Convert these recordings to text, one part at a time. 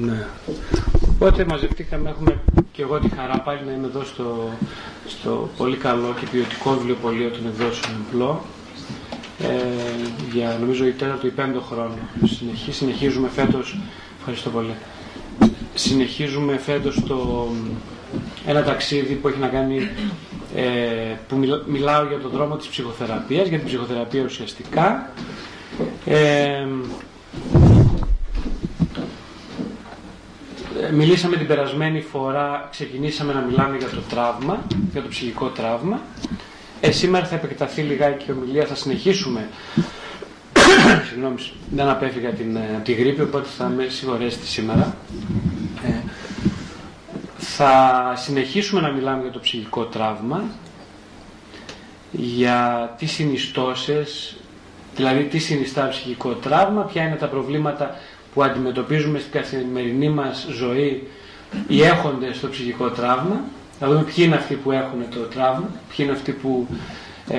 Ναι. Οπότε μαζευτήκαμε, έχουμε και εγώ τη χαρά πάλι να είμαι εδώ στο πολύ καλό και ποιοτικό βιβλιοπωλείο των εκδόσεων Εμπλό. Για νομίζω η τέταρτο ή πέμπτο χρόνο. Συνεχίζουμε φέτος. Ευχαριστώ πολύ. Συνεχίζουμε φέτος ένα ταξίδι που έχει να κάνει, που μιλάω για τον δρόμο της ψυχοθεραπείας, για την ψυχοθεραπεία ουσιαστικά. Μιλήσαμε την περασμένη φορά, ξεκινήσαμε να μιλάμε για το τραύμα, για το ψυχικό τραύμα. Σήμερα θα επεκταθεί λιγάκι η ομιλία, θα συνεχίσουμε. Συγγνώμη, δεν απέφυγα τη γρήπη, οπότε θα με συγχωρέσετε σήμερα. Θα συνεχίσουμε να μιλάμε για το ψυχικό τραύμα, για τις συνιστώσεις, δηλαδή τι συνιστά ψυχικό τραύμα, ποια είναι τα προβλήματα που αντιμετωπίζουμε στην καθημερινή μας ζωή ή έχονται στο ψυχικό τραύμα. Να δούμε ποιοι είναι αυτοί που έχουν το τραύμα, ποιοι είναι αυτοί που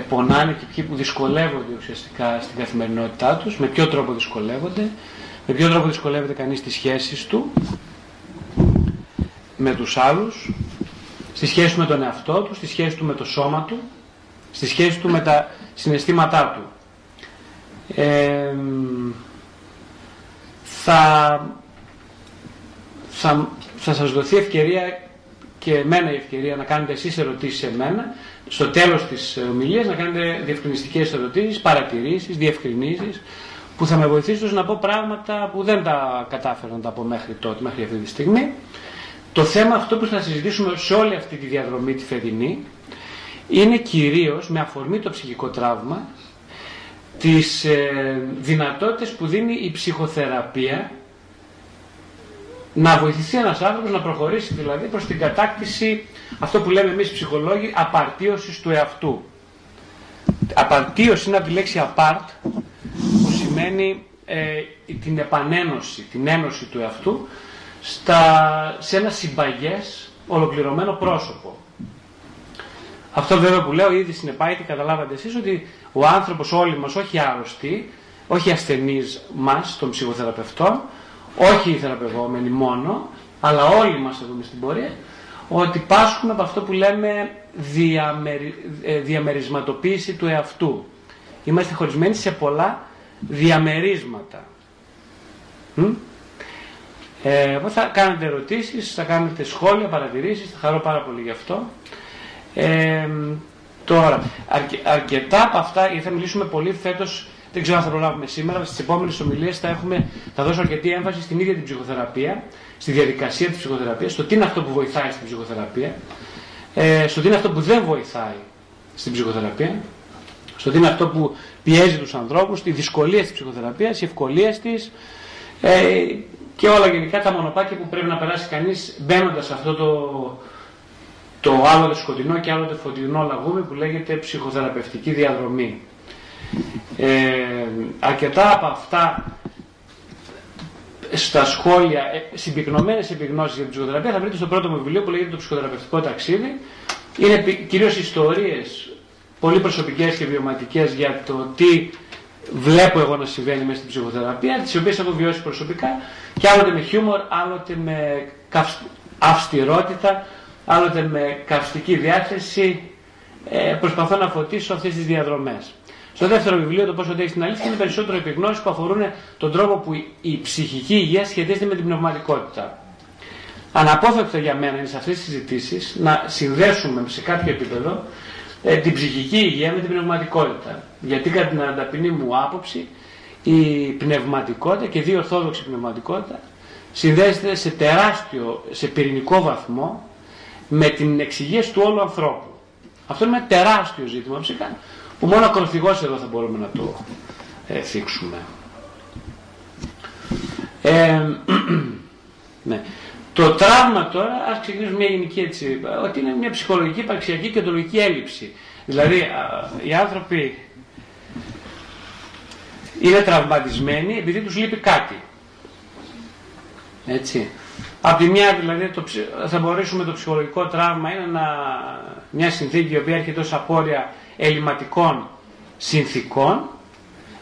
πονάνε και ποιοι που δυσκολεύονται ουσιαστικά στην καθημερινότητά τους, με ποιο τρόπο δυσκολεύονται, με ποιο τρόπο δυσκολεύεται κανείς στις σχέσεις του με τους άλλους, στη σχέση με τον εαυτό του, στη σχέση του με το σώμα του, στη σχέση του με τα συναισθήματά του. Θα σας δοθεί ευκαιρία και εμένα η ευκαιρία να κάνετε εσείς ερωτήσεις σε μένα, στο τέλος της ομιλίας να κάνετε διευκρινιστικές ερωτήσεις, παρατηρήσεις, διευκρινήσεις, που θα με βοηθήσουν να πω πράγματα που δεν τα κατάφερα να τα πω μέχρι τότε, μέχρι αυτή τη στιγμή. Το θέμα αυτό που θα συζητήσουμε σε όλη αυτή τη διαδρομή τη φετινή είναι κυρίως, με αφορμή το ψυχικό τραύμα, τις δυνατότητες που δίνει η ψυχοθεραπεία να βοηθηθεί ένας άνθρωπος να προχωρήσει δηλαδή προς την κατάκτηση, αυτό που λέμε εμείς ψυχολόγοι, απαρτίωσης του εαυτού. Απαρτίωση είναι από τη λέξη apart, που σημαίνει την επανένωση, την ένωση του εαυτού σε ένα συμπαγές ολοκληρωμένο πρόσωπο. Αυτό βέβαια που λέω ήδη συνεπάει και καταλάβατε εσείς ότι ο άνθρωπος όλοι μας, όχι άρρωστοι, όχι ασθενείς μας των ψυχοθεραπευτών, όχι οι θεραπευόμενοι μόνο, αλλά όλοι μας εδώ στην πορεία, ότι πάσχουμε από αυτό που λέμε διαμερισματοποίηση του εαυτού. Είμαστε χωρισμένοι σε πολλά διαμερίσματα. Θα κάνετε ερωτήσεις, θα κάνετε σχόλια, παρατηρήσεις, θα χαρώ πάρα πολύ γι' αυτό. Τώρα, αρκετά από αυτά, γιατί θα μιλήσουμε πολύ φέτος, δεν ξέρω αν θα προλάβουμε σήμερα, αλλά στις επόμενες ομιλίες θα δώσω αρκετή έμφαση στην ίδια την ψυχοθεραπεία, στη διαδικασία της ψυχοθεραπείας, στο τι είναι αυτό που βοηθάει στην ψυχοθεραπεία, στο τι είναι αυτό που δεν βοηθάει στην ψυχοθεραπεία, στο τι είναι αυτό που πιέζει τους ανθρώπους, τις δυσκολίες της ψυχοθεραπείας, τις ευκολίες της, και όλα γενικά τα μονοπάτια που πρέπει να περάσει κανείς μπαίνοντας σε αυτό το άλλοτε σκοτεινό και άλλοτε φωτεινό λαγούμι που λέγεται ψυχοθεραπευτική διαδρομή. Αρκετά από αυτά στα σχόλια, συμπυκνωμένες επιγνώσεις για την ψυχοθεραπεία θα βρείτε στο πρώτο μου βιβλίο που λέγεται Το Ψυχοθεραπευτικό Ταξίδι. Είναι κυρίως ιστορίες πολύ προσωπικές και βιωματικές για το τι βλέπω εγώ να συμβαίνει μέσα στην ψυχοθεραπεία, τις οποίες έχω βιώσει προσωπικά και άλλοτε με χιούμορ, άλλοτε με αυστηρότητα, άλλοτε με καυστική διάθεση, προσπαθώ να φωτίσω αυτές τις διαδρομές. Στο δεύτερο βιβλίο, το Πόσο αντέχεις την αλήθεια, είναι περισσότερο επιγνώσεις που αφορούν τον τρόπο που η ψυχική υγεία σχετίζεται με την πνευματικότητα. Αναπόφευκτο για μένα είναι σε αυτές τις συζητήσεις να συνδέσουμε σε κάποιο επίπεδο την ψυχική υγεία με την πνευματικότητα. Γιατί κατά την ταπεινή μου άποψη η πνευματικότητα και η ορθόδοξη πνευματικότητα συνδέεται σε τεράστιο, σε πυρηνικό βαθμό με την εξηγίαση του όλου ανθρώπου. Αυτό είναι ένα τεράστιο ζήτημα ψυχικά που μόνο ακροθυγός εδώ θα μπορούμε να το θίξουμε. Ναι. Το τραύμα τώρα, ας ξεκινήσουμε μια γενική έτσι, ότι είναι μια ψυχολογική, υπαρξιακή και οντολογική έλλειψη. Δηλαδή, οι άνθρωποι είναι τραυματισμένοι επειδή τους λείπει κάτι. Έτσι. Απ' τη μια, δηλαδή, θα μπορέσουμε το ψυχολογικό τραύμα είναι μια συνθήκη η οποία έρχεται ως απόρρια ελληματικών συνθήκων,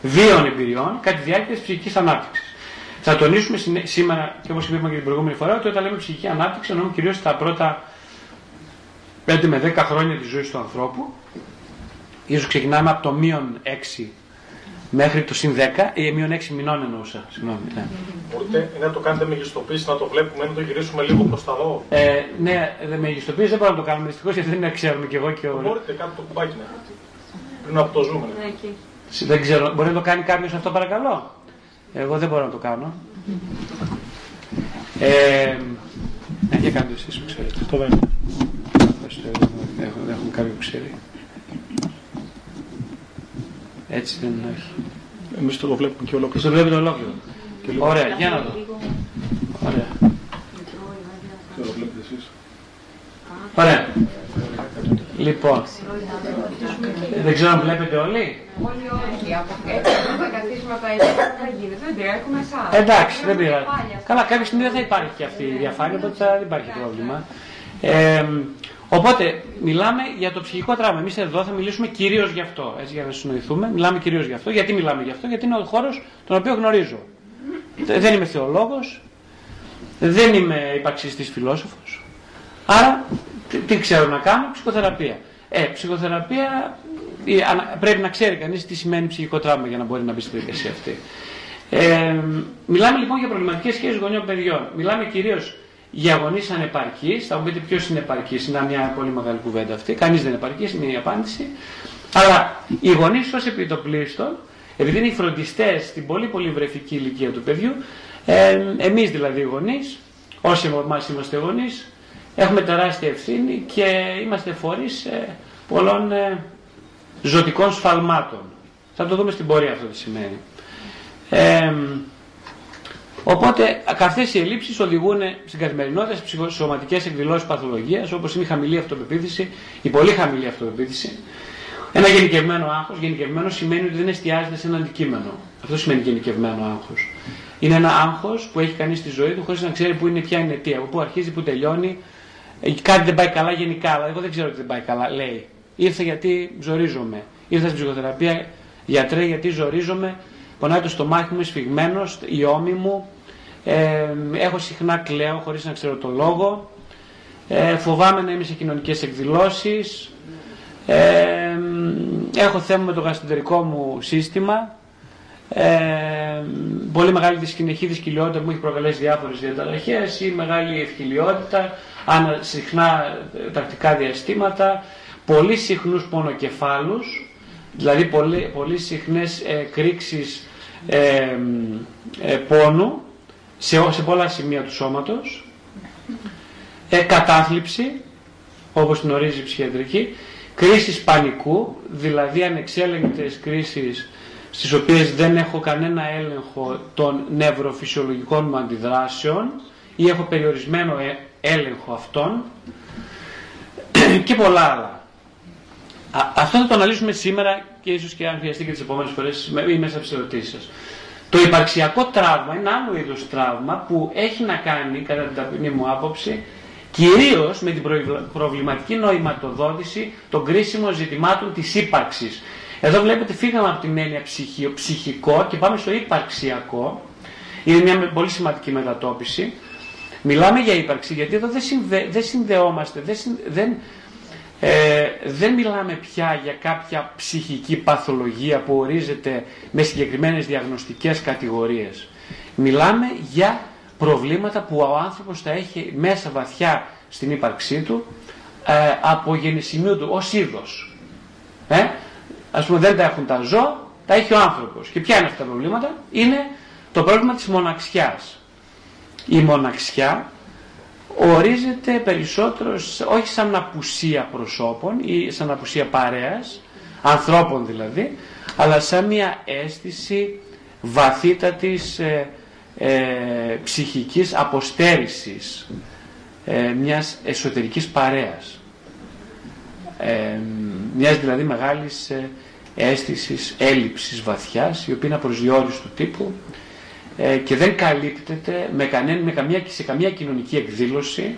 βίων εμπειριών, κατά τη διάρκεια της ψυχικής ανάπτυξης. Θα τονίσουμε σήμερα, και όπως είπαμε και την προηγούμενη φορά, ότι όταν λέμε ψυχική ανάπτυξη, εννοούμε κυρίως τα πρώτα 5 με 10 χρόνια της ζωής του ανθρώπου. Ίσως ξεκινάμε από το μείον 6 μέχρι το συν 10, ή μείον 6 μηνών εννοούσα. Συγγνώμη. Ναι. Μπορείτε να το κάνετε μεγιστοποίηση, να το βλέπουμε, να το γυρίσουμε λίγο προς τα δω. Ναι, μεγιστοποίηση δεν μπορούμε να το κάνουμε δυστυχώς, γιατί δεν ξέρουμε κι εγώ και ο. Μπορείτε κάτω το κουμπάκι να κάνετε. Πριν από το ζούμε. Ναι. Δεν ξέρω, μπορεί να το κάνει κάποιος αυτό, παρακαλώ. Εγώ δεν μπορώ να το κάνω. Ναι, για κάντε εσείς που ξέρετε. Το βέβαια. Δεν έχουμε κάποιο που ξέρει. Έτσι δεν είναι, όχι. Εμείς το βλέπουμε και ολόκληρο. Το βλέπετε ολόκληρο. Ωραία, για να δω. Ωραία. Το βλέπετε εσείς. Ωραία. Λοιπόν, δεν ξέρω αν βλέπετε όλοι. Όλοι. Αν δεν καθίσουμε τα ίδια, θα γίνεται. Δεν πειράζει, έχουμε εσάς. Εντάξει, δεν πειράζει. Καλά, κάποια στιγμή δεν θα υπάρχει και αυτή η διαφάνεια, οπότε δεν υπάρχει πρόβλημα. Οπότε, μιλάμε για το ψυχικό τραύμα. Εμείς εδώ θα μιλήσουμε κυρίως γι' αυτό. Έτσι, για να συνοηθούμε, μιλάμε κυρίως γι' αυτό. Γιατί μιλάμε γι' αυτό? Γιατί είναι ο χώρος τον οποίο γνωρίζω. Δεν είμαι θεολόγος, δεν είμαι υπαρξιστής φιλόσοφος. Άρα, τι ξέρω να κάνω? Ψυχοθεραπεία. Ψυχοθεραπεία, πρέπει να ξέρει κανείς τι σημαίνει ψυχικό τραύμα για να μπορεί να μπει στη διαδικασία αυτή. Μιλάμε λοιπόν για προβληματικές σχέσεις γονιών-παιδιών. Μιλάμε κυρίως για γονείς ανεπαρκείς. Θα μου πείτε ποιος είναι επαρκής, είναι μια πολύ μεγάλη κουβέντα αυτή. Κανείς δεν είναι επαρκής, είναι η απάντηση. Αλλά οι γονείς ως επιτοπλίστων, επειδή είναι οι φροντιστές στην πολύ πολύ βρεφική ηλικία του παιδιού, εμείς δηλαδή οι γονείς, όσοι από εμάς είμαστε γονείς, έχουμε τεράστια ευθύνη και είμαστε φορείς πολλών ζωτικών σφαλμάτων. Θα το δούμε στην πορεία αυτό τι σημαίνει. Οπότε αυτές οι ελλείψεις οδηγούν στην καθημερινότητα στις ψυχοσωματικές εκδηλώσεις παθολογίας, όπως είναι η χαμηλή αυτοπεποίθηση, η πολύ χαμηλή αυτοπεποίθηση. Ένα γενικευμένο άγχος. Γενικευμένο σημαίνει ότι δεν εστιάζεται σε ένα αντικείμενο. Αυτό σημαίνει γενικευμένο άγχος. Είναι ένα άγχος που έχει κανείς στη ζωή του χωρίς να ξέρει πού είναι, ποια είναι η αιτία, από πού αρχίζει, πού τελειώνει. Κάτι δεν πάει καλά γενικά, αλλά εγώ δεν ξέρω ότι δεν πάει καλά. Λέει, ήρθα γιατί ζορίζομαι. Ήρθα στην ψυχοθεραπεία, γιατρέ, γιατί ζορίζομαι. Πονάει το στομάχι μου, σφιγμένο, η ώμη μου. Έχω συχνά κλαίω χωρίς να ξέρω το λόγο. Φοβάμαι να είμαι σε κοινωνικές εκδηλώσεις. Έχω θέμα με το γαστρεντερικό μου σύστημα. Πολύ μεγάλη δυσκυνεχή δυσκυλιότητα που μου έχει προκαλέσει διάφορες διαταραχές, ή μεγάλη ευκυλιότητα, συχνά τακτικά διαστήματα, πολύ συχνούς πονοκεφάλους, δηλαδή πολύ συχνές κρίξεις πόνου σε πολλά σημεία του σώματος, κατάθλιψη όπως την ορίζει η ψυχιατρική, κρίσεις πανικού, δηλαδή ανεξέλεγκτες κρίσεις στις οποίες δεν έχω κανένα έλεγχο των νευροφυσιολογικών μου αντιδράσεων ή έχω περιορισμένο έλεγχο αυτών και πολλά άλλα. Αυτό θα το αναλύσουμε σήμερα και ίσως και αν χρειαστεί και τις επόμενες φορές ή μέσα από τις ερωτήσεις σας. Το υπαρξιακό τραύμα είναι άλλο είδος τραύμα που έχει να κάνει, κατά την ταπεινή μου άποψη, κυρίως με την προβληματική νοηματοδότηση των κρίσιμων ζητημάτων της ύπαρξης. Εδώ βλέπετε φύγαμε από την έννοια ψυχικό και πάμε στο υπαρξιακό. Είναι μια πολύ σημαντική μετατόπιση. Μιλάμε για ύπαρξη γιατί εδώ δεν συνδεόμαστε, δεν μιλάμε πια για κάποια ψυχική παθολογία που ορίζεται με συγκεκριμένες διαγνωστικές κατηγορίες. Μιλάμε για προβλήματα που ο άνθρωπος θα έχει μέσα βαθιά στην ύπαρξή του από γεννησιμίου του ως είδος. Ας πούμε δεν τα έχουν τα ζώα, τα έχει ο άνθρωπος. Και ποια είναι αυτά τα προβλήματα? Είναι το πρόβλημα της μοναξιάς. Η μοναξιά ορίζεται περισσότερο όχι σαν απουσία προσώπων ή σαν απουσία παρέας, ανθρώπων δηλαδή, αλλά σαν μια αίσθηση βαθύτατης ψυχικής αποστέρησης μιας εσωτερικής παρέας. Μιας δηλαδή μεγάλης αίσθησης έλλειψης βαθιάς, η οποία είναι απροσδιόριστου τύπου και δεν καλύπτεται σε καμία κοινωνική εκδήλωση,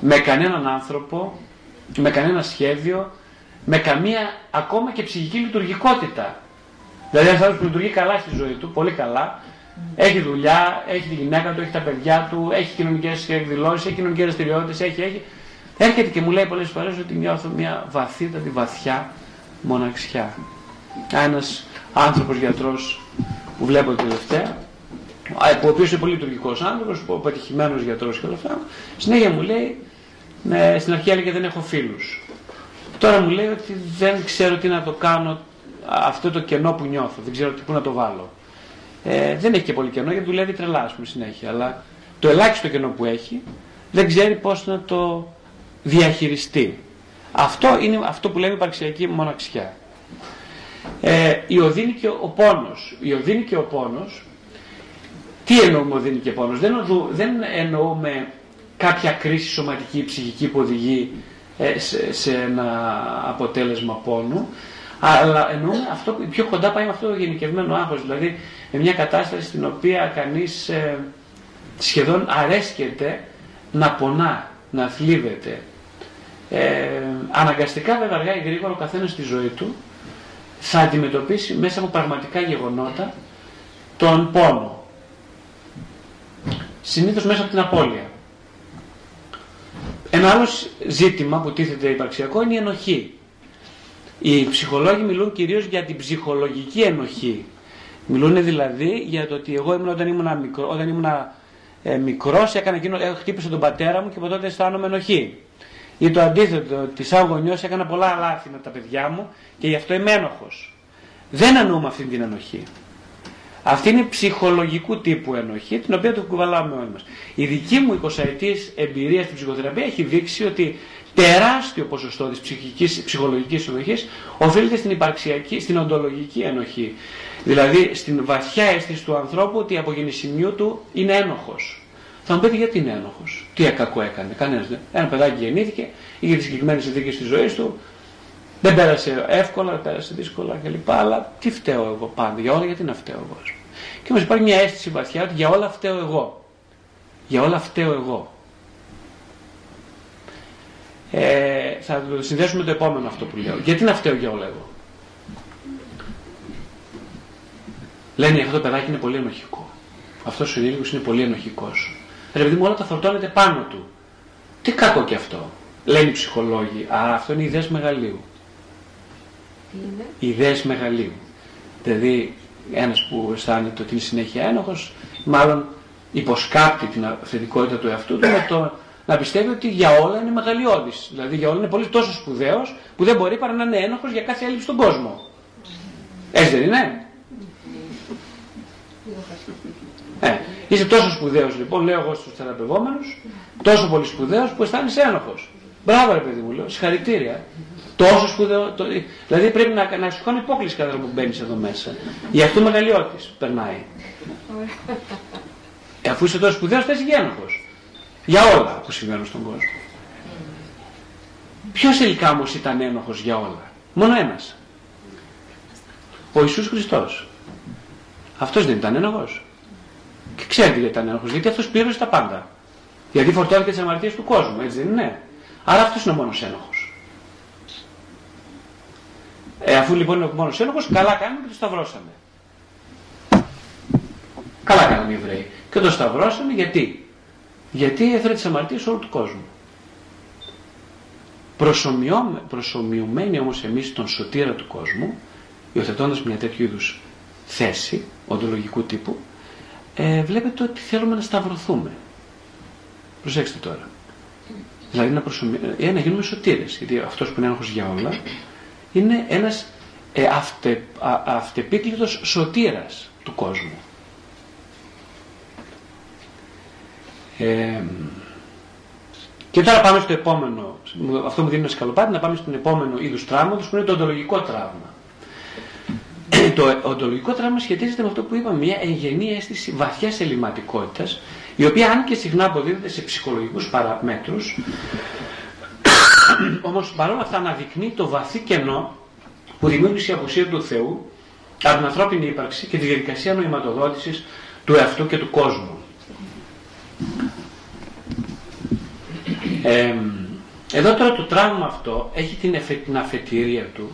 με κανέναν άνθρωπο, με κανένα σχέδιο, με καμία ακόμα και ψυχική λειτουργικότητα. Δηλαδή ένας άνθρωπος που λειτουργεί καλά στη ζωή του, πολύ καλά, Έχει δουλειά, έχει τη γυναίκα του, έχει τα παιδιά του, έχει κοινωνικές εκδηλώσεις, έχει κοινωνικές δραστηριότητες, έχει. Έρχεται και μου λέει πολλές φορές ότι νιώθω μια βαθύτατη, βαθιά μοναξιά. Ένας άνθρωπος γιατρός που βλέπω τελευταία, ο οποίος είναι πολύ λειτουργικός άνθρωπος, πετυχημένος γιατρός και όλα αυτά, συνέχεια μου λέει, στην αρχή έλεγε δεν έχω φίλους. Τώρα μου λέει ότι δεν ξέρω τι να το κάνω, αυτό το κενό που νιώθω, δεν ξέρω πού να το βάλω. Δεν έχει και πολύ κενό γιατί δουλεύει τρελά, ας πούμε, συνέχεια, αλλά το ελάχιστο κενό που έχει δεν ξέρει πώς να το διαχειριστεί. Αυτό είναι αυτό που λέμε υπαρξιακή μοναξιά. Η οδύνη και ο πόνος. Η οδύνη και ο πόνος, τι εννοούμε οδύνη και πόνος? Δεν εννοούμε κάποια κρίση σωματική ή ψυχική που οδηγεί σε ένα αποτέλεσμα πόνου, αλλά εννοούμε αυτό που πιο κοντά πάει με αυτό το γενικευμένο άγχος, δηλαδή με μια κατάσταση στην οποία κανείς σχεδόν αρέσκεται να πονά, να θλίβεται. Αναγκαστικά βέβαια αργά ή γρήγορα ο καθένας στη ζωή του θα αντιμετωπίσει μέσα από πραγματικά γεγονότα τον πόνο. Συνήθως μέσα από την απώλεια. Ένα άλλο ζήτημα που τίθεται υπαρξιακό είναι η ενοχή. Οι ψυχολόγοι μιλούν κυρίως για την ψυχολογική ενοχή. Μιλούν δηλαδή για το ότι εγώ όταν ήμουν μικρός χτύπησα τον πατέρα μου και από τότε αισθάνομαι ενοχή. Ή το αντίθετο, ότι σαν γονιός έκανα πολλά λάθη με τα παιδιά μου και γι' αυτό είμαι ένοχος. Δεν εννοούμε αυτή την ενοχή. Αυτή είναι ψυχολογικού τύπου ενοχή, την οποία το κουβαλάμε όλοι μας. Η δική μου 20ετής εμπειρία στην ψυχοθεραπεία έχει δείξει ότι τεράστιο ποσοστό της ψυχολογικής ενοχής οφείλεται στην υπαρξιακή, στην οντολογική ενοχή. Δηλαδή στην βαθιά αίσθηση του ανθρώπου ότι από γεννησιμιού του είναι ένοχος. Θα μου πείτε γιατί είναι ένοχος, τι κακό έκανε, κανένας δεν. Ένα παιδάκι γεννήθηκε, είχε τις συγκεκριμένες συνθήκες της ζωής του, δεν πέρασε εύκολα, δεν πέρασε δύσκολα κλπ. Αλλά τι φταίω εγώ πάντα, για όλα γιατί να φταίω εγώ. Και όμως υπάρχει μια αίσθηση βαθιά ότι για όλα φταίω εγώ. Για όλα φταίω εγώ. Θα το συνδέσουμε το επόμενο αυτό που λέω. Γιατί να φταίω για όλα εγώ? Λένε αυτό το παιδάκι είναι πολύ ενοχικό. Αυτός ο ενήλικος είναι πολύ ενοχικός. Ρε παιδί μου, όλα τα φορτώνεται πάνω του. Τι κακό και αυτό. Λένε οι ψυχολόγοι. Α, αυτό είναι ιδέες μεγαλείου. Ιδέες μεγαλείου. Δηλαδή, ένας που αισθάνεται ότι είναι συνέχεια ένοχος, μάλλον υποσκάπτει την αυθεντικότητα του εαυτού του με το να πιστεύει ότι για όλα είναι μεγαλειώδης. Δηλαδή, για όλα είναι πολύ τόσο σπουδαίος που δεν μπορεί παρά να είναι ένοχος για κάθε έλλειψη στον κόσμο. Έτσι δεν είναι? Είσαι τόσο σπουδαίος λοιπόν, λέω εγώ στους θεραπευόμενους, τόσο πολύ σπουδαίος που αισθάνεσαι ένοχος. Μπράβο ρε παιδί μου, λέω, συγχαρητήρια. Τόσο σπουδαίο, δηλαδή πρέπει να σου κάνει υπόκληση κάθε φορά που μπαίνεις εδώ μέσα. Γι' αυτό μεγαλειώτης περνάει. Αφού είσαι τόσο σπουδαίος θα είσαι και ένοχος. Για όλα που συμβαίνουν στον κόσμο. Ποιος τελικά όμως ήταν ένοχος για όλα? Μόνο ένας. Ο Ιησούς Χριστός. Αυτός δεν ήταν ένοχος. Και ξέρετε γιατί ήταν ένοχος, γιατί αυτός πλήρωσε τα πάντα. Γιατί φορτώθηκε τις αμαρτίες του κόσμου, έτσι δεν είναι? Άρα αυτός είναι ο μόνος ένοχος. Αφού λοιπόν είναι ο μόνος ένοχος, καλά κάναμε και το σταυρώσαμε. Καλά κάναμε οι Εβραίοι. Και το σταυρώσαμε γιατί? Γιατί έφερε τις αμαρτίες όλου του κόσμου. Προσομοιωμένοι όμως εμείς τον σωτήρα του κόσμου, υιοθετώντας μια τέτοιου είδους θέση, οντολογικού τύπου, βλέπετε ότι θέλουμε να σταυρωθούμε. Προσέξτε τώρα. Δηλαδή να γίνουμε σωτήρες. Γιατί αυτός που είναι ένοχος για όλα είναι ένας αυτεπίκλητος σωτήρας του κόσμου. Και τώρα πάμε στο επόμενο. Αυτό μου δίνει ένα σκαλοπάτι να πάμε στον επόμενο είδους τραύματος που είναι το οντολογικό τραύμα. Το οντολογικό τραύμα σχετίζεται με αυτό που είπαμε, μια εγγενή αίσθηση βαθιάς ελλειμματικότητας, η οποία αν και συχνά αποδίδεται σε ψυχολογικούς παραμέτρους, όμως παρόλα αυτά αναδεικνύει το βαθύ κενό που δημιούργησε η απουσία του Θεού από την ανθρώπινη ύπαρξη και τη διαδικασία νοηματοδότησης του εαυτού και του κόσμου. Εδώ τώρα το τραύμα αυτό έχει την αφετηρία του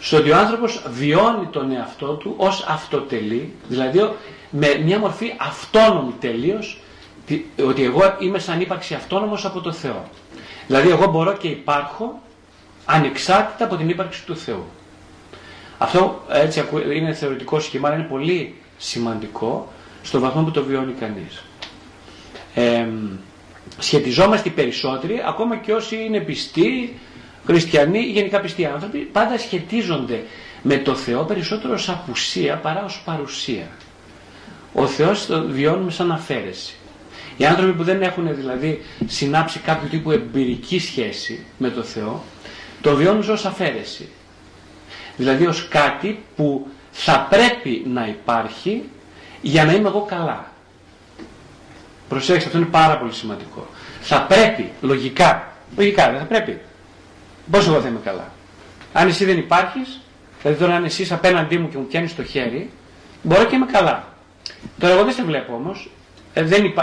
στο ότι ο άνθρωπος βιώνει τον εαυτό του ως αυτοτελή, δηλαδή με μια μορφή αυτόνομη τελείως, ότι εγώ είμαι σαν ύπαρξη αυτόνομος από το Θεό. Δηλαδή εγώ μπορώ και υπάρχω ανεξάρτητα από την ύπαρξη του Θεού. Αυτό έτσι είναι θεωρητικό σχήμα, είναι πολύ σημαντικό στον βαθμό που το βιώνει κανείς. Σχετιζόμαστε περισσότεροι, ακόμα και όσοι είναι πιστοί, χριστιανοί ή γενικά πιστοί άνθρωποι, πάντα σχετίζονται με το Θεό περισσότερο ως απουσία παρά ως παρουσία. Ο Θεός το βιώνουμε σαν αφαίρεση. Οι άνθρωποι που δεν έχουν δηλαδή συνάψει κάποιο τύπου εμπειρική σχέση με το Θεό, το βιώνουν ως αφαίρεση. Δηλαδή ως κάτι που θα πρέπει να υπάρχει για να είμαι εγώ καλά. Προσέξτε, αυτό είναι πάρα πολύ σημαντικό. Θα πρέπει, λογικά δεν θα πρέπει. Πώς εγώ θα είμαι καλά? Αν εσύ δεν υπάρχεις, δηλαδή τώρα αν εσύ είσαι απέναντί μου και μου πιάνεις το χέρι, μπορώ και είμαι καλά. Τώρα εγώ δεν σε βλέπω όμως,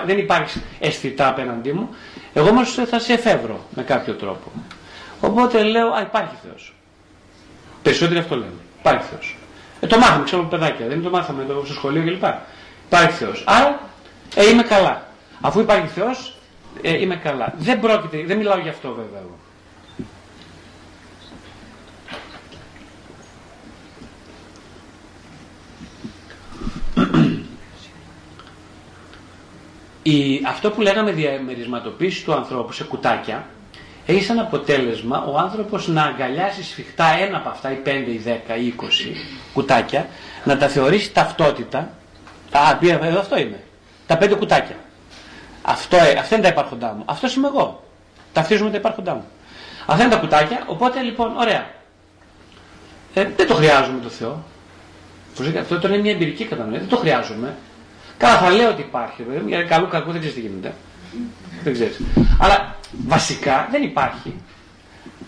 δεν υπάρχεις αισθητά απέναντί μου, εγώ όμως θα σε εφεύρω με κάποιο τρόπο. Οπότε λέω, υπάρχει Θεός. Περισσότεροι αυτό λένε. Υπάρχει Θεός. Το μάθαμε, ξέρω από παιδάκια, δεν το μάθαμε στο σχολείο κλπ. Υπάρχει Θεός. Άρα είμαι καλά. Αφού υπάρχει Θεός, είμαι καλά. Δεν μιλάω γι' αυτό βέβαια εγώ. Αυτό που λέγαμε διαμερισματοποίηση του ανθρώπου σε κουτάκια έχει σαν αποτέλεσμα ο άνθρωπος να αγκαλιάσει σφιχτά ένα από αυτά, ή 5 ή 10 ή 20 κουτάκια, να τα θεωρήσει ταυτότητα. Εδώ αυτό είμαι. Τα 5 κουτάκια. Αυτά είναι τα υπάρχοντά μου. Αυτό είμαι εγώ. Ταυτίζουμε τα υπάρχοντά μου. Αυτά είναι τα κουτάκια. Οπότε λοιπόν, ωραία. Δεν το χρειάζομαι το Θεό. Αυτό τώρα είναι μια εμπειρική κατανοία. Δεν το χρειάζομαι. Καλά, θα λέω ότι υπάρχει, για καλού κακού δεν ξέρεις τι γίνεται. Δεν ξέρεις. Αλλά βασικά δεν υπάρχει.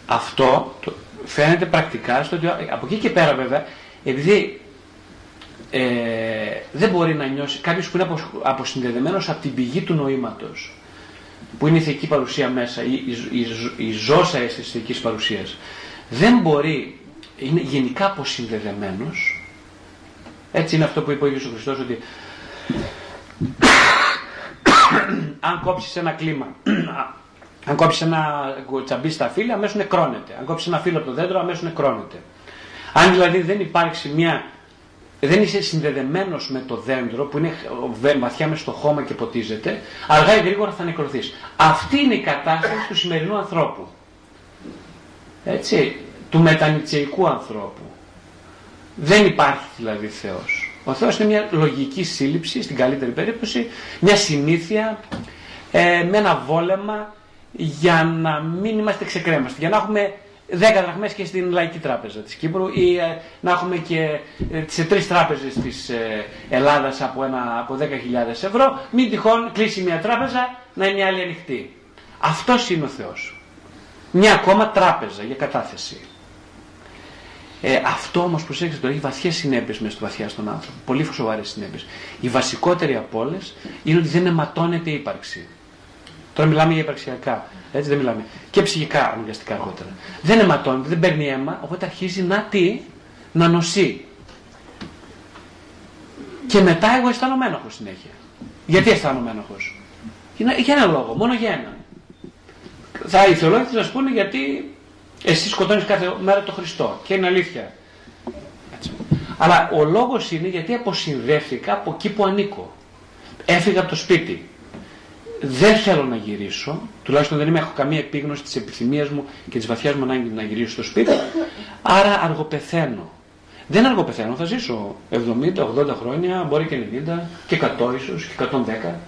Αυτό φαίνεται πρακτικά στο ότι από εκεί και πέρα βέβαια, επειδή δεν μπορεί να νιώσει κάποιος που είναι αποσυνδεδεμένος από την πηγή του νοήματος, που είναι η θεϊκή παρουσία μέσα, η ζώσα της θεϊκής παρουσίας, δεν μπορεί, είναι γενικά αποσυνδεδεμένος. Έτσι είναι αυτό που είπε ο Ιησούς Χριστός, ότι αν κόψεις ένα κλίμα, αν κόψεις ένα τσαμπί στα φύλλα, αμέσως νεκρώνεται. Αν κόψεις ένα φύλλο από το δέντρο, αμέσως νεκρώνεται. Αν δηλαδή δεν υπάρξει δεν είσαι συνδεδεμένος με το δέντρο που είναι βαθιά μες στο χώμα και ποτίζεται, αργά ή γρήγορα θα νεκρωθείς. Αυτή είναι η κατάσταση του σημερινού ανθρώπου. Έτσι, του μετανιτσεϊκού ανθρώπου. Δεν υπάρχει δηλαδή Θεός. Ο Θεός είναι μια λογική σύλληψη, στην καλύτερη περίπτωση, μια συνήθεια, με ένα βόλεμα για να μην είμαστε ξεκρέμαστοι, για να έχουμε 10 δραχμές και στην Λαϊκή Τράπεζα της Κύπρου ή να έχουμε και σε 3 τράπεζες της Ελλάδας από 10.000 ευρώ, μην τυχόν κλείσει μια τράπεζα να είναι μια άλλη ανοιχτή. Αυτός είναι ο Θεός. Μια ακόμα τράπεζα για κατάθεση. Αυτό όμως, προσέξτε τώρα, έχει βαθιές συνέπειες μέσα στον άνθρωπο, πολύ σοβαρές συνέπειες. Η βασικότερη από όλες είναι ότι δεν αιματώνεται η ύπαρξη. Τώρα μιλάμε για υπαρξιακά, έτσι δεν μιλάμε. Και ψυχικά, αναγκαστικά αργότερα. Δεν αιματώνεται, δεν παίρνει αίμα, οπότε αρχίζει να νοσεί. Και μετά εγώ αισθάνομαι ένοχος συνέχεια. Γιατί αισθάνομαι ένοχος? Για ένα λόγο, μόνο για έναν. Οι θεολόγοι θα σας πούνε γιατί. Εσύ σκοτώνεις κάθε μέρα τον Χριστό και είναι αλήθεια. Έτσι. Αλλά ο λόγος είναι γιατί αποσυνδέθηκα από εκεί που ανήκω. Έφυγα από το σπίτι. Δεν θέλω να γυρίσω, τουλάχιστον δεν έχω καμία επίγνωση της επιθυμίας μου και της βαθιάς μου ανάγκης να γυρίσω στο σπίτι. Άρα αργοπεθαίνω. Δεν αργοπεθαίνω, θα ζήσω 70, 80 χρόνια, μπορεί και 90 και 100 ίσως και 110.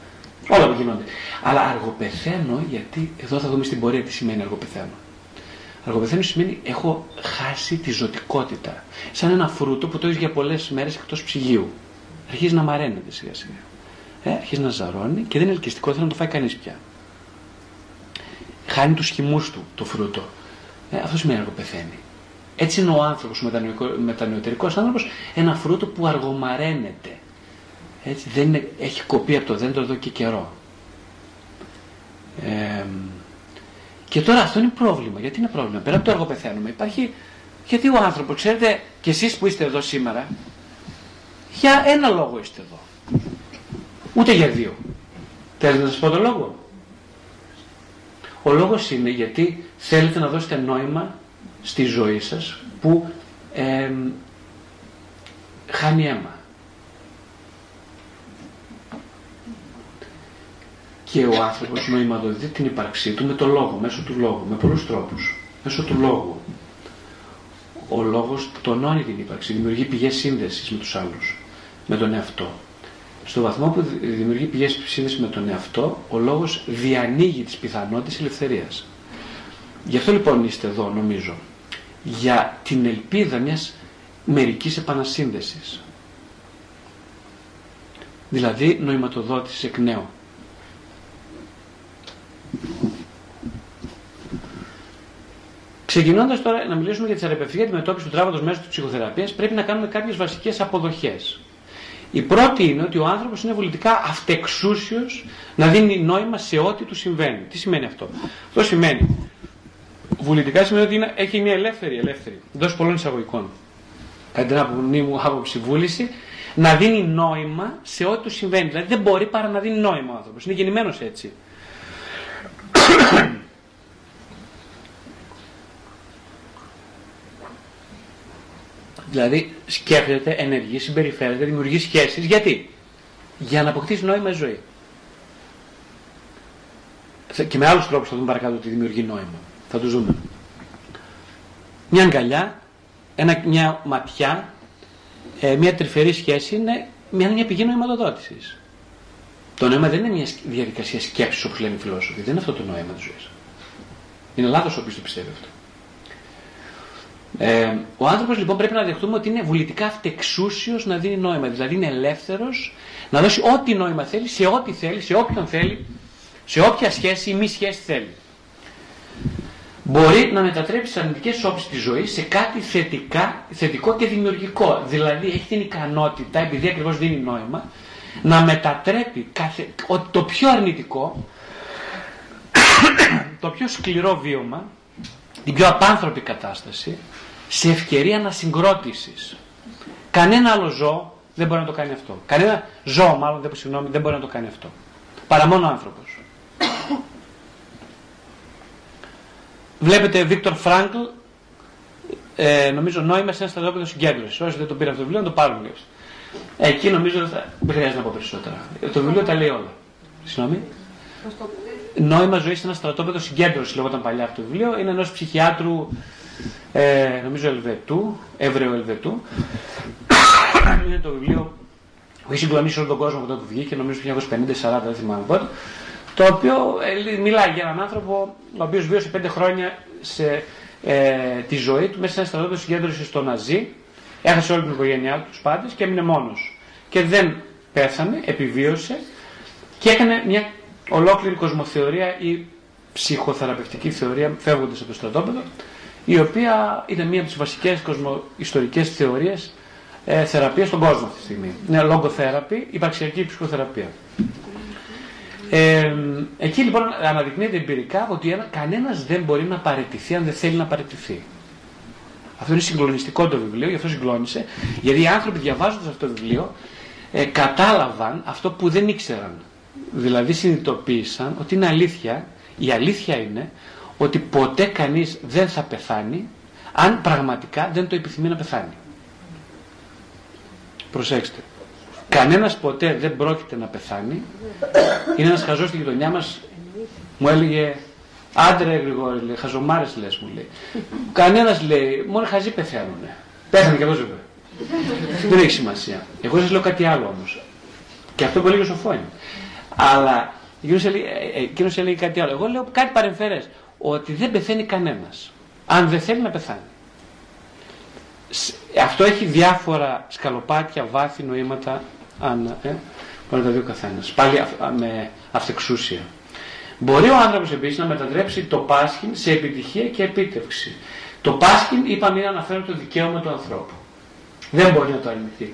Όλα που γίνονται. Αλλά αργοπεθαίνω γιατί εδώ θα δούμε στην πορεία τι σημαίνει αργοπεθαίνω. Αργοπεθαίνω σημαίνει έχω χάσει τη ζωτικότητα. Σαν ένα φρούτο που το έχεις για πολλές μέρες εκτός ψυγείου. Αρχίζει να μαραίνεται σιγά σιγά. Αρχίζει να ζαρώνει και δεν είναι ελκυστικό, θέλει να το φάει κανείς πια. Χάνει τους χυμούς του το φρούτο. Αυτό σημαίνει αργοπεθαίνει. Έτσι είναι ο άνθρωπος, ο μετανεωτερικός άνθρωπος, ένα φρούτο που αργομαραίνεται. Έτσι, δεν είναι, έχει κοπεί από το δέντρο εδώ και καιρό. Και τώρα αυτό είναι πρόβλημα. Γιατί είναι πρόβλημα? Πέρα από το αργοπεθαίνουμε, υπάρχει Γιατί ο άνθρωπος, ξέρετε, και εσείς που είστε εδώ σήμερα, για ένα λόγο είστε εδώ. Ούτε για δύο. Θέλετε να σας πω τον λόγο? Ο λόγος είναι γιατί θέλετε να δώσετε νόημα στη ζωή σας που χάνει αίμα. Και ο άνθρωπος νοηματοδοτεί την ύπαρξή του με τον λόγο, μέσω του λόγου, με πολλούς τρόπους. Μέσω του λόγου. Ο λόγος τονώνει την ύπαρξη, δημιουργεί πηγές σύνδεσης με τους άλλους, με τον εαυτό. Στο βαθμό που δημιουργεί πηγές σύνδεσης με τον εαυτό, ο λόγος διανοίγει τις πιθανότητες ελευθερίας. Γι' αυτό λοιπόν είστε εδώ, νομίζω, για την ελπίδα μιας μερικής επανασύνδεσης. Δηλαδή νοηματοδότηση εκ νέου. Ξεκινώντας τώρα να μιλήσουμε για τη θεραπευτική αντιμετώπιση του τραύματος μέσω της ψυχοθεραπείας, πρέπει να κάνουμε κάποιες βασικές αποδοχές. Η πρώτη είναι ότι ο άνθρωπος είναι βολητικά αυτεξούσιος να δίνει νόημα σε ό,τι του συμβαίνει. Τι σημαίνει αυτό? Αυτό σημαίνει, βολητικά σημαίνει ότι έχει μια ελεύθερη, εντός πολλών εισαγωγικών, κατά την άποψή μου, βούληση, να δίνει νόημα σε ό,τι του συμβαίνει. Δηλαδή δεν μπορεί παρά να δίνει νόημα ο άνθρωπος. Είναι γεννημένος έτσι. Δηλαδή σκέφτεται, ενεργεί, συμπεριφέρεται, δημιουργεί σχέσεις. Γιατί? Για να αποκτήσει νόημα η ζωή. Και με άλλους τρόπους θα δούμε παρακάτω ότι δημιουργεί νόημα. Θα το δούμε. Μια αγκαλιά, μια ματιά, μια τρυφερή σχέση είναι μια πηγή νοηματοδότησης. Το νόημα δεν είναι μια διαδικασία σκέψης όπως λένε οι φιλόσοφοι. Δεν είναι αυτό το νόημα της ζωής. Είναι λάθος όποιος το πιστεύει αυτό. Ο άνθρωπος λοιπόν πρέπει να δεχτούμε ότι είναι βουλητικά αυτεξούσιος να δίνει νόημα. Δηλαδή είναι ελεύθερος να δώσει ό,τι νόημα θέλει, σε ό,τι θέλει, σε όποιον θέλει, σε όποια σχέση ή μη σχέση θέλει. Μπορεί να μετατρέψει τις αρνητικές όψεις της ζωής σε κάτι θετικό και δημιουργικό. Δηλαδή έχει την ικανότητα, επειδή ακριβώς δίνει νόημα, να μετατρέπει το πιο αρνητικό, το πιο σκληρό βίωμα, την πιο απάνθρωπη κατάσταση, σε ευκαιρία ανασυγκρότησης. Κανένα άλλο ζώο δεν μπορεί να το κάνει αυτό. Κανένα ζώο μάλλον δεν μπορεί να το κάνει αυτό. Παρά μόνο ο άνθρωπος. Βλέπετε Βίκτορ Φρανκλ, νομίζω νόημα σε ένα στρατόπεδο συγκέντρωσης. Όσοι δεν το πήραν αυτό το βιβλίο να το πάρουν. Εκεί νομίζω δεν χρειάζεται να πω περισσότερα. Το βιβλίο τα λέει όλα. Συγγνώμη. Νόημα ζωή σε ένα στρατόπεδο συγκέντρωση, λεγόταν παλιά αυτό το βιβλίο, είναι ενός ψυχιάτρου, νομίζω Εβραίου-Ελβετού. Είναι το βιβλίο που έχει συγκλονίσει όλο τον κόσμο όταν το βγήκε, νομίζω 1950-40, δεν θυμάμαι πότε. Το οποίο μιλάει για έναν άνθρωπο ο οποίος βίωσε 5 χρόνια τη ζωή του μέσα σε ένα στρατόπεδο συγκέντρωση στο Ναζί. Έχασε όλη την οικογένειά του, τους πάντες, και έμεινε μόνος. Και δεν πέθανε, επιβίωσε και έκανε μια ολόκληρη κοσμοθεωρία ή ψυχοθεραπευτική θεωρία φεύγοντας από το στρατόπεδο, η οποία ήταν μία από τις βασικές κοσμοϊστορικές θεωρίες θεραπείας στον κόσμο αυτή τη στιγμή. Είναι λογοθεραπεία, υπαρξιακή ψυχοθεραπεία. Εκεί λοιπόν αναδεικνύεται εμπειρικά ότι κανένας δεν μπορεί να παραιτηθεί αν δεν θέλει να παραιτηθεί. Αυτό είναι συγκλονιστικό το βιβλίο, γι' αυτό συγκλώνησε, γιατί οι άνθρωποι διαβάζοντας αυτό το βιβλίο κατάλαβαν αυτό που δεν ήξεραν. Δηλαδή συνειδητοποίησαν ότι είναι αλήθεια, η αλήθεια είναι ότι ποτέ κανείς δεν θα πεθάνει αν πραγματικά δεν το επιθυμεί να πεθάνει. Προσέξτε, κανένας ποτέ δεν πρόκειται να πεθάνει. Είναι ένας χαζός στη γειτονιά μας, μου έλεγε, άντρε Γρηγόρη, λέει, χαζομάρες λες, μου λέει. Κανένας, λέει, μόνο χαζοί πεθαίνουνε. Πέθανε κι εγώ βέβαια. Δεν έχει σημασία. Εγώ σας λέω κάτι άλλο όμως. Και αυτό πολύ σοφό είναι. Αλλά εκείνος έλεγε κάτι άλλο. Εγώ λέω κάτι παρεμφερές. Ότι δεν πεθαίνει κανένας. Αν δεν θέλει να πεθάνει. Αυτό έχει διάφορα σκαλοπάτια, βάθη, νοήματα. Μπορεί να τα δει ο καθένας. Πάλι με αυτεξούσια. Μπορεί ο άνθρωπος επίσης να μετατρέψει το πάσχην σε επιτυχία και επίτευξη. Το πάσχην, είπαμε, είναι αναφέρον το δικαίωμα του ανθρώπου. Δεν μπορεί να το αρνηθεί.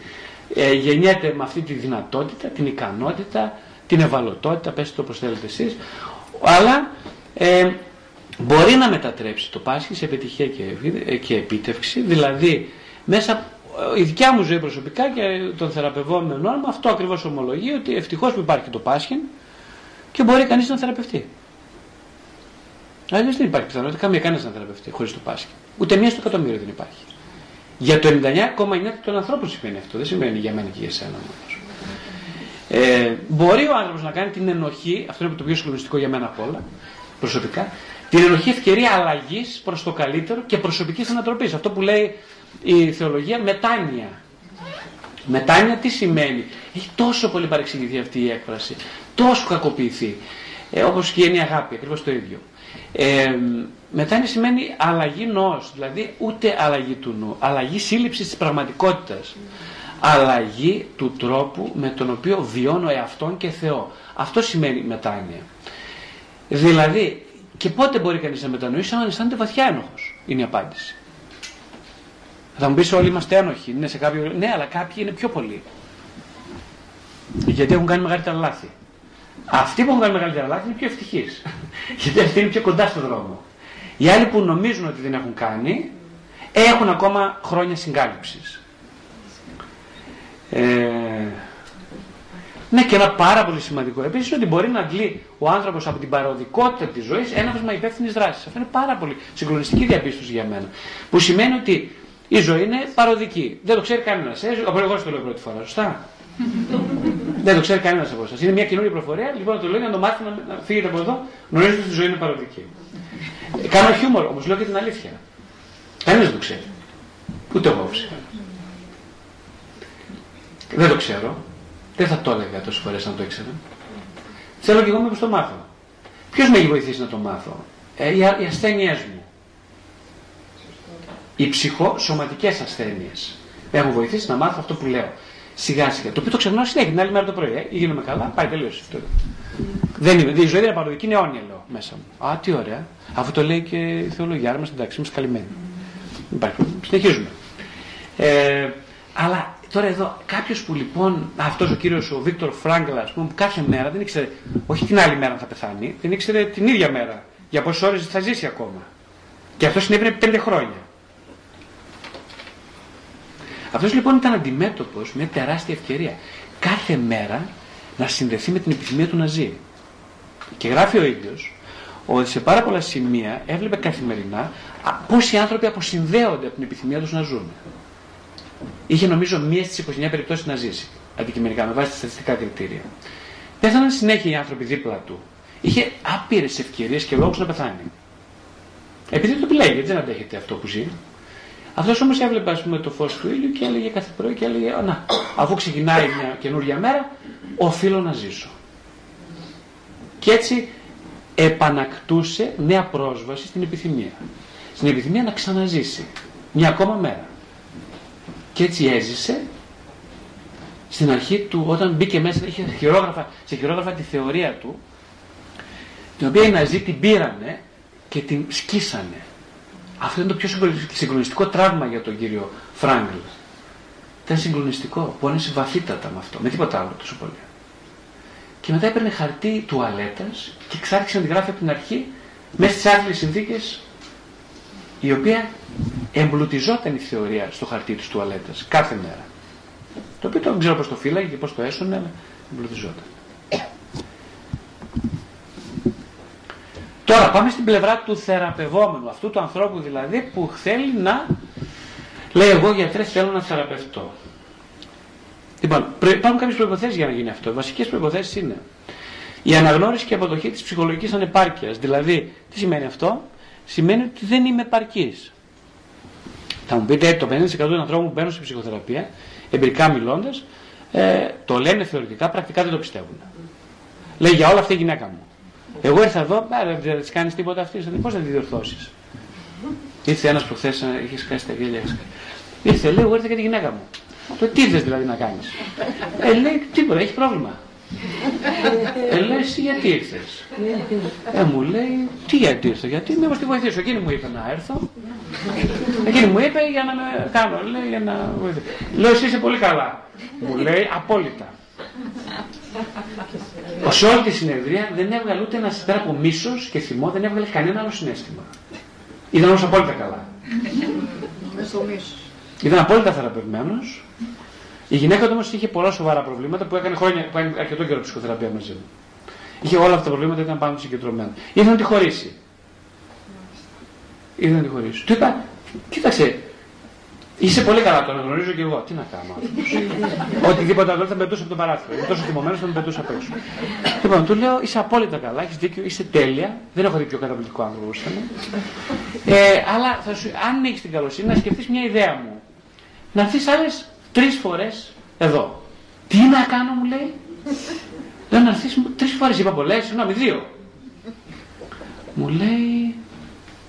Γεννιέται με αυτή τη δυνατότητα, την ικανότητα, την ευαλωτότητα, πέστε το όπως θέλετε εσείς, αλλά μπορεί να μετατρέψει το πάσχη σε επιτυχία και επίτευξη, δηλαδή μέσα η δικιά μου ζωή προσωπικά και των θεραπευόμενων μου αυτό ακριβώς ομολογεί, ότι ευτυχώς που υπάρχει το πάσχη και μπορεί κανείς να θεραπευτεί. Αλλιώς δεν υπάρχει πιθανότητα κανένας να θεραπευτεί χωρίς το πάσχη. Ούτε μία στο εκατομμύριο δεν υπάρχει. Για το 99,9% των ανθρώπων σημαίνει αυτό, δεν σημαίνει για μένα και για εσένα όμως. Μπορεί ο άνθρωπος να κάνει την ενοχή, αυτό είναι το πιο συγκλονιστικό για μένα απ' όλα, προσωπικά, την ενοχή ευκαιρία αλλαγής προς το καλύτερο και προσωπικής ανατροπής. Αυτό που λέει η θεολογία μετάνοια. Μετάνοια τι σημαίνει; Έχει τόσο πολύ παρεξηγηθεί αυτή η έκφραση, τόσο κακοποιηθεί. Όπως και είναι η αγάπη, ακριβώς το ίδιο. Μετάνοια σημαίνει αλλαγή νοός, δηλαδή ούτε αλλαγή του νου, αλλαγή σύλληψης της πραγματικότητας. Αλλαγή του τρόπου με τον οποίο βιώνω εαυτόν και Θεό. Αυτό σημαίνει μετάνοια. Δηλαδή, και πότε μπορεί κανείς να μετανοήσει, αν αισθάνεται βαθιά ένοχος, είναι η απάντηση. Θα μου πεις όλοι είμαστε ένοχοι, είναι σε κάποιο... Ναι, αλλά κάποιοι είναι πιο πολλοί. Γιατί έχουν κάνει μεγαλύτερα λάθη. Αυτοί που έχουν κάνει μεγαλύτερα λάθη είναι πιο ευτυχείς. Γιατί αυτοί είναι πιο κοντά στον δρόμο. Οι άλλοι που νομίζουν ότι δεν έχουν κάνει, έχουν ακόμα χρόνια συγκάλυψης. Ναι, και ένα πάρα πολύ σημαντικό επίσης ότι μπορεί να αντλεί ο άνθρωπος από την παροδικότητα της ζωής έναυσμα υπεύθυνης δράσης. Αυτό είναι πάρα πολύ συγκλονιστική διαπίστωση για μένα. Που σημαίνει ότι η ζωή είναι παροδική. Δεν το ξέρει κανένας. Εγώ το λέω πρώτη φορά, σωστά. Δεν το ξέρει κανένας από εσάς. Είναι μια καινούργια προφορία, λοιπόν να το λέω για να το μάθει να φύγετε από εδώ, γνωρίζετε ότι η ζωή είναι παροδική. Κάνω χιούμορ, όμως λέω και την αλήθεια. Κανένας δεν το ξέρει. Ούτε εγώ φυσικά. Δεν το ξέρω. Δεν θα το έλεγα τόσες φορές αν το ήξερα. Θέλω και εγώ μήπως το μάθω. Ποιος με έχει βοηθήσει να το μάθω; Οι ασθένειές μου. Οι ψυχοσωματικές ασθένειες. Με έχουν βοηθήσει να μάθω αυτό που λέω. Σιγά σιγά. Το οποίο το ξεχνάω συνέχεια. Την άλλη μέρα το πρωί. Γίνομαι καλά. Πάει τελείως. Δεν είμαι. Η ζωή δεν είναι παροδική. Είναι αιώνια λέω μέσα μου. Α, τι ωραία. Αφού το λέει και η θεολογία. Άρα είμαστε εντάξει. Είμαστε καλυμμένοι. Συνεχίζουμε. Αλλά. Τώρα εδώ, κάποιος που λοιπόν, αυτός ο κύριος ο Βίκτορ Φράγκλ, ας πούμε, που κάθε μέρα δεν ήξερε, όχι την άλλη μέρα θα πεθάνει, δεν ήξερε την ίδια μέρα, για πόσες ώρες θα ζήσει ακόμα. Και αυτό συνέβαινε 5 χρόνια. Αυτός λοιπόν ήταν αντιμέτωπος με τεράστια ευκαιρία. Κάθε μέρα να συνδεθεί με την επιθυμία του να ζει. Και γράφει ο ίδιος ότι σε πάρα πολλά σημεία έβλεπε καθημερινά πώς οι άνθρωποι αποσυνδέονται από την επιθυμία τους να ζουν. Είχε νομίζω 1 στις 29 περιπτώσεις να ζήσει, αντικειμενικά, με βάση τα στατιστικά κριτήρια. Πέθαναν συνέχεια οι άνθρωποι δίπλα του. Είχε άπειρες ευκαιρίες και λόγους να πεθάνει. Επειδή το επιλέγει, δεν αντέχεται αυτό που ζει. Αυτός όμως έβλεπε, ας πούμε, το φως του ήλιου και έλεγε κάθε πρωί και έλεγε: Να, αφού ξεκινάει μια καινούργια μέρα, οφείλω να ζήσω. Και έτσι επανακτούσε νέα πρόσβαση στην επιθυμία. Στην επιθυμία να ξαναζήσει μια ακόμα μέρα. Και έτσι έζησε, στην αρχή του, όταν μπήκε μέσα, είχε σε χειρόγραφα τη θεωρία του, την οποία οι Ναζί την πήρανε και την σκίσανε. Αυτό είναι το πιο συγκλονιστικό τραύμα για τον κύριο Φράγκλ. Ήταν συγκλονιστικό, πόνεσε βαθύτατα με αυτό, με τίποτα άλλο τόσο πολύ. Και μετά έπαιρνε χαρτί τουαλέτας και ξάρχισε να τη γράφει από την αρχή, μέσα στις άθλιες συνθήκες, η οποία εμπλουτιζόταν η θεωρία στο χαρτί της τουαλέτας κάθε μέρα. Το οποίο δεν ξέρω πώς το φύλαγε και πώς το έσωνε, αλλά εμπλουτιζόταν. Τώρα πάμε στην πλευρά του θεραπευόμενου, αυτού του ανθρώπου δηλαδή που θέλει να λέει: Εγώ γιατρές θέλω να θεραπευτώ. Λοιπόν, υπάρχουν κάποιες προϋποθέσεις για να γίνει αυτό. Βασικές προϋποθέσεις είναι η αναγνώριση και αποδοχή της ψυχολογικής ανεπάρκειας. Δηλαδή, τι σημαίνει αυτό; Σημαίνει ότι δεν είμαι επαρκής. Θα μου πείτε, το 50% των ανθρώπων που μπαίνουν στην ψυχοθεραπεία, εμπειρικά μιλώντας, το λένε θεωρητικά, πρακτικά δεν το πιστεύουν. Λέει για όλα αυτή η γυναίκα μου. Εγώ ήρθα εδώ, δεν της κάνεις τίποτα αυτή, πώς θα τη διορθώσεις; Ήρθε ένας προχθές, είχε σκάσει τα γέλια. Ήρθε, λέει, εγώ ήρθα για τη γυναίκα μου. Το τι θες δηλαδή να κάνεις; Λέει, τίποτα, έχει πρόβλημα. Λέει, εσύ γιατί ήρθες; Μου λέει, τι γιατί ήρθα; Γιατί με όμως τη βοηθήσω, εκείνη μου είπε να έρθω. Εκείνη μου είπε για να με κάνω, λέει, για να βοηθήσω. Λέω, εσύ είσαι πολύ καλά. Μου λέει, απόλυτα. Ο σε όλη τη συνεδρία δεν έβγαλε ούτε ένα πέρα από μίσος και θυμό, δεν έβγαλε κανένα άλλο συνέστημα. Ήταν όμως απόλυτα καλά. Ήταν απόλυτα θεραπευμένος. Η γυναίκα του όμως είχε πολλά σοβαρά προβλήματα που έκανε χρόνια, που έκανε αρκετό καιρό ψυχοθεραπεία μαζί μου. Είχε όλα αυτά τα προβλήματα, ήταν πάνω συγκεντρωμένα. Ήρθε να τη χωρίσει. Του είπα, κοίταξε, είσαι πολύ καλά, τον γνωρίζω και εγώ. Τι να κάνω. Οτιδήποτε άλλο θα πετούσε από το παράθυρο. Είμαι τόσο θυμωμένος, θα με πετούσε απ' έξω. Λοιπόν, του λέω, είσαι απόλυτα καλά, έχεις δίκιο, είσαι τέλεια. Δεν έχω δει πιο καταπληκτικό άνθρωπο. Αλλά αν έχεις την καλοσύνη να σκεφτείς μια ιδέα μου. Να έρθεις άλλες 3 φορές εδώ. Τι να κάνω, μου λέει. Λέω να έρθεις 3 φορές. Είπα πολλές, συγγνώμη, 2. Μου λέει,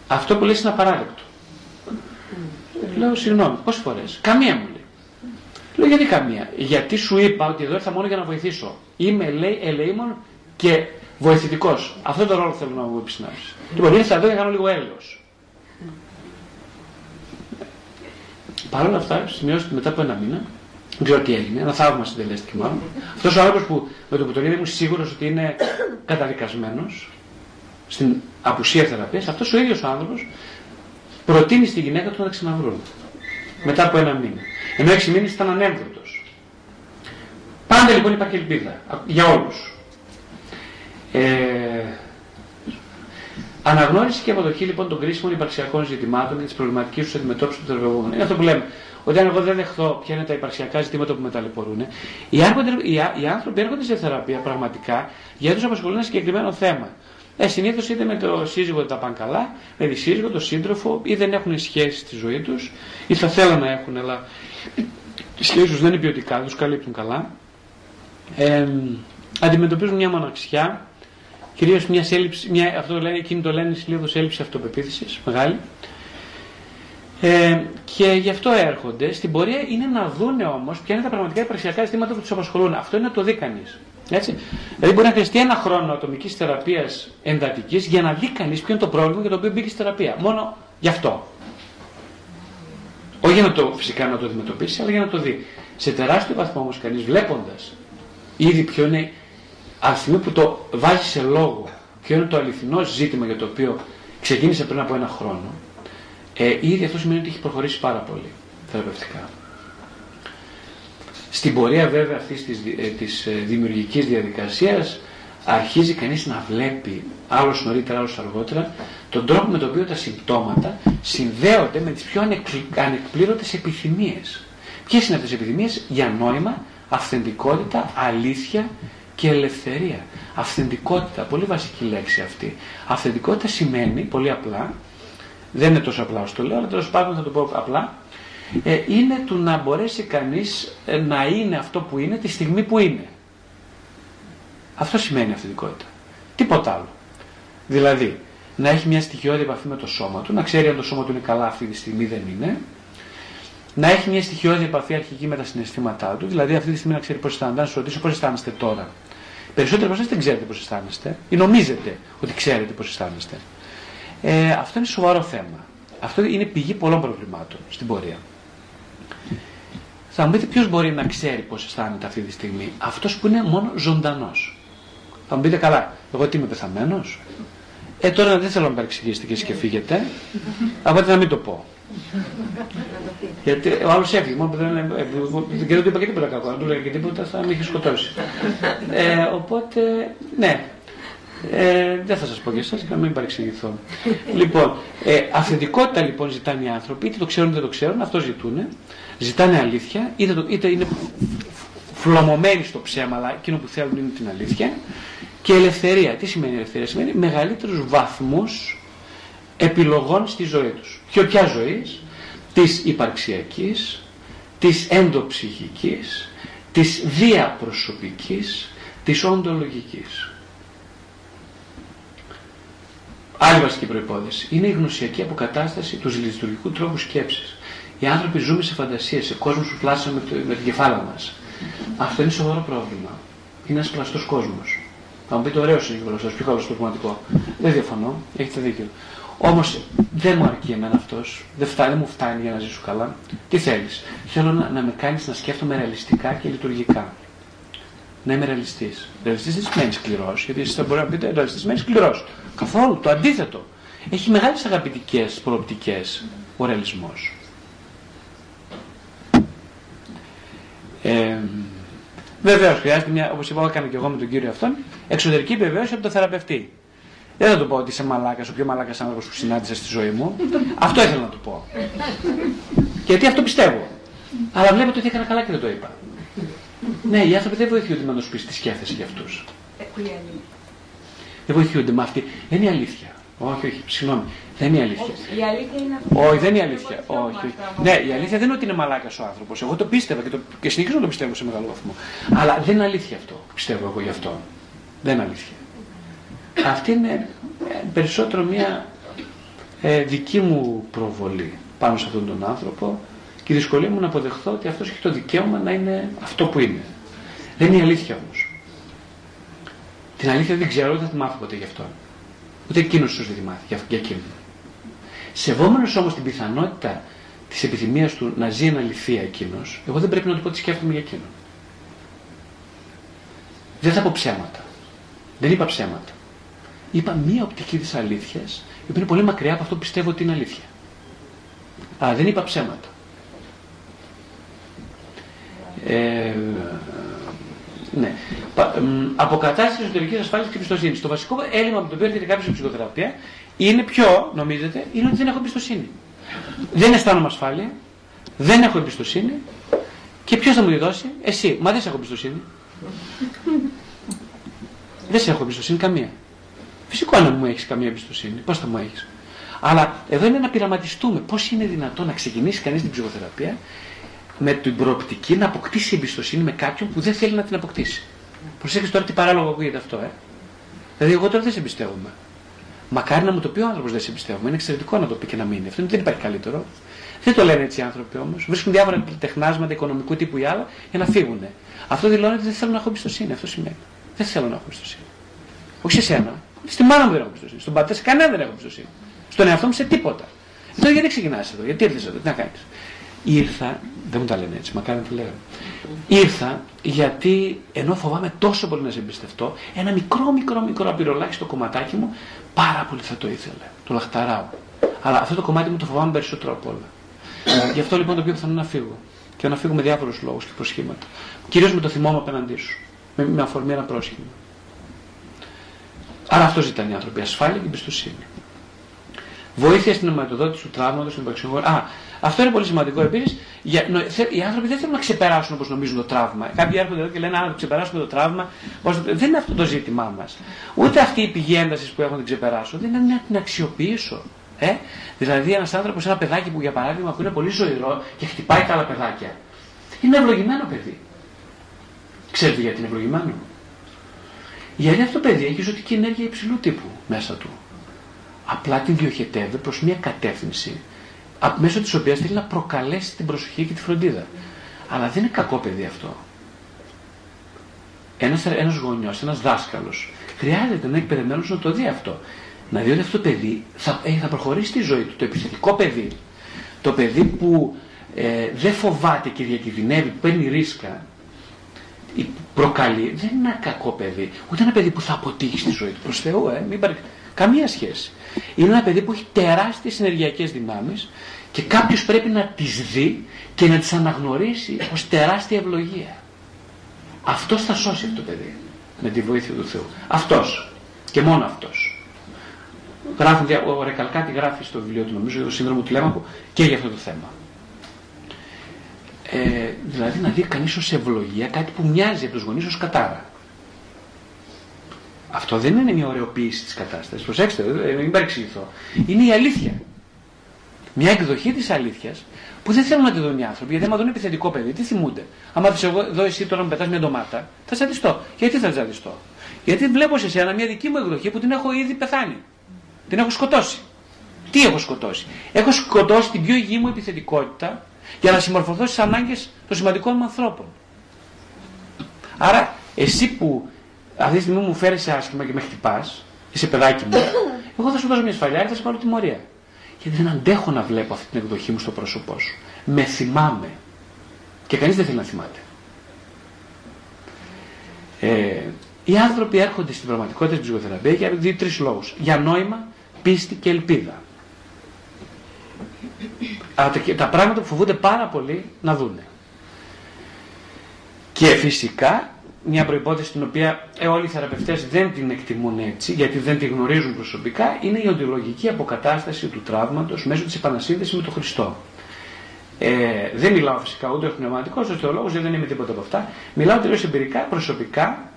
αυτό που λες είναι απαράδεκτο. Λέω, συγγνώμη, πόσες φορές. Καμία, μου λέει. Λέω, γιατί καμία. Γιατί σου είπα ότι εδώ ήρθα μόνο για να βοηθήσω. Είμαι, λέει, ελεήμων και βοηθητικός. Αυτό το ρόλο θέλω να μου επισυνάψεις. Λοιπόν, ήρθα εδώ για να κάνω λίγο έλεος. Παρ' όλα αυτά, σημειώστε μετά από 1 μήνα, δεν ξέρω τι έγινε, ένα θαύμα συντελέστηκε μάλλον. Αυτός ο άνθρωπος που με το που τον είδα ήμουν σίγουρος ότι είναι καταδικασμένος στην απουσία θεραπείας, αυτός ο ίδιος ο άνθρωπος προτείνει στη γυναίκα του να τα ξαναβρούν. Μετά από 1 μήνα. Ενώ 6 μήνες ήταν ανέμβρωτος. Πάντα λοιπόν υπάρχει ελπίδα για όλους. Αναγνώριση και αποδοχή λοιπόν των κρίσιμων υπαρξιακών ζητημάτων και τη προβληματική του αντιμετώπιση των θεραπευόμενων. Είναι αυτό που λέμε. Ότι αν εγώ δεν δεχθώ ποια είναι τα υπαρξιακά ζητήματα που με ταλαιπωρούν, οι άνθρωποι έρχονται σε θεραπεία πραγματικά γιατί του απασχολεί ένα συγκεκριμένο θέμα. Συνήθως είτε με το σύζυγο δεν τα πάνε καλά, με τη σύζυγο, τον σύντροφο, ή δεν έχουν σχέσεις στη ζωή τους, ή θα θέλουν να έχουν, αλλά οι σχέσεις τους δεν είναι ποιοτικά, τους καλύπτουν καλά. Αντιμετωπίζουν μια μοναξιά, κυρίως μια έλλειψη, αυτό το λένε, εκείνοι το λένε συνήθως έλλειψη αυτοπεποίθησης, μεγάλη. Και γι' αυτό έρχονται. Στην πορεία είναι να δούνε όμως ποια είναι τα πραγματικά υπαρξιακά ζητήματα που τους απασχολούν. Αυτό είναι να το δει κανείς. Έτσι. Δηλαδή, μπορεί να χρειαστεί 1 χρόνο ατομικής θεραπείας εντατικής για να δει κανείς ποιο είναι το πρόβλημα για το οποίο μπήκε στη θεραπεία. Μόνο γι' αυτό. Όχι για να το, φυσικά να το αντιμετωπίσει, αλλά για να το δει. Σε τεράστιο βαθμό όμως κανείς, βλέποντας ήδη ποιο είναι, αυτή που το βάζει σε λόγο, ποιο είναι το αληθινό ζήτημα για το οποίο ξεκίνησε πριν από 1 χρόνο, ήδη αυτό σημαίνει ότι έχει προχωρήσει πάρα πολύ θεραπευτικά. Στην πορεία βέβαια αυτής της δημιουργικής διαδικασίας αρχίζει κανείς να βλέπει, άλλος νωρίτερα, άλλος αργότερα, τον τρόπο με τον οποίο τα συμπτώματα συνδέονται με τις πιο ανεκπλήρωτες επιθυμίες. Ποιες είναι αυτές οι επιθυμίες? Για νόημα, αυθεντικότητα, αλήθεια και ελευθερία. Αυθεντικότητα, πολύ βασική λέξη αυτή. Αυθεντικότητα σημαίνει, πολύ απλά, δεν είναι τόσο απλά όσο το λέω, αλλά τέλος πάντων θα το πω απλά, είναι του να μπορέσει κανείς να είναι αυτό που είναι τη στιγμή που είναι. Αυτό σημαίνει αυθεντικότητα. Τίποτα άλλο. Δηλαδή, να έχει μια στοιχειώδη επαφή με το σώμα του, να ξέρει αν το σώμα του είναι καλά αυτή τη στιγμή δεν είναι, να έχει μια στοιχειώδη επαφή αρχική με τα συναισθήματά του, δηλαδή αυτή τη στιγμή να ξέρει πώς αισθάνεται, να σου ρωτήσω πώς αισθάνεστε τώρα. Περισσότεροι από εσάς δεν ξέρετε πώς αισθάνεστε ή νομίζετε ότι ξέρετε πώς αισθάνεστε. Αυτό είναι σοβαρό θέμα. Αυτό είναι πηγή πολλών προβλημάτων στην πορεία. Θα μου πείτε ποιος μπορεί να ξέρει πώς αισθάνεται αυτή τη στιγμή? Αυτός που είναι μόνο ζωντανός. Θα μου πείτε καλά, εγώ τι είμαι πεθαμένος? Τώρα δεν θέλω να παρεξηγήσετε και φύγετε. Από να μην το πω. Γιατί ο άλλος έφυγε, μόνο και δεν του είπα και τίποτα κακό. Αν του λέγα και τίποτα θα με είχε σκοτώσει. Οπότε, ναι. Δεν θα σας πω για εσάς για να μην παρεξηγηθώ. Λοιπόν, αυθεντικότητα λοιπόν ζητάνε οι άνθρωποι, είτε το ξέρουν είτε δεν το ξέρουν, αυτό ζητούνε. Ζητάνε αλήθεια, είτε είναι φλωμωμένοι στο ψέμα, αλλά εκείνο που θέλουν είναι την αλήθεια. Και ελευθερία. Τι σημαίνει ελευθερία? Σημαίνει μεγαλύτερους βαθμούς επιλογών στη ζωή τους. Και ποια ζωή? Της υπαρξιακής, της ενδοψυχικής, της διαπροσωπικής, της οντολογικής. Άλλη βασική προϋπόθεση είναι η γνωσιακή αποκατάσταση του λειτουργικού τρόπου σκέψης. Οι άνθρωποι ζούμε σε φαντασίες, σε κόσμους που πλάσαμε με την κεφάλα μας. Αυτό είναι σοβαρό πρόβλημα. Είναι ένας πλαστός κόσμος. Θα μου πείτε, ωραίος είναι ο πλαστός, πιο καλό στο πραγματικό. Δεν διαφωνώ, έχετε δίκιο. Όμως δεν μου αρκεί εμένα αυτός, δεν μου φτάνει για να ζήσω καλά. Τι θέλεις? Θέλω να με κάνεις να σκέφτομαι ρεαλιστικά και λειτουργικά. να είμαι ρεαλιστής. Ρεαλιστής δεν σημαίνει σκληρός, γιατί εσείς θα μπορείτε να πείτε ρεαλιστής σημαίνει σκληρός. Καθόλου, το αντίθετο. Έχει μεγάλες αγαπητικές προοπτικές ο ρεαλισμός. Βεβαίως χρειάζεται μια, όπως είπα, έκανα και εγώ με τον κύριο αυτόν, εξωτερική επιβεβαίωση από τον θεραπευτή. Δεν θα του πω ότι είσαι μαλάκας, ο πιο μαλάκας άνθρωπος που συνάντησα στη ζωή μου. Αυτό ήθελα να του πω. Γιατί αυτό πιστεύω. Αλλά βλέπετε ότι έκανα καλά και δεν το είπα. Ναι, οι άνθρωποι δεν βοηθούνται να τους πεις τη σκέφτεσαι για αυτούς. Δεν βοηθούνται με αυτή. Δεν είναι η αλήθεια. Όχι, όχι, συγγνώμη. Δεν είναι η αλήθεια. Η αλήθεια είναι αυτή. Όχι, δεν είναι η αλήθεια. Όχι. Ναι, η αλήθεια δεν είναι ότι είναι μαλάκας ο άνθρωπος. Εγώ το πίστευα και συνεχίζω να το πιστεύω σε μεγάλο βαθμό. Αλλά δεν είναι αλήθεια αυτό που πιστεύω εγώ γι' αυτό. Δεν είναι αλήθεια. Αυτή είναι περισσότερο μια δική μου προβολή πάνω σε αυτόν τον άνθρωπο και η δυσκολία μου να αποδεχθώ ότι αυτός έχει το δικαίωμα να είναι αυτό που είναι. Δεν είναι η αλήθεια όμως. Την αλήθεια δεν ξέρω, δεν θα τη μάθω ποτέ γι' αυτόν. Ούτε εκείνος ίσως δεν τη μάθει για εκείνον. Σεβόμενος όμως την πιθανότητα της επιθυμίας του να ζει εν αληθεία εκείνος, εγώ δεν πρέπει να του πω τι σκέφτομαι για εκείνον. Δεν θα πω ψέματα. Δεν είπα ψέματα. Είπα μία οπτική της αλήθειας, η οποία είναι πολύ μακριά από αυτό που πιστεύω ότι είναι αλήθεια. Αλλά δεν είπα ψέματα. Ναι. Αποκατάσταση της εσωτερικής ασφάλειας και εμπιστοσύνης. Το βασικό έλλειμμα με το οποίο έρχεται κάποιος στην ψυχοθεραπεία είναι ποιο, νομίζετε, είναι ότι δεν έχω εμπιστοσύνη. Δεν αισθάνομαι ασφάλεια, δεν έχω εμπιστοσύνη και ποιος θα μου τη δώσει, εσύ. Μα δεν σε έχω εμπιστοσύνη. Δεν σε έχω εμπιστοσύνη καμία. Φυσικό να μου έχεις καμία εμπιστοσύνη. Πώς θα μου έχεις. Αλλά εδώ είναι να πειραματιστούμε πώς είναι δυνατόν να ξεκινήσει κανείς την ψυχοθεραπεία με την προοπτική να αποκτήσει εμπιστοσύνη με κάποιον που δεν θέλει να την αποκτήσει. Προσέχεις τώρα τι παράλογο ακούγεται αυτό, Δηλαδή, εγώ τώρα δεν σε εμπιστεύομαι. Μακάρι να μου το πει ο άνθρωπος δεν σε εμπιστεύομαι. Είναι εξαιρετικό να το πει και να μείνει. Αυτό δεν υπάρχει καλύτερο. Δεν το λένε έτσι οι άνθρωποι όμως. Βρίσκουν διάφορα τεχνάσματα οικονομικού τύπου ή άλλα για να φύγουν. Αυτό δηλώνει ότι δεν θέλω να έχω εμπιστοσύνη. Αυτό σημαίνει. Δεν θέλω να έχω εμπιστοσύνη. Όχι σε σένα. Στη μάνα μου δεν έχω εμπιστοσύνη. Στον πατέρα σε κανέναν δεν έχω εμπιστοσύνη. Στον εαυτό μου σε τίποτα. Εδώ γιατί ξεκινάς εδώ, γιατί ήρθες εδώ, τι να κάνεις. Ήρθα, δεν μου τα λένε έτσι, μακάρι να τη λέω. Ήρθα γιατί ενώ φοβάμαι τόσο πολύ να σε εμπιστευτώ, ένα μικρό απειρολάχιστο κομματάκι μου πάρα πολύ θα το ήθελε. Το λαχταράω. Αλλά αυτό το κομμάτι μου το φοβάμαι περισσότερο από όλα. Γι' αυτό λοιπόν το πιο πιθανό να φύγω. Και να φύγω με διάφορους λόγους και προσχήματα. Κυρίως με το θυμό μου απέναντί σου. Με αφορμή ένα πρόσχημα. Άρα αυτό ζητάνε οι άνθρωποι. Ασφάλεια και εμπιστοσύνη. Βοήθεια στην αιματοδότηση του τραύματος, στην υπαξιογόρηση. Αυτό είναι πολύ σημαντικό επίσης. Οι άνθρωποι δεν θέλουν να ξεπεράσουν όπως νομίζουν το τραύμα. Κάποιοι έρχονται εδώ και λένε: αν ξεπεράσουμε το τραύμα, δεν είναι αυτό το ζήτημά μας. Ούτε αυτή η πηγή έντασης που έχω να την ξεπεράσω, δεν είναι να την αξιοποιήσω. Δηλαδή, ένας άνθρωπος, ένα παιδάκι που για παράδειγμα που είναι πολύ ζωηρό και χτυπάει τα άλλα παιδάκια. Είναι ευλογημένο παιδί. Ξέρετε γιατί είναι ευλογημένο. Γιατί αυτό το παιδί έχει ζωτική ενέργεια υψηλού τύπου μέσα του. Απλά την διοχετεύει προς μια κατεύθυνση μέσω της οποίας θέλει να προκαλέσει την προσοχή και τη φροντίδα. Αλλά δεν είναι κακό παιδί αυτό. Ένας γονιός, ένας δάσκαλος χρειάζεται να εκπαιδευμένος να το δει αυτό. Να δει ότι αυτό το παιδί θα προχωρήσει στη ζωή του. Το επιθετικό παιδί, το παιδί που δεν φοβάται και διακινδυνεύει, που παίρνει ρίσκα, προκαλεί, δεν είναι ένα κακό παιδί. Ούτε ένα παιδί που θα αποτύχει στη ζωή του. Προς Θεού, μην υπάρχει καμία σχέση. Είναι ένα παιδί που έχει τεράστιες ενεργειακές δυνάμεις και κάποιος πρέπει να τις δει και να τις αναγνωρίσει ως τεράστια ευλογία. Αυτός θα σώσει αυτό το παιδί με τη βοήθεια του Θεού. Αυτός και μόνο αυτός. Ο Ρεκαλκάτη γράφει στο βιβλίο του, νομίζω, για το σύνδρομο του Λέμαχου και για αυτό το θέμα. Δηλαδή να δει κανείς ως ευλογία κάτι που μοιάζει από τους γονείς ως κατάρα. Αυτό δεν είναι μια ωραιοποίηση της κατάστασης. Προσέξτε, μην παρεξηγηθώ. Είναι η αλήθεια. Μια εκδοχή της αλήθειας που δεν θέλουν να τη δουν οι άνθρωποι. Γιατί άμα δουν επιθετικό παιδί, τι θυμούνται. Άμα δεις εγώ εδώ εσύ τώρα μου πετάς μια ντομάτα, θα ζαλιστώ. Γιατί θα ζαλιστώ. Γιατί βλέπω σε εσένα μια δική μου εκδοχή που την έχω ήδη πεθάνει. Την έχω σκοτώσει. Τι έχω σκοτώσει. Έχω σκοτώσει την πιο υγιή μου επιθετικότητα για να συμμορφωθώ στις ανάγκες των σημαντικών μου ανθρώπων. Άρα, εσύ που αυτή τη στιγμή μου φέρεσαι άσχημα και με χτυπάς, είσαι παιδάκι μου, εγώ θα σου δώσω μια σφαλιά και θα σε πάρω τιμωρία. Γιατί δεν αντέχω να βλέπω αυτή την εκδοχή μου στο πρόσωπό σου. Με θυμάμαι. Και κανείς δεν θέλει να θυμάται. Οι άνθρωποι έρχονται στην πραγματικότητα της ψυχοθεραπεία για δύο-τρεις λόγους. Για νόημα, πίστη και ελπίδα. Τα πράγματα που φοβούνται πάρα πολύ να δούνε. Και φυσικά, μια προϋπόθεση την οποία όλοι οι θεραπευτές δεν την εκτιμούν έτσι, γιατί δεν τη γνωρίζουν προσωπικά, είναι η οντιολογική αποκατάσταση του τραύματος μέσω της επανασύνδεσης με τον Χριστό. Δεν μιλάω φυσικά ούτε ως πνευματικός, ως θεολόγος, δεν είμαι τίποτα από αυτά. Μιλάω τελείως εμπειρικά, προσωπικά,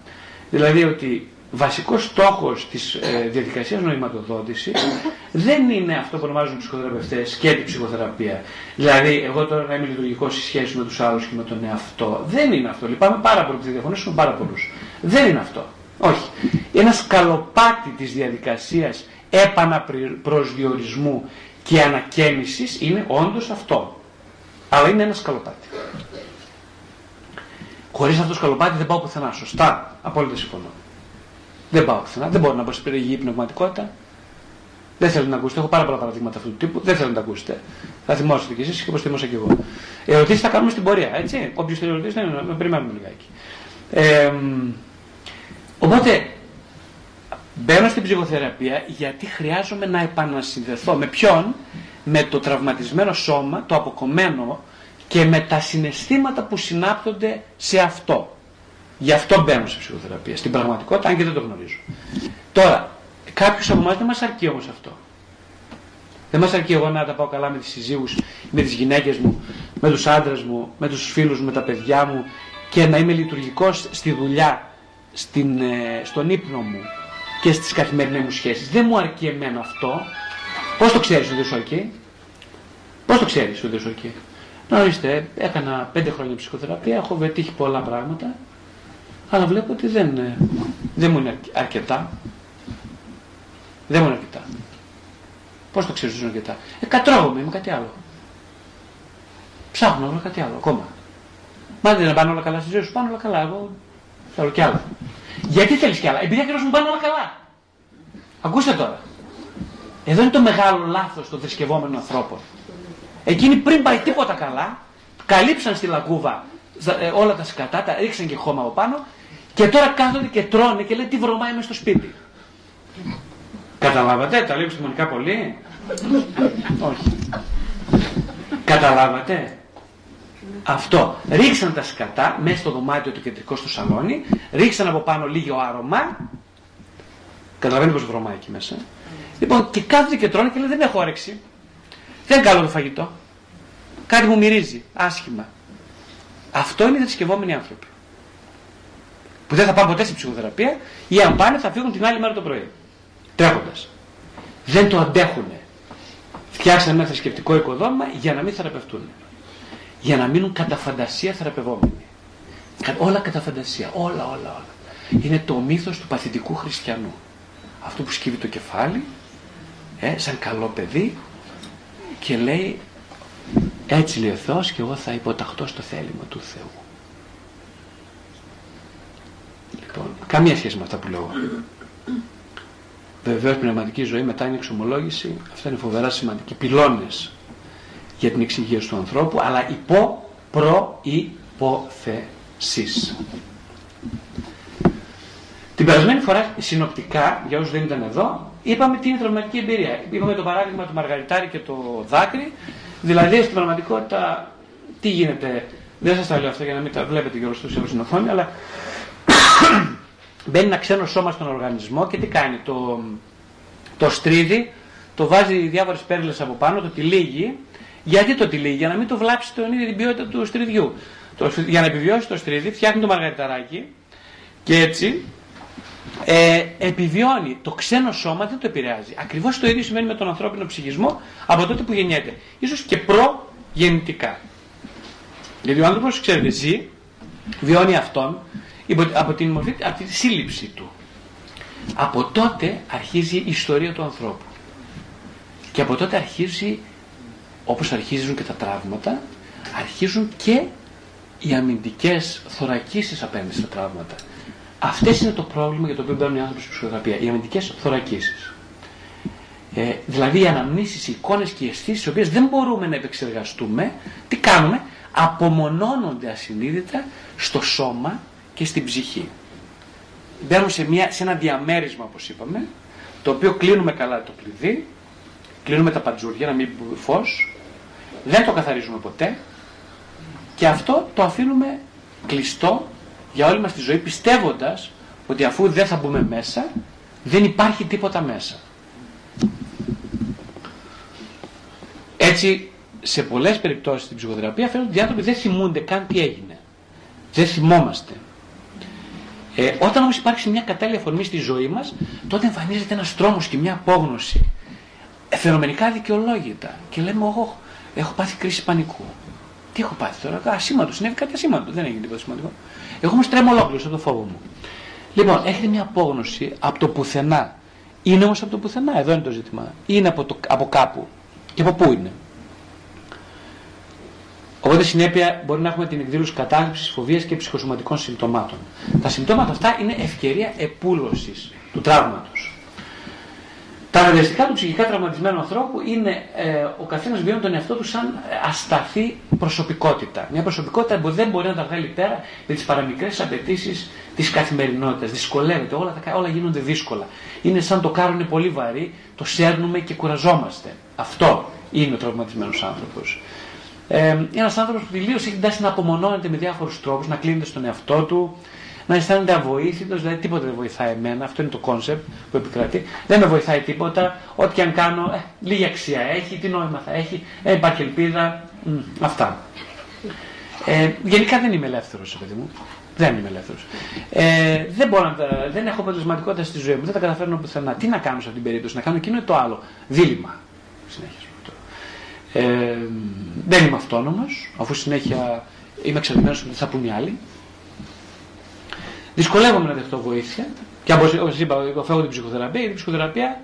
δηλαδή ότι βασικός στόχος της διαδικασίας νοηματοδότησης δεν είναι αυτό που ονομάζουν ψυχοθεραπευτές και την ψυχοθεραπεία. Δηλαδή, εγώ τώρα να είμαι λειτουργικός στη σχέση με τους άλλους και με τον εαυτό. Δεν είναι αυτό. Λυπάμαι πάρα πολύ, τη διαφωνήσω με πάρα πολλούς. Δεν είναι αυτό. Όχι. Ένα σκαλοπάτι της διαδικασίας επαναπροσδιορισμού και ανακαίνησης είναι όντως αυτό. Αλλά είναι ένα σκαλοπάτι. Χωρίς αυτό το σκαλοπάτι δεν πάω πουθενά. Σωστά. Απόλυτα συμφωνώ. Δεν πάω πουθενά. Δεν μπορώ να πω στην περιγή πνευματικότητα. Δεν θέλω να ακούσετε. Έχω πάρα πολλά παραδείγματα αυτού του τύπου. Δεν θέλω να τα ακούσετε. Θα θυμόσετε κι εσείς και όπως θυμώσα κι εγώ. Ερωτήσεις θα κάνουμε στην πορεία. Έτσι. Όποιος θέλει ερωτήσεις, να περιμένουμε λιγάκι. Οπότε, μπαίνω στην ψυχοθεραπεία γιατί χρειάζομαι να επανασυνδεθώ. Με ποιον? Με το τραυματισμένο σώμα, το αποκομμένο και με τα συναισθήματα που συνάπτονται σε αυτό. Γι' αυτό μπαίνω σε ψυχοθεραπεία. Στην πραγματικότητα, αν και δεν το γνωρίζω. Τώρα, κάποιος από εμάς δεν μας αρκεί όμως αυτό. Δεν μας αρκεί εγώ να τα πάω καλά με τις συζύγους, με τις γυναίκες μου, με τους άντρες μου, με τους φίλους μου, με τα παιδιά μου και να είμαι λειτουργικός στη δουλειά, στον ύπνο μου και στις καθημερινές μου σχέσεις. Δεν μου αρκεί εμένα αυτό. Πώς το ξέρεις ότι δεν σου αρκεί? Πώς το ξέρεις ότι δεν σου αρκεί? Να ορίστε, έκανα 5 χρόνια ψυχοθεραπεία, έχω πετύχει πολλά πράγματα, αλλά βλέπω ότι δεν μου είναι αρκετά. Δεν μου είναι αρκετά. Πώς το ξέρεις ότι δεν είναι αρκετά? Κατρώγομαι με κάτι άλλο. Ψάχνω όλο κάτι άλλο ακόμα. Μα δεν πάνε όλα καλά στη ζωή σου, πάνε όλα καλά. Εγώ θέλω κι άλλα. Γιατί θέλεις κι άλλα? Επειδή ακριβώς μου πάνε όλα καλά. Ακούστε τώρα. Εδώ είναι το μεγάλο λάθος των θρησκευόμενων ανθρώπων. Εκείνοι πριν πάει τίποτα καλά, καλύψαν στη λακκούβα όλα τα σκατά, τα ρίξαν και χώμα από πάνω και τώρα κάθονται και τρώνε και λένε τι βρωμάει μες στο σπίτι. Καταλάβατε, τα λέω επιστημονικά πολύ. Όχι. Καταλάβατε. Αυτό. Ρίξαν τα σκατά μέσα στο δωμάτιο το κεντρικό στο σαλόνι, ρίξαν από πάνω λίγο άρωμα. Καταλαβαίνετε πως βρωμάει εκεί μέσα. Λοιπόν, και κάθονται και τρώνε και λένε δεν έχω όρεξη. Δεν κάνω το φαγητό. Κάτι μου μυρίζει άσχημα. Αυτό είναι οι θρησκευόμενοι άνθρωποι. Που δεν θα πάνε ποτέ στην ψυχοθεραπεία ή αν πάνε θα φύγουν την άλλη μέρα το πρωί. Τρέχοντας. Δεν το αντέχουνε. Φτιάξαν ένα θρησκευτικό οικοδόμημα για να μην θεραπευτούν. Για να μείνουν κατά φαντασία θεραπευόμενοι. Όλα κατά φαντασία. Όλα. Είναι το μύθος του παθητικού χριστιανού. Αυτό που σκύβει το κεφάλι, σαν καλό παιδί και λέει έτσι λέει ο Θεός και εγώ θα υποταχτώ στο θέλημα του Θεού. Λοιπόν, καμία σχέση με αυτά που λέω. Βεβαίως πνευματική ζωή μετά είναι εξομολόγηση, αυτά είναι φοβερά σημαντικοί πυλώνες για την εξυγίαση του ανθρώπου, αλλά υπό προϋποθέσεις. Την περασμένη φορά, συνοπτικά, για όσους δεν ήταν εδώ, είπαμε τι είναι τραυματική εμπειρία. Είπαμε το παράδειγμα του Μαργαριτάρη και το δάκρυ. Δηλαδή, στην πραγματικότητα, τι γίνεται. Δεν σας τα λέω αυτά για να μην τα βλέπετε και όλους τους εδώ στην οθόνη, αλλά μπαίνει ένα ξένο σώμα στον οργανισμό και τι κάνει. Το στρίδι, το βάζει διάφορες πέρλες από πάνω, το τυλίγει. Γιατί το τυλίγει? Για να μην το βλάψει την ποιότητα του στριδιού. Για να επιβιώσει το στρίδι, φτιάχνει το μαργαριταράκι και έτσι. Επιβιώνει. Το ξένο σώμα δεν το επηρεάζει. Ακριβώς το ίδιο σημαίνει με τον ανθρώπινο ψυχισμό από τότε που γεννιέται. Ίσως και προγεννητικά. Γιατί ο άνθρωπος, ξέρετε, ζει, βιώνει αυτόν από τη σύλληψη του. Από τότε αρχίζει η ιστορία του ανθρώπου. Και από τότε αρχίζει, όπως αρχίζουν και τα τραύματα, αρχίζουν και οι αμυντικές θωρακίσεις απέναντι στα τραύματα. Αυτές είναι το πρόβλημα για το οποίο μπαίνουν οι άνθρωποι στην ψυχοθεραπεία. Οι αμυντικές θωρακίσεις. Δηλαδή οι αναμνήσεις, οι εικόνες και οι αισθήσεις, οι οποίες δεν μπορούμε να επεξεργαστούμε, τι κάνουμε? Απομονώνονται ασυνείδητα στο σώμα και στην ψυχή. μπαίνουν σε ένα διαμέρισμα, όπως είπαμε, το οποίο κλείνουμε καλά το κλειδί, κλείνουμε τα παντζούρια να μην μπει φως, δεν το καθαρίζουμε ποτέ και αυτό το αφήνουμε κλειστό για όλη μας τη ζωή, πιστεύοντας ότι αφού δεν θα μπούμε μέσα, δεν υπάρχει τίποτα μέσα. Έτσι, σε πολλές περιπτώσεις στην ψυχοθεραπεία φαίνονται ότι οι άνθρωποι δεν θυμούνται καν τι έγινε. Δεν θυμόμαστε. Όταν όμως υπάρξει μια κατάλληλη αφορμή στη ζωή μας, τότε εμφανίζεται ένας τρόμος και μια απόγνωση. Φαινομενικά αδικαιολόγητα. Και λέμε, εγώ έχω πάθει κρίση πανικού. Τι έχω πάθει τώρα, ασήμαντο, συνέβη κάτι ασήμαντο, δεν έγινε τίποτα σημαντικό. Εγώ όμως τρέμω ολόκληρος από το φόβο μου. Λοιπόν, έχετε μια απόγνωση από το πουθενά. Είναι όμως από το πουθενά, εδώ είναι το ζήτημα. Είναι από κάπου. Και από πού είναι. Οπότε συνέπεια μπορεί να έχουμε την εκδήλωση κατάθλιψης, φοβίας και ψυχοσωματικών συμπτωμάτων. Τα συμπτώματα αυτά είναι ευκαιρία επούλωσης του τραύματος. Τα χαρακτηριστικά του ψυχικά τραυματισμένου ανθρώπου είναι ο καθένας βιώνει τον εαυτό του σαν ασταθή προσωπικότητα. Μια προσωπικότητα που δεν μπορεί να τα βγάλει πέρα με τις παραμικρές απαιτήσεις της καθημερινότητας. Δυσκολεύεται, όλα γίνονται δύσκολα. Είναι σαν το κάρο είναι πολύ βαρύ, το σέρνουμε και κουραζόμαστε. Αυτό είναι ο τραυματισμένος άνθρωπος. Ένας άνθρωπος που τελείως έχει την τάση να απομονώνεται με διάφορους τρόπους, να κλείνεται στον εαυτό του, να αισθάνεται αβοήθητος, δηλαδή τίποτα δεν βοηθάει εμένα, αυτό είναι το κόνσεπτ που επικρατεί, δεν με βοηθάει τίποτα, ό,τι και αν κάνω, λίγη αξία έχει, τι νόημα θα έχει, υπάρχει ελπίδα, αυτά. Γενικά δεν είμαι ελεύθερος, παιδί μου. Δεν είμαι ελεύθερος. Δεν έχω αποτελεσματικότητα στη ζωή μου, δεν τα καταφέρνω πουθενά. Τι να κάνω σε αυτήν την περίπτωση, να κάνω εκείνο ή το άλλο. Δίλημμα. Συνέχεια. Δεν είμαι αυτόνομος, αφού συνέχεια είμαι εξαρτημένος ότι θα πούν οι άλλοι. Δυσκολεύομαι να δεχτώ βοήθεια και όπως είπα, φεύγω την ψυχοθεραπεία, γιατί η ψυχοθεραπεία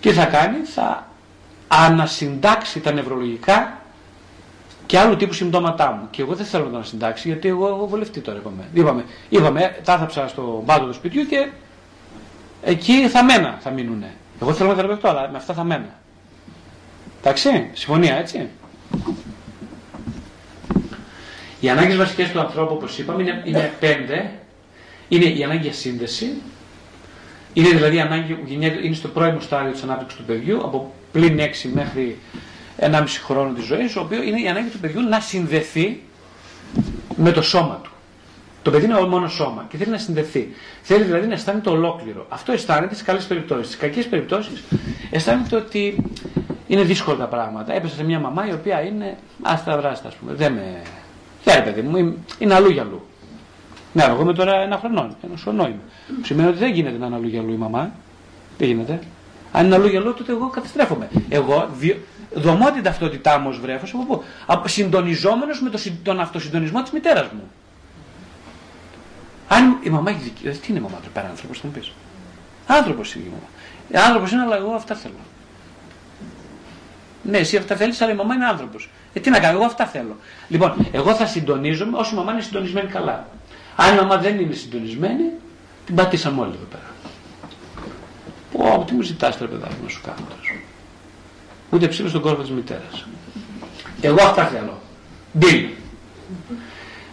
τι θα κάνει, θα ανασυντάξει τα νευρολογικά και άλλου τύπου συμπτώματά μου. Και εγώ δεν θέλω να τα ανασυντάξει, γιατί εγώ έχω βολευτεί τώρα. Είπαμε, τα άθαψα στον πάτο του σπιτιού και εκεί θα μένα θα μείνουνε. Εγώ θέλω να θεραπευτώ, αλλά με αυτά θα μένα. Εντάξει, συμφωνία έτσι. Οι ανάγκες βασικές του ανθρώπου, όπως είπαμε, είναι πέντε. Είναι η ανάγκη για σύνδεση. Είναι δηλαδή η ανάγκη που είναι στο πρώιμο στάδιο της ανάπτυξης του παιδιού, από πλην 6 μέχρι 1,5 χρόνο της ζωής, το οποίο είναι η ανάγκη του παιδιού να συνδεθεί με το σώμα του. Το παιδί είναι μόνο σώμα και θέλει να συνδεθεί. Θέλει δηλαδή να αισθάνεται ολόκληρο. Αυτό αισθάνεται στις καλές περιπτώσεις. Στις κακές περιπτώσεις αισθάνεται ότι είναι δύσκολα τα πράγματα. Έπεσα σε μια μαμά η οποία είναι αστραβράστα, ας πούμε. Δεν παιδί μου, είναι αλλού για αλλού. Ναι, εγώ είμαι τώρα ένα χρονό είμαι. Σημαίνει ότι δεν γίνεται να είναι αλλού για αλλού η μαμά. Δεν γίνεται. Αν είναι αλλού για αλλού, τότε εγώ καταστρέφομαι. Εγώ δομώ την ταυτότητά μου ως βρέφος, από πού? Συντονιζόμενος με τον αυτοσυντονισμό της μητέρας μου. Αν η μαμά έχει δικαίωμα. Τι είναι η μαμά του, πέρα άνθρωπος, θα μου πεις. Άνθρωπος είναι η μαμά. Άνθρωπος είναι, αλλά εγώ αυτά θέλω. Ναι, εσύ αυτά θέλεις, αλλά η μαμά είναι άνθρωπος. Τι να κάνω, εγώ αυτά θέλω. Λοιπόν, εγώ θα συντονίζομαι όσο η μαμά είναι συντονισμένη καλά. Αν η μαμά δεν είναι συντονισμένη, την πατήσαμε όλοι εδώ πέρα. Πω, τι μου ζητάς τώρα, παιδάκι, να σου κάνω τώρα. Ούτε ψήλω στον κόρφο της μητέρας. Εγώ αυτά θέλω. Μπιλ.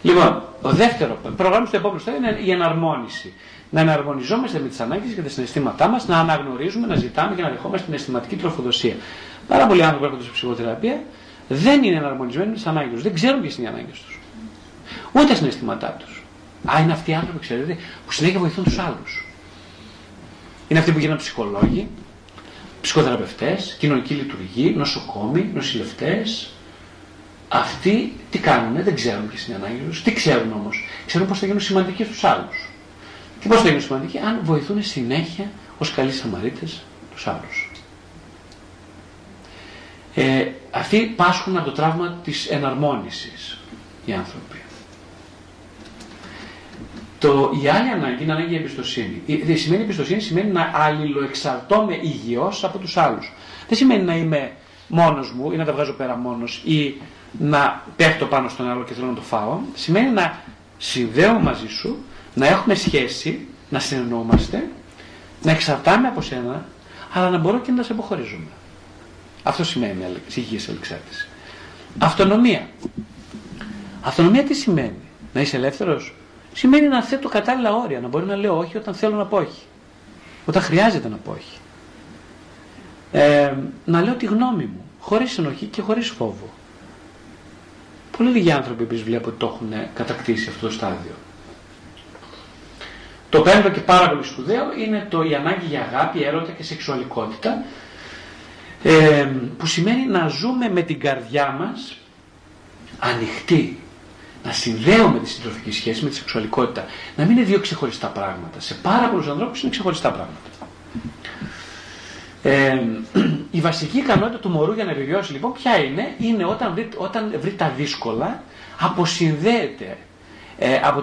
Λοιπόν, το δεύτερο πρόγραμμα στο επόμενο στάδιο είναι η εναρμόνιση. Να εναρμονιζόμαστε με τις ανάγκες και τα συναισθήματά μας, να αναγνωρίζουμε, να ζητάμε και να δεχόμαστε την αισθηματική τροφοδοσία. Πάρα πολλοί άνθρωποι έρχονται σε ψυχοθεραπεία, δεν είναι εναρμονισμένοι με τις ανάγκες τους, δεν ξέρουν ποιες είναι οι ανάγκες τους. Ούτε τα συναισθήματά τους. Είναι αυτοί οι άνθρωποι, ξέρετε, που συνέχεια βοηθούν τους άλλους. Είναι αυτοί που γίνανε ψυχολόγοι, ψυχοθεραπευτές, κοινωνικοί λειτουργοί, νοσοκόμοι, νοσηλευτές. Αυτοί τι κάνουν, δεν ξέρουν ποιες είναι οι ανάγκες τους. Τι ξέρουν όμως, ξέρουν πώς θα γίνουν σημαντικοί στους άλλους. Και πώς θα γίνουν σημαντικοί, αν βοηθούν συνέχεια ως καλοί Σαμαρίτες τους άλλους. Αυτοί πάσχουν από το τραύμα της εναρμόνισης οι άνθρωποι. Η άλλη ανάγκη είναι ανάγκη για εμπιστοσύνη. Δεν σημαίνει εμπιστοσύνη, σημαίνει να αλληλοεξαρτώμαι υγιώς από τους άλλους. Δεν σημαίνει να είμαι μόνος μου ή να τα βγάζω πέρα μόνος ή να πέφτω πάνω στον άλλο και θέλω να το φάω. Σημαίνει να συνδέω μαζί σου, να έχουμε σχέση, να συνεννοούμαστε, να εξαρτάμε από σένα, αλλά να μπορώ και να σε αποχωρίζουμε. Αυτό σημαίνει υγιής αλληλεξάρτηση. Αυτονομία. Αυτονομία τι σημαίνει? Να είσαι ελεύθερος. σημαίνει να θέτω κατάλληλα όρια, να μπορώ να λέω όχι όταν θέλω να πω όχι, όταν χρειάζεται να πω όχι. Να λέω τη γνώμη μου, χωρίς ενοχή και χωρίς φόβο. Πολύ λίγοι άνθρωποι επίσης βλέπω ότι το έχουν κατακτήσει αυτό το στάδιο. Το πέμπτο και πάρα πολύ σπουδαίο είναι η ανάγκη για αγάπη, έρωτα και σεξουαλικότητα, που σημαίνει να ζούμε με την καρδιά μας ανοιχτή, να συνδέουμε τη συντροφική σχέση με τη σεξουαλικότητα, να μην είναι δύο ξεχωριστά πράγματα. Σε πάρα πολλούς ανθρώπους είναι ξεχωριστά πράγματα. Η βασική ικανότητα του μωρού για να επιβιώσει λοιπόν ποια είναι; Είναι όταν βρει τα δύσκολα, αποσυνδέεται από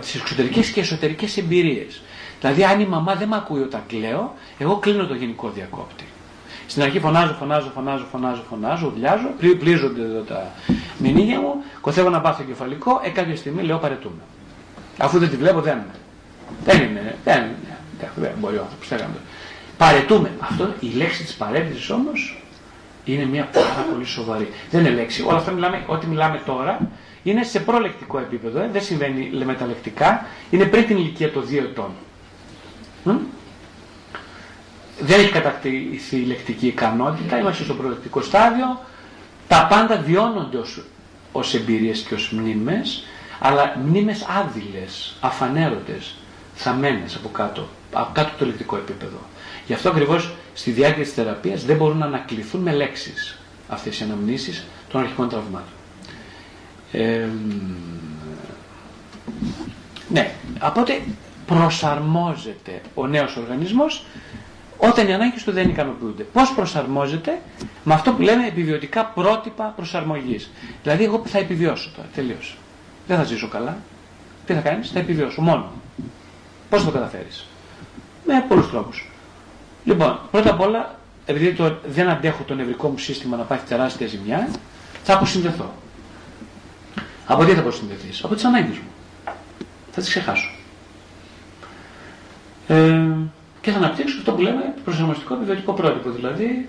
τις εξωτερικές και εσωτερικές εμπειρίες. Δηλαδή αν η μαμά δεν με ακούει όταν κλαίω, εγώ κλείνω το γενικό διακόπτη. Στην αρχή φωνάζω, ουρλιάζω, πλύζονται εδώ τα μηνύγια μου, κοθεύω να πάθω κεφαλικό, κάποια στιγμή λέω παρετούμε. Αφού δεν τη βλέπω δεν μπορεί ο άνθρωπος να κάνει το. Παρετούμε. Αυτό, η λέξη της παρέτησης όμως είναι μια πάρα πολύ σοβαρή. Δεν είναι λέξη. Όλα αυτά ό,τι μιλάμε τώρα είναι σε προλεκτικό επίπεδο. Δεν συμβαίνει μεταλεκτικά. Είναι πριν την ηλικία των 2 ετών. Δεν έχει κατακτηθεί η λεκτική ικανότητα. Είμαστε στο προλεκτικό στάδιο. Τα πάντα βιώνονται ως εμπειρίες και ως μνήμες, αλλά μνήμες άδειλες, αφανέρωτες, θαμμένες από κάτω το λεκτικό επίπεδο. Γι' αυτό ακριβώς στη διάρκεια της θεραπείας δεν μπορούν να ανακληθούν με λέξεις αυτές οι αναμνήσεις των αρχικών τραυμάτων. Ναι, οπότε προσαρμόζεται ο νέος οργανισμός όταν οι ανάγκες του δεν ικανοποιούνται. Πώς προσαρμόζεται; Με αυτό που λέμε επιβιωτικά πρότυπα προσαρμογής. Δηλαδή εγώ θα επιβιώσω τώρα, τελείως. Δεν θα ζήσω καλά. Τι θα κάνεις; Θα επιβιώσω μόνο. Πώς θα το καταφέρεις; Με πολλούς τρόπους. Λοιπόν, πρώτα απ' όλα, επειδή δεν αντέχω το νευρικό μου σύστημα να πάθει τεράστια ζημιά, θα αποσυνδεθώ. Από τι θα αποσυνδεθείς; Από τις ανάγκες μου. Θα τις ξεχάσω. Και θα αναπτύξω αυτό που λέμε προσαρμοστικό επιβιωτικό πρότυπο. Δηλαδή,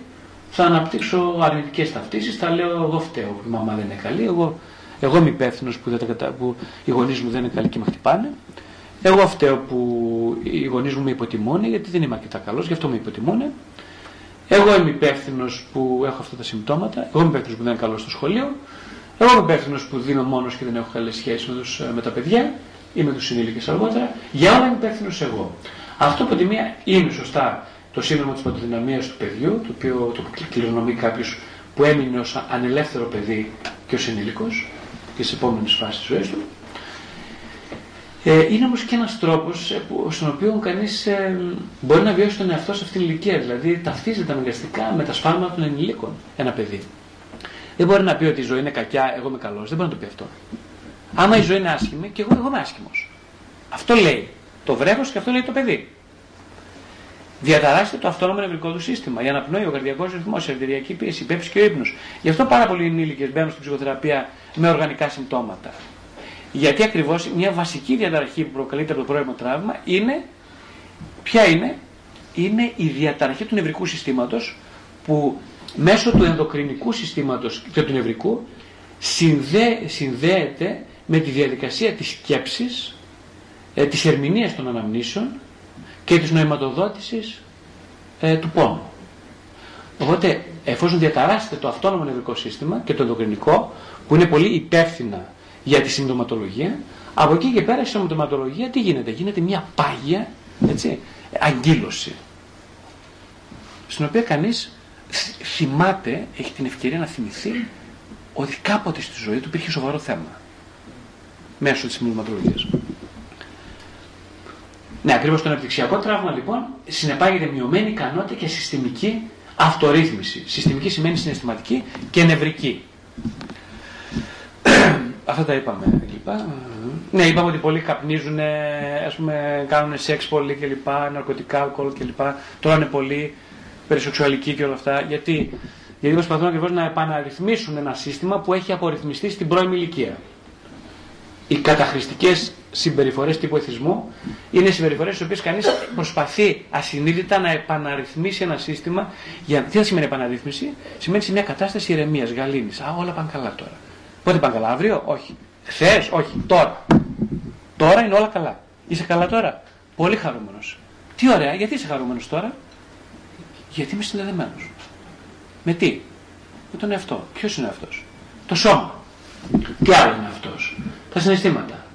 θα αναπτύξω αρνητικές ταυτίσεις, θα λέω εγώ φταίω. Η μαμά δεν είναι καλή, εγώ είμαι υπεύθυνος που οι γονείς μου δεν είναι καλοί και με χτυπάνε. Εγώ φταίω που οι γονείς μου με υποτιμούν, γιατί δεν είμαι αρκετά καλός, γι' αυτό με υποτιμούν. Εγώ είμαι υπεύθυνος που έχω αυτά τα συμπτώματα. Εγώ είμαι υπεύθυνος που δεν είμαι καλός στο σχολείο. Εγώ είμαι υπεύθυνος που δίνω μόνος και δεν έχω καλές σχέσεις με τα παιδιά ή με τους συνήλικες αργότερα. Για όλα είμαι υπεύθυνος εγώ. Αυτό από τη μία είναι σωστά το σύνδρομο της παντοδυναμίας του παιδιού, το οποίο το κληρονομεί κάποιος που έμεινε ως ανελεύθερο παιδί και ως ενήλικος και στις επόμενες φάσεις της ζωής του. Είναι όμως και ένας τρόπος στον οποίο κανείς μπορεί να βιώσει τον εαυτό σε αυτήν την ηλικία. Δηλαδή ταυτίζεται αναγκαστικά με τα σφάλματα των ενηλίκων ένα παιδί. Δεν μπορεί να πει ότι η ζωή είναι κακιά, εγώ είμαι καλός. Δεν μπορεί να το πει αυτό. Άμα η ζωή είναι άσχημη, και εγώ είμαι άσχημος. Αυτό λέει το βρέφος και αυτό λέει το παιδί. Διαταράσσεται το αυτόνομο νευρικό του σύστημα. Η αναπνοή, ο καρδιακός ρυθμός, η αρτεριακή πίεση, η πέψη και ο ύπνος. Γι' αυτό πάρα πολλοί ενήλικες μπαίνουν στην ψυχοθεραπεία με οργανικά συμπτώματα. Γιατί ακριβώς μια βασική διαταραχή που προκαλείται από το πρώιμο τραύμα είναι, ποια είναι; Είναι η διαταραχή του νευρικού συστήματος που μέσω του ενδοκρινικού συστήματος και του νευρικού συνδέεται με τη διαδικασία της σκέψης, της ερμηνείας των αναμνήσεων και της νοηματοδότησης του πόνου. Οπότε εφόσον διαταράσσεται το αυτόνομο νευρικό σύστημα και το ενδοκρινικό που είναι πολύ υπεύθυνα για τη συμπτωματολογία, από εκεί και πέρα η συμπτωματολογία τι γίνεται; Γίνεται μια πάγια αγκύλωση, στην οποία κανείς θυμάται, έχει την ευκαιρία να θυμηθεί ότι κάποτε στη ζωή του υπήρχε σοβαρό θέμα μέσω της συμπτωματολογίας. Ναι, ακριβώς το αναπτυξιακό τραύμα λοιπόν συνεπάγεται μειωμένη ικανότητα και συστημική αυτορύθμιση. Συστημική σημαίνει συναισθηματική και νευρική. Αυτά τα είπαμε κλπ. Ναι, είπαμε ότι πολλοί καπνίζουν, ας πούμε, κάνουν σεξ πολύ κλπ, ναρκωτικά, αλκοόλ κλπ, τρώνε πολύ, περισεξουαλικοί και όλα αυτά. Γιατί προσπαθούν ακριβώς να επαναρρυθμίσουν ένα σύστημα που έχει απορριθμιστεί στην πρώιμη ηλικία. Οι καταχρηστικές συμπεριφορές τύπου εθισμού είναι συμπεριφορές στις οποίες κανείς προσπαθεί ασυνείδητα να επαναρρυθμίσει ένα σύστημα. Τι θα σημαίνει επαναρρύθμιση; Σημαίνει σε μια κατάσταση ηρεμίας, γαλήνης. Α, όλα πάνε καλά τώρα. Πότε πάνε καλά; Αύριο; Όχι. Χθες; Όχι. Τώρα. Τώρα είναι όλα καλά. Είσαι καλά τώρα? Πολύ χαρούμενος. Τι ωραία, γιατί είσαι χαρούμενος τώρα? Γιατί είμαι συνδεδεμένος. Με τι? Με τον εαυτό. Ποιος είναι αυτός? Το σώμα. Τι άλλο είναι αυτός? Τα συναισθήματα.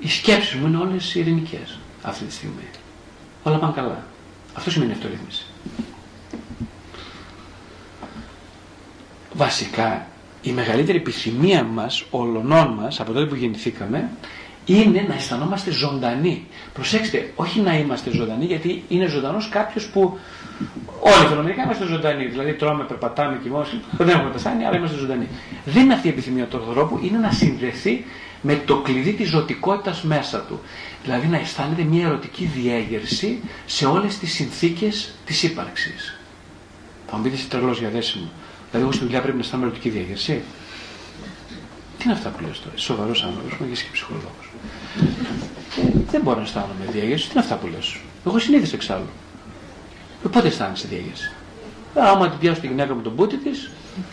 Οι σκέψεις μου είναι όλες ειρηνικές αυτή τη στιγμή. Όλα πάνε καλά. Αυτό σημαίνει αυτορύθμιση. Βασικά, η μεγαλύτερη επιθυμία μας, όλων μας, από τότε που γεννηθήκαμε, είναι να αισθανόμαστε ζωντανοί. Προσέξτε, όχι να είμαστε ζωντανοί, γιατί είναι ζωντανός κάποιος που... Όλοι φαινομενικά είμαστε ζωντανοί. Δηλαδή, τρώμε, περπατάμε, κοιμόμαστε, δεν έχουμε πεθάνει, αλλά είμαστε ζωντανοί. Δεν είναι αυτή η επιθυμία του ανθρώπου, είναι να συνδεθεί με το κλειδί της ζωτικότητας μέσα του. Δηλαδή, να αισθάνεται μια ερωτική διέγερση σε όλες τις συνθήκες της ύπαρξης. Θα μου πείτε εσύ τρελός για δέσιμο. Δηλαδή, εγώ στη δουλειά πρέπει να αισθάνομαι ερωτική διέγερση. Τι είναι αυτά που λες τώρα? Είσαι σοβαρός άνθρωπος, μα είσαι και ψυχολόγος. Δεν μπορώ να αισθάνομαι διέγερση. Τι είναι αυτά που λες? Εγώ συνήθισα εξάλλου. Πότε αισθάνεσαι διέγερση? Άμα την πιάσω τη γυναίκα με τον πούτη της,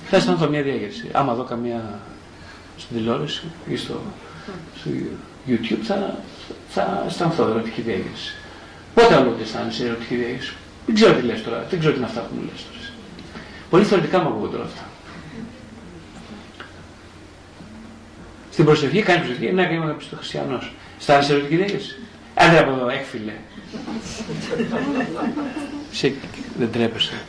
θα αισθάνομαι μια διέγερση. Άμα δω καμία στην τηλεόραση ή στο YouTube, θα αισθανθώ ερωτική διέγερση. Πότε άλλο ότι αισθάνεσαι ερωτική διέγερση? Δεν ξέρω τι λες τώρα, δεν ξέρω τι είναι αυτά που μου λες τώρα. Πολύ θεωρητικά μου ακούγονται όλα αυτά. Στην προσευχή, κάνει προσευχή, είναι ένα κύμα στο χριστιανός. Αισθάνεσαι ερωτική διέγερση? Άντε από εδώ, έκφυλε. Δεν τρέπεσαι.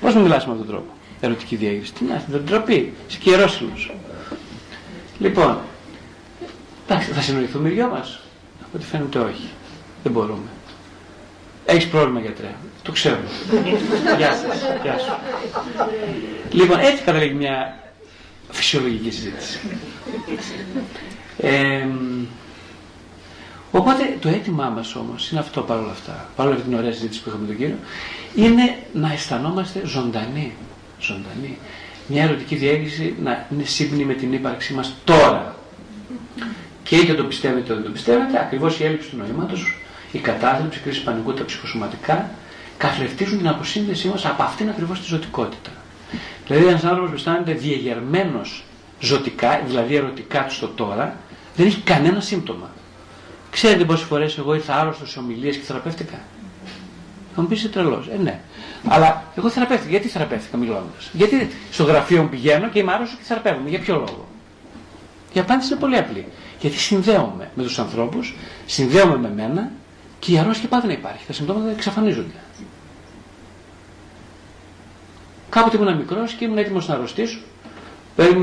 Πώς μου μιλάς με αυτόν τον τρόπο? Ερωτική διέγερση. Τι να, δεν τροπεί. Είσαι καιρόσυλος. Λοιπόν, θα συνοηθούμε οι δυο μας? Από ό,τι φαίνεται όχι. Δεν μπορούμε. Έχεις πρόβλημα, γιατρέ. Το ξέρω. Γεια σας. Γεια σου. Λοιπόν, έτσι καταλήγει μια φυσιολογική συζήτηση. Οπότε το αίτημά μας όμως είναι αυτό παρόλα αυτά, παρόλα την ωραία συζήτηση που είχαμε τον κύριο, είναι να αισθανόμαστε ζωντανοί. Ζωντανοί. Μια ερωτική διέγερση να είναι σύμπνη με την ύπαρξή μας τώρα. Και είτε το πιστεύετε είτε δεν το πιστεύετε, ακριβώς η έλλειψη του νοήματος, η κατάθλιψη, η κρίση πανικού, τα ψυχοσωματικά, καθρεφτίζουν την αποσύνδεσή μας από αυτήν ακριβώς τη ζωτικότητα. Δηλαδή, ένας άνθρωπος που αισθάνεται διεγερμένος ζωτικά, δηλαδή ερωτικά του στο τώρα, δεν έχει κανένα σύμπτωμα. Ξέρετε πόσες φορές εγώ ήρθα άρρωστος σε ομιλίες και θεραπεύτηκα? Θα μου πεις είσαι τρελός. Ναι. Αλλά εγώ θεραπεύτηκα. Γιατί θεραπεύτηκα μιλώντας? Γιατί στο γραφείο μου πηγαίνω και είμαι άρρωστος και θεραπεύομαι? Για ποιο λόγο? Η απάντηση είναι πολύ απλή. Γιατί συνδέομαι με τους ανθρώπους, συνδέομαι με μένα και η αρρώστια πάντα να υπάρχει. Τα συμπτώματα εξαφανίζονται. Κάποτε ήμουν μικρός και ήμουν έτοιμος να αρρωστήσω.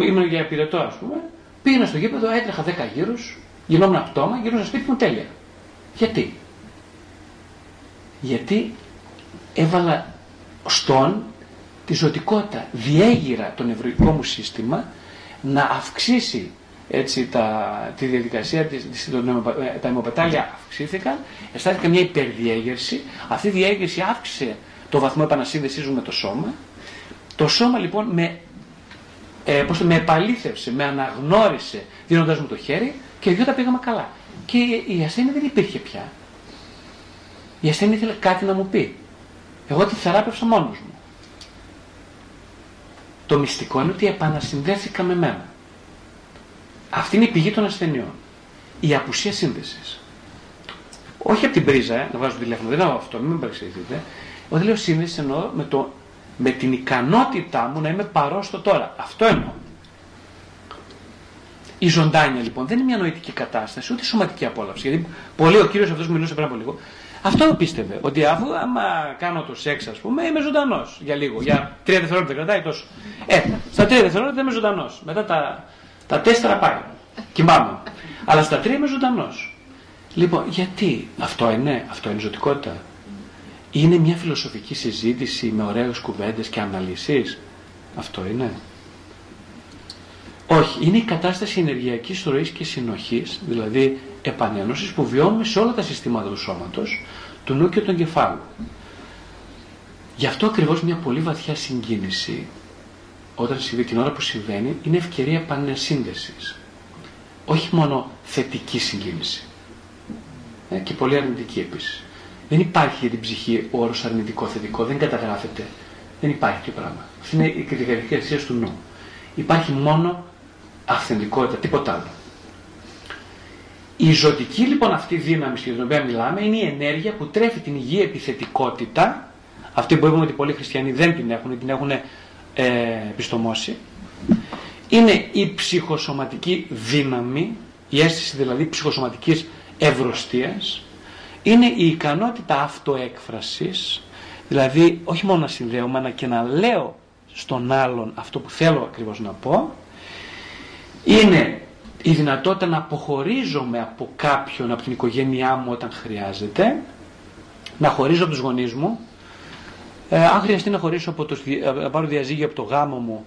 Ήμουν για πυρετό, ας πούμε. Πήγαινα στο γήπεδο, έτρεχα 10 γύρους. Γινόμουν απτώμα, γινόμουν σπίτι μου τέλεια. Γιατί? Γιατί έβαλα στον τη ζωτικότητα, διέγυρα το νευρικό μου σύστημα να αυξήσει έτσι, τη διαδικασία, τα αιμοπετάλια αυξήθηκαν, αισθάνθηκα μια υπερδιέγερση, αυτή η διέγερση αύξησε το βαθμό επανασύνδεσής μου με το σώμα. Το σώμα λοιπόν με επαλήθευσε, με αναγνώρισε δίνοντας μου το χέρι και οι δυο τα πήγαμε καλά. Και η ασθένεια δεν υπήρχε πια. Η ασθένεια ήθελε κάτι να μου πει. Εγώ τη θεράπευσα μόνος μου. Το μυστικό είναι ότι επανασυνδέθηκα με μένα. Αυτή είναι η πηγή των ασθενειών. Η απουσία σύνδεσης. Όχι από την πρίζα, να βάζω τηλέφωνο, δεν εννοώ αυτό, μην με παρεξηγηθείτε. Όταν λέω σύνδεση εννοώ με την ικανότητά μου να είμαι παρός στο τώρα. Αυτό εννοώ. Η ζωντάνια λοιπόν δεν είναι μια νοητική κατάσταση, ούτε σωματική απόλαυση. Γιατί πολύ ο κύριος αυτός που μιλούσε πριν από λίγο, αυτό πίστευε. Ότι αφού άμα κάνω το σεξ, ας πούμε, είμαι ζωντανός για λίγο. Για 3 δευτερόλεπτα κρατάει τόσο. Στα 3 δευτερόλεπτα είμαι ζωντανός. Μετά τα 4 πάει. Κοιμάμαι. Αλλά στα 3 είμαι ζωντανός. Λοιπόν, γιατί αυτό είναι ζωτικότητα? Είναι μια φιλοσοφική συζήτηση με ωραίες κουβέντες και αναλύσεις? Αυτό είναι? Όχι, είναι η κατάσταση ενεργειακής ροής και συνοχής, δηλαδή επανένωσης που βιώνουμε σε όλα τα συστήματα του σώματος, του νου και του εγκεφάλου. Γι' αυτό ακριβώς μια πολύ βαθιά συγκίνηση, όταν συμβεί την ώρα που συμβαίνει, είναι ευκαιρία επανεσύνδεσης. Όχι μόνο θετική συγκίνηση. Και πολύ αρνητική επίσης. Δεν υπάρχει για την ψυχή ο όρος αρνητικό-θετικό, δεν καταγράφεται. Δεν υπάρχει το πράγμα. Αυτή είναι η διαδικασία του νου. Υπάρχει μόνο αυθεντικότητα, τίποτα άλλο. Η ζωτική λοιπόν αυτή δύναμη για την οποία μιλάμε είναι η ενέργεια που τρέφει την υγιή επιθετικότητα, αυτή που είπαμε ότι πολλοί χριστιανοί δεν την έχουν, την έχουν επιστομώσει. Είναι η ψυχοσωματική δύναμη, η αίσθηση δηλαδή ψυχοσωματικής ευρωστίας, είναι η ικανότητα αυτοέκφρασης, δηλαδή όχι μόνο να συνδέομαι, αλλά και να λέω στον άλλον αυτό που θέλω ακριβώς να πω. Είναι η δυνατότητα να αποχωρίζομαι από κάποιον, από την οικογένειά μου όταν χρειάζεται, να χωρίζω από τους γονείς μου. Αν χρειαστεί να χωρίσω από το, να πάρω διαζύγιο από το γάμο μου,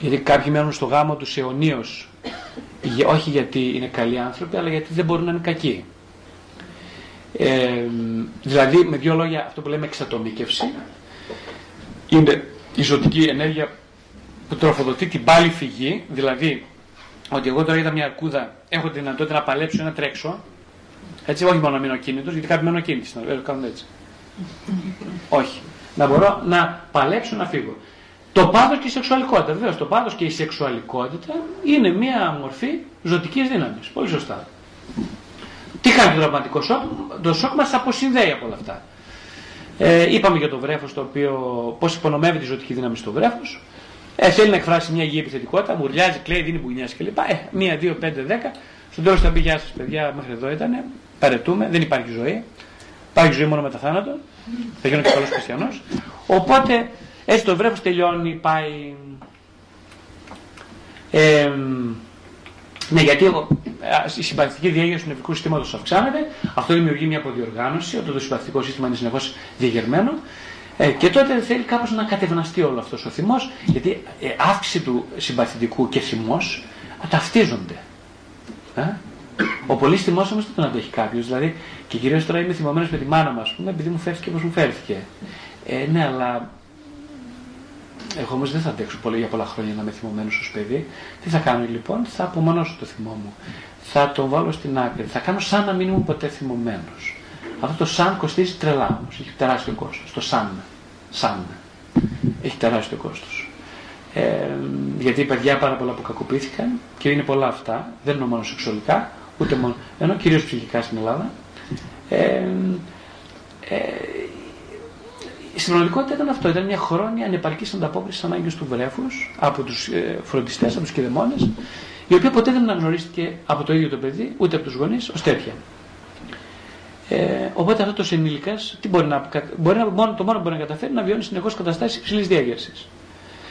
γιατί κάποιοι μένουν στο γάμο τους αιωνίως, όχι γιατί είναι καλοί άνθρωποι, αλλά γιατί δεν μπορούν να είναι κακοί. Δηλαδή, με δύο λόγια, αυτό που λέμε εξατομίκευση, είναι η ζωτική ενέργεια που τροφοδοτεί την πάλι φυγή, δηλαδή ότι εγώ τώρα είδα μια αρκούδα, έχω τη δυνατότητα να παλέψω ή να τρέξω, έτσι, όχι μόνο να μείνω ακίνητος, γιατί κάποιοι μένουν ακίνητοι, να το κάνουν έτσι. Όχι. Να μπορώ να παλέψω να φύγω. Το πάθος και η σεξουαλικότητα. Βεβαίως, το πάθος και η σεξουαλικότητα είναι μια μορφή ζωτικής δύναμης. Πολύ σωστά. Τι κάνει το τραυματικό σοκ; Το σοκ μας αποσυνδέει από όλα αυτά. Είπαμε για το βρέφος, το οποίο πώς υπονομεύει τη ζωτική δύναμη στο βρέφος. Θέλει να εκφράσει μια υγιή επιθετικότητα, μουρλιάζει, κλαίει, δίνει μπουνιές κλπ. 1, 2, 5, 10. Στον τέλος θα πει: γεια σας, παιδιά, μέχρι εδώ ήτανε. Παρετούμε, δεν υπάρχει ζωή. Υπάρχει ζωή μόνο μετά θάνατο. Θα γίνω και καλός χριστιανός. Οπότε έτσι το βρέφος τελειώνει, πάει. Ναι, γιατί η συμπαθητική διέγερση του νευρικού συστήματος αυξάνεται, αυτό δημιουργεί μια αποδιοργάνωση, όταν το συμπαθητικό σύστημα είναι συνεχώς διεγερμένο, και τότε θέλει κάπως να κατευναστεί όλο αυτός ο θυμός, γιατί αύξηση του συμπαθητικού και θυμός ταυτίζονται. Ο πολύς θυμός όμως δεν τον αντέχει κάποιος, δηλαδή, και κυρίως τώρα είμαι θυμωμένος με τη μάνα μου, ας πούμε, επειδή μου φέρθηκε όπως μου φέρθηκε. Ναι, αλλά εγώ όμως δεν θα αντέξω για πολλά χρόνια να είμαι θυμωμένος ως παιδί. Τι θα κάνω λοιπόν; Θα απομονώσω το θυμό μου. Θα τον βάλω στην άκρη. Θα κάνω σαν να μην είμαι ποτέ θυμωμένος. Αυτό το σαν κοστίζει τρελά όμως. Έχει τεράστιο κόστος. Το σαν. Σαν. Έχει τεράστιο κόστος. Γιατί οι παιδιά πάρα πολλά που κακοποιήθηκαν, και είναι πολλά αυτά. Δεν είναι μόνο σεξουαλικά, ούτε μόνο. Ενώ κυρίως ψυχικά στην Ελλάδα. Στην πραγματικότητα ήταν αυτό, ήταν μια χρόνια ανεπαρκής ανταπόκριση στις ανάγκες του βρέφους από τους φροντιστές, από τους κηδεμόνες, η οποία ποτέ δεν αναγνωρίστηκε από το ίδιο το παιδί, ούτε από τους γονείς, ως τέτοια. Οπότε αυτό το ενήλικας, τι το μόνο που μπορεί να καταφέρει, να βιώνει συνεχώς καταστάσεις υψηλής διέγερσης.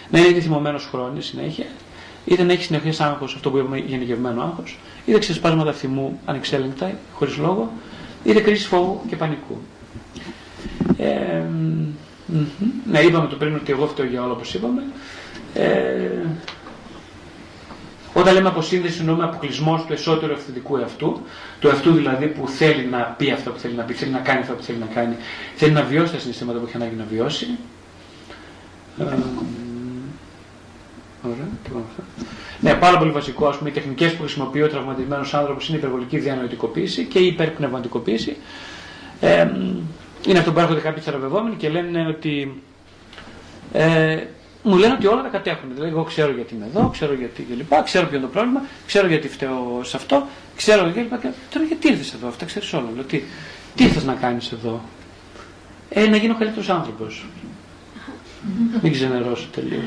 Να είναι είτε θυμωμένος χρόνος συνέχεια, είτε να έχει συνεχές άγχος, αυτό που είπαμε γενικευμένο άγχος, είτε ξεσπάσματα θυμού ανεξέλεγκτα, χωρίς λόγο, είτε κρίση φόβου και πανικού. Ναι, είπαμε το πριν ότι εγώ φταίω για όλα, όπως είπαμε. Όταν λέμε αποσύνδεση, εννοούμε αποκλεισμό του εσωτερικού αυθεντικού εαυτού, του εαυτού δηλαδή που θέλει να πει αυτό που θέλει να πει, θέλει να κάνει αυτό που θέλει να κάνει, θέλει να βιώσει τα συναισθήματα που έχει ανάγκη να βιώσει. Ωραία, τι πάμε αυτά. Ναι, πάρα πολύ βασικό, ας πούμε, οι τεχνικές που χρησιμοποιεί ο τραυματισμένος άνθρωπος είναι η υπερβολική διανοητικοποίηση και η υπερπνευματικοποίηση. Είναι αυτό που έρχονται κάποιοι θεραπευόμενοι και λένε ότι. Μου λένε ότι όλα τα κατέχουν. Δηλαδή, εγώ ξέρω γιατί είμαι εδώ, ξέρω γιατί κλπ. Ξέρω ποιο είναι το πρόβλημα, ξέρω γιατί φταίω σε αυτό, ξέρω γιατί κλπ. Τώρα γιατί ήρθε εδώ, αυτά ξέρει όλα. Δηλαδή, τι ήρθε να κάνει εδώ; Να γίνω καλύτερο άνθρωπο. Μην ξενερώσω τελείω.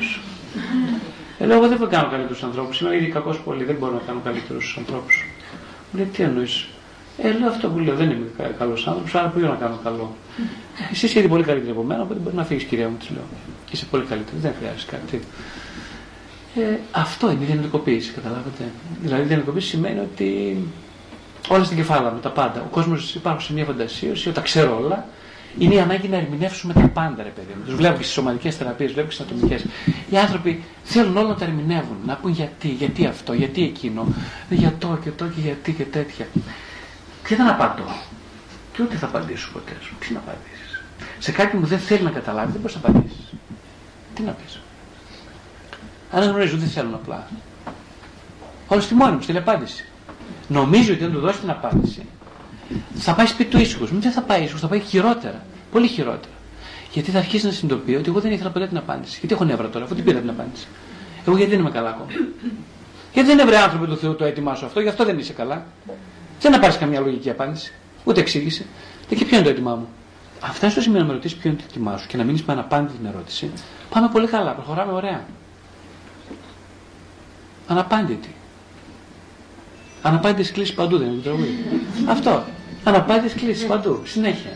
Λέω, εγώ δεν θα κάνω καλύτερου ανθρώπου. Είμαι ήδη κακό πολύ, δεν μπορώ να κάνω καλύτερου ανθρώπου. Μου λέει, τι εννοεί; Λέω αυτό που λέω, δεν είμαι καλός άνθρωπος, άρα πού να κάνω καλό. Εσύ είσαι ήδη πολύ καλύτερη από μένα, οπότε μπορεί να φύγεις, κυρία μου, της λέω. Είσαι πολύ καλύτερη, δεν χρειάζεται κάτι. Αυτό είναι η διανοητικοποίηση, καταλάβατε. Δηλαδή, η διανοητικοποίηση σημαίνει ότι όλα στην κεφάλα μου, τα πάντα. Ο κόσμος υπάρχει σε μια φαντασίωση, όταν ξέρω όλα, είναι η ανάγκη να ερμηνεύσουμε τα πάντα, ρε παιδί μου. Τους βλέπω και στις σωματικές θεραπείες, βλέπω και στις ατομικές. Οι άνθρωποι θέλουν όλα να τα ερμηνεύουν, να πούν γιατί αυτό, γιατί εκείνο, για το και το και γιατί και τέτοια. Και δεν απαντώ. Και ούτε θα απαντήσω ποτέ σου. Τι να απαντήσεις; Σε κάτι που δεν θέλει να καταλάβει, δεν μπορείς να απαντήσεις. Τι να πεις; Αναγνωρίζω, δεν θέλουν απλά. Όλος στη μόνη μου, στην απάντηση. Νομίζει ότι αν του δώσει την απάντηση, θα πάει σπίτι του ήσυχος. Μην δεν θα πάει ήσυχος, θα πάει χειρότερα. Πολύ χειρότερα. Γιατί θα αρχίσει να συνειδητοποιεί ότι εγώ δεν ήθελα ποτέ την απάντηση. Γιατί έχω νεύρα τώρα, αφού την πήρα την απάντηση. Εγώ γιατί δεν είμαι καλά ακόμα. Γιατί δεν είναι βρε άνθρωπο του Θεού το αίτημά σου αυτό, γι' αυτό δεν είσαι καλά. Δεν θα πάρεις καμία λογική απάντηση, ούτε εξήγηση. Και ποιο είναι το έτοιμά μου. Αν φτάσεις στο σημείο να με ρωτήσεις ποιο είναι το έτοιμά σου και να μείνεις με αναπάντητη την ερώτηση, πάμε πολύ καλά, προχωράμε ωραία. Αναπάντητη. Αναπάντητες κλήσεις παντού, δεν είναι το τραγούδι. Αυτό. Αναπάντητες κλήσεις παντού. Συνέχεια.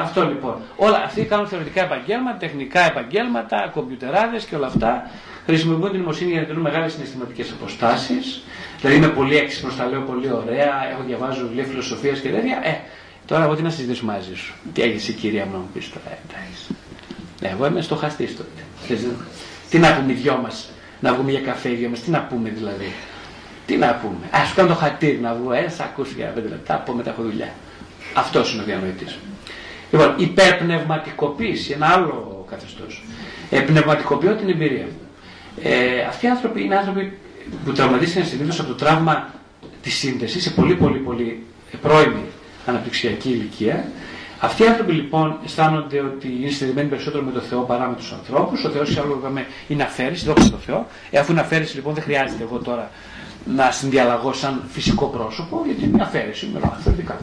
Αυτό λοιπόν. Όλα αυτοί κάνουν θεωρητικά επαγγέλματα, τεχνικά επαγγέλματα, κομπιουτεράδες και όλα αυτά. Χρησιμοποιούν την νοημοσύνη για να τελούν μεγάλες συναισθηματικές αποστάσεις. Δηλαδή είμαι πολύ έξυπνος, τα λέω πολύ ωραία, έχω διαβάσει βιβλία φιλοσοφίας και τέτοια. Τώρα εγώ τι να συζητήσω μαζί σου. Τι έγινε, κυρία μου, να μου πει τώρα. Εγώ είμαι στοχαστή τότε. Τι να πούμε οι δυο μας, να βγούμε για καφέ οι δυο μας, τι να πούμε δηλαδή. Τι να πούμε. Ας κάνω το χατήρι να βγω, θα ακούσω για 5 λεπτά, από μετά έχω δουλειά. Αυτός είναι ο διανοητής. Λοιπόν, υπερπνευματικοποίηση, ένα άλλο καθεστώς. Πνευματικοποιώ την εμπειρία μου. Αυτοί οι άνθρωποι είναι άνθρωποι που τραυματίστηκαν συνήθως από το τραύμα της σύνδεσης σε πολύ πρώιμη αναπτυξιακή ηλικία. Αυτοί οι άνθρωποι λοιπόν αισθάνονται ότι είναι συνδεδεμένοι περισσότερο με τον Θεό παρά με τους ανθρώπους. Ο Θεός, άλλο είπαμε, είναι αφαίρεση, δόξα τω Θεώ. Αφού είναι αφαίρεση λοιπόν, δεν χρειάζεται εγώ τώρα να συνδιαλλαγώ σαν φυσικό πρόσωπο, γιατί είναι μια αφαίρεση, με θεωρητικά.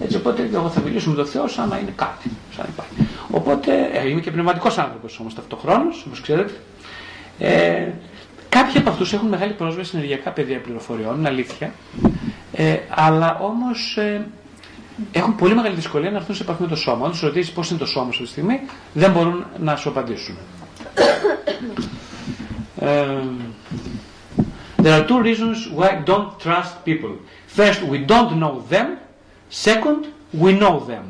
Έτσι, οπότε εγώ θα μιλήσω με τον Θεό σαν να είναι κάτι, σαν να υπάρχει. Οπότε είμαι και πνευματικός άνθρωπος όμως ταυτοχρόνως, όπως ξέρετε. Κάποιοι από αυτούς έχουν μεγάλη πρόσβαση σε ενεργειακά πεδία πληροφοριών, είναι αλήθεια, αλλά όμως έχουν πολύ μεγάλη δυσκολία να έρθουν σε επαφή με το σώμα. Αν τους ρωτήσεις πώς είναι το σώμα σου αυτή τη στιγμή, δεν μπορούν να σου απαντήσουν. There are two reasons why don't trust people. First, we don't know them. Second, we know them.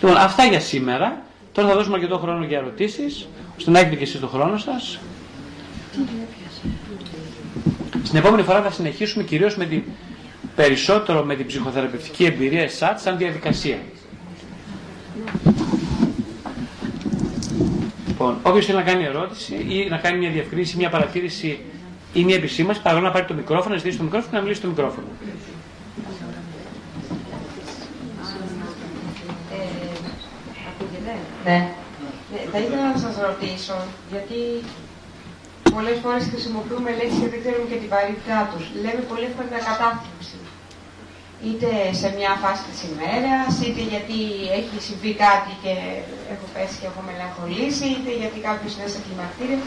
Λοιπόν, αυτά για σήμερα. Τώρα θα δώσουμε αρκετό χρόνο για ερωτήσεις, ώστε να έχετε και εσείς τον χρόνο σας. Στην επόμενη φορά θα συνεχίσουμε κυρίως με την περισσότερο με την ψυχοθεραπευτική εμπειρία εσάς σαν διαδικασία. Λοιπόν, όποιος θέλει να κάνει ερώτηση ή να κάνει μια διευκρίνηση, μια παρατήρηση ή μια επισήμανση, παρακαλώ να πάρει το μικρόφωνο, να ζητήσει το μικρόφωνο και να μιλήσει στο μικρόφωνο. Ακούγεται. Ναι. Θα ήθελα να σας ρωτήσω, γιατί πολλές φορές χρησιμοποιούμε λέξεις και δεν ξέρουμε και την βαρύτητά τους. Λέμε πολλές φορές κατάθλιψη. Είτε σε μια φάση της ημέρας, είτε γιατί έχει συμβεί κάτι και έχω πέσει και έχω μελαγχολήσει, είτε γιατί κάποιος είναι σε κλιμακτήριο.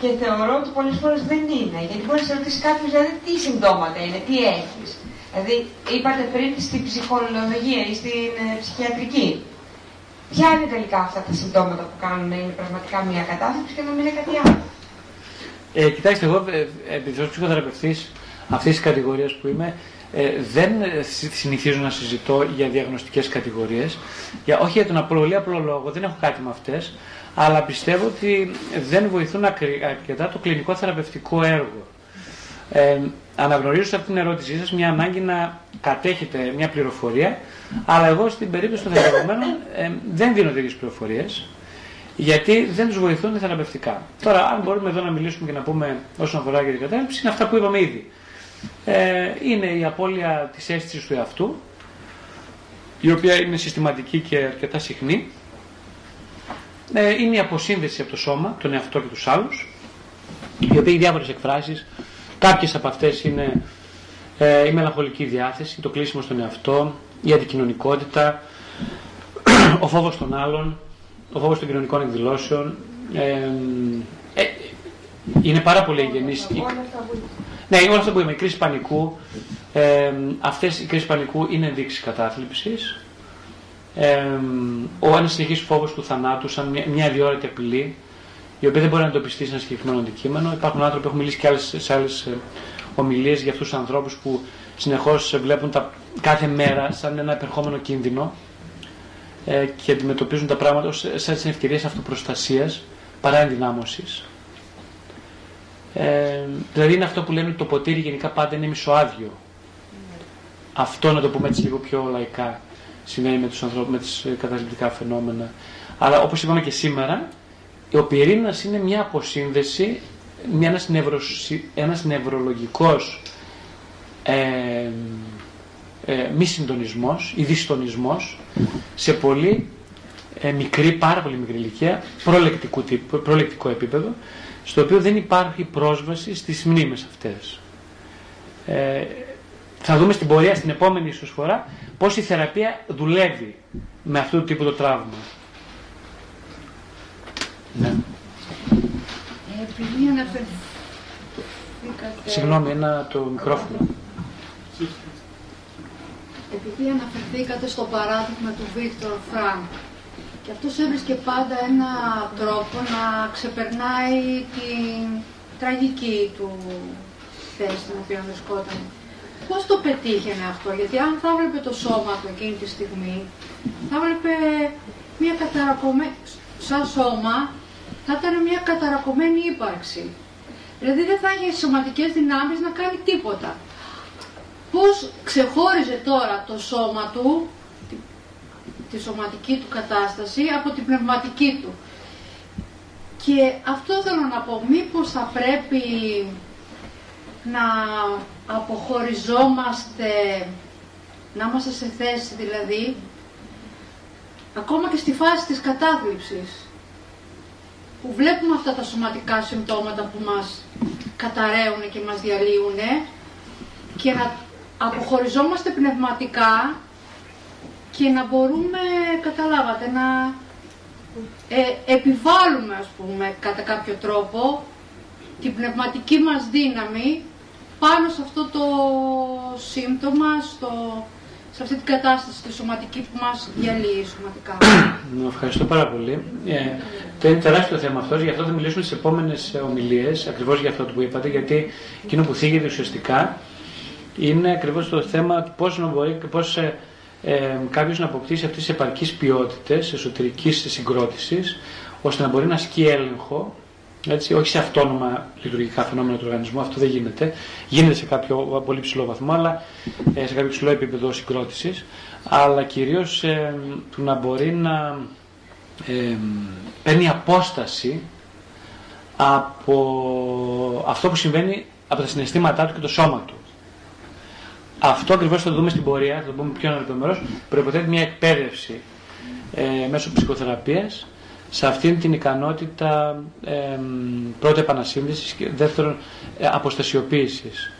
Και θεωρώ ότι πολλές φορές δεν είναι. Γιατί μπορεί να ρωτήσει κάποιος, δηλαδή, τι συμπτώματα είναι, τι έχεις. Δηλαδή, είπατε πριν στην ψυχολογία ή στην ψυχιατρική. Ποια είναι τελικά αυτά τα συμπτώματα που κάνουν να είναι πραγματικά μια κατάθλιψη και να μην είναι κάτι άλλο. Κοιτάξτε, εγώ επειδή ως ψυχοθεραπευτής αυτής της κατηγορίας που είμαι, δεν συνηθίζω να συζητώ για διαγνωστικές κατηγορίες, όχι για τον πολύ απλό λόγο, δεν έχω κάτι με αυτές, αλλά πιστεύω ότι δεν βοηθούν αρκετά το κλινικό θεραπευτικό έργο. Αναγνωρίζω σε αυτήν την ερώτησή σας μια ανάγκη να κατέχετε μια πληροφορία, αλλά εγώ στην περίπτωση των θεραπευμένων δεν δίνω τέτοιες πληροφορίες, γιατί δεν τους βοηθούν θεραπευτικά. Τώρα, αν μπορούμε εδώ να μιλήσουμε και να πούμε όσον αφορά για την κατάληψη, είναι αυτά που είπαμε ήδη. Είναι η απώλεια της αίσθησης του εαυτού, η οποία είναι συστηματική και αρκετά συχνή. Είναι η αποσύνδεση από το σώμα, τον εαυτό και τους άλλους, η οποία έχει διάφορες εκφράσεις. Κάποιες από αυτές είναι η μελαγχολική διάθεση, το κλείσιμο στον εαυτό, η αντικοινωνικότητα, ο φόβος των άλλων, ο φόβος των κοινωνικών εκδηλώσεων. Είναι πάρα πολύ εγγενής. Ναι, όλα αυτά που είμαι, η κρίση πανικού, αυτές οι κρίσεις πανικού είναι ενδείξεις κατάθλιψης. Ο ένας συνεχής φόβος του θανάτου, σαν μια αδιόρετη απειλή, η οποία δεν μπορεί να εντοπιστεί σε ένα συγκεκριμένο αντικείμενο. Υπάρχουν άνθρωποι που έχουν μιλήσει και σε άλλες ομιλίες για αυτούς τους ανθρώπους που συνεχώς βλέπουν κάθε μέρα σαν ένα επερχόμενο κίνδυνο και αντιμετωπίζουν τα πράγματα σαν τις ευκαιρίες αυτοπροστασίας παρά ενδυνάμωσης. Δηλαδή είναι αυτό που λένε ότι το ποτήρι γενικά πάντα είναι μισοάδιο. Αυτό, να το πούμε έτσι λίγο πιο λαϊκά, συμβαίνει με τις καταθλιπτικά φαινόμενα. Αλλά όπως είπαμε και σήμερα, ο πυρήνας είναι μια αποσύνδεση, ένας νευρολογικός μη συντονισμός ή δυστονισμός σε πολύ μικρή, πάρα πολύ μικρή ηλικία, προλεκτικό επίπεδο, στο οποίο δεν υπάρχει πρόσβαση στις μνήμες αυτές. Θα δούμε στην πορεία, στην επόμενη ίσως φορά, πώς η θεραπεία δουλεύει με αυτού του τύπου το τραύμα. Ναι. Επειδή αναφερθήκατε... Συγγνώμη, ένα το μικρόφωνο. Επειδή αναφερθήκατε στο παράδειγμα του Βίκτορ Φρανκλ, και αυτός έβρισκε πάντα ένα τρόπο να ξεπερνάει την τραγική του θέση στην οποία βρισκόταν. Πώς το πετύχαινε αυτό; Γιατί αν θα έβλεπε το σώμα του εκείνη τη στιγμή, θα έβλεπε μια καταρακωμένη... σαν σώμα, θα ήταν μια καταρακωμένη ύπαρξη. Δηλαδή δεν θα είχε σωματικές δυνάμεις να κάνει τίποτα. Πώς ξεχώριζε τώρα το σώμα του, τη σωματική του κατάσταση, από την πνευματική του; Και αυτό θέλω να πω, μήπως θα πρέπει να αποχωριζόμαστε, να είμαστε σε θέση δηλαδή, ακόμα και στη φάση της κατάθλιψης, που βλέπουμε αυτά τα σωματικά συμπτώματα που μας καταραίουν και μας διαλύουν, και να αποχωριζόμαστε πνευματικά και να μπορούμε, καταλάβατε, να επιβάλλουμε, ας πούμε, κατά κάποιο τρόπο, την πνευματική μας δύναμη πάνω σε αυτό το σύμπτωμα, σε αυτή την κατάσταση τη σωματική που μας διαλύει σωματικά. Ευχαριστώ πάρα πολύ. Είναι τεράστιο θέμα αυτό, γι' αυτό θα μιλήσουμε στις επόμενες ομιλίες, ακριβώς για αυτό που είπατε, γιατί εκείνο που θίγεται ουσιαστικά είναι ακριβώς το θέμα του πώς να μπορεί και πώς κάποιος να αποκτήσει αυτές τις επαρκείς ποιότητες εσωτερικής συγκρότησης, ώστε να μπορεί να ασκεί έλεγχο. Έτσι, όχι σε αυτόνομα λειτουργικά φαινόμενα του οργανισμού, αυτό δεν γίνεται. Γίνεται σε κάποιο πολύ ψηλό βαθμό, αλλά σε κάποιο ψηλό επίπεδο συγκρότησης, αλλά κυρίως του να μπορεί να παίρνει απόσταση από αυτό που συμβαίνει, από τα συναισθήματά του και το σώμα του. Αυτό ακριβώς θα το δούμε στην πορεία, θα το πούμε πιο αναλυτομερώς. Προϋποθέτει μια εκπαίδευση μέσω ψυχοθεραπείας σε αυτήν την ικανότητα πρώτα επανασύνδεσης και δεύτερον αποστασιοποίησης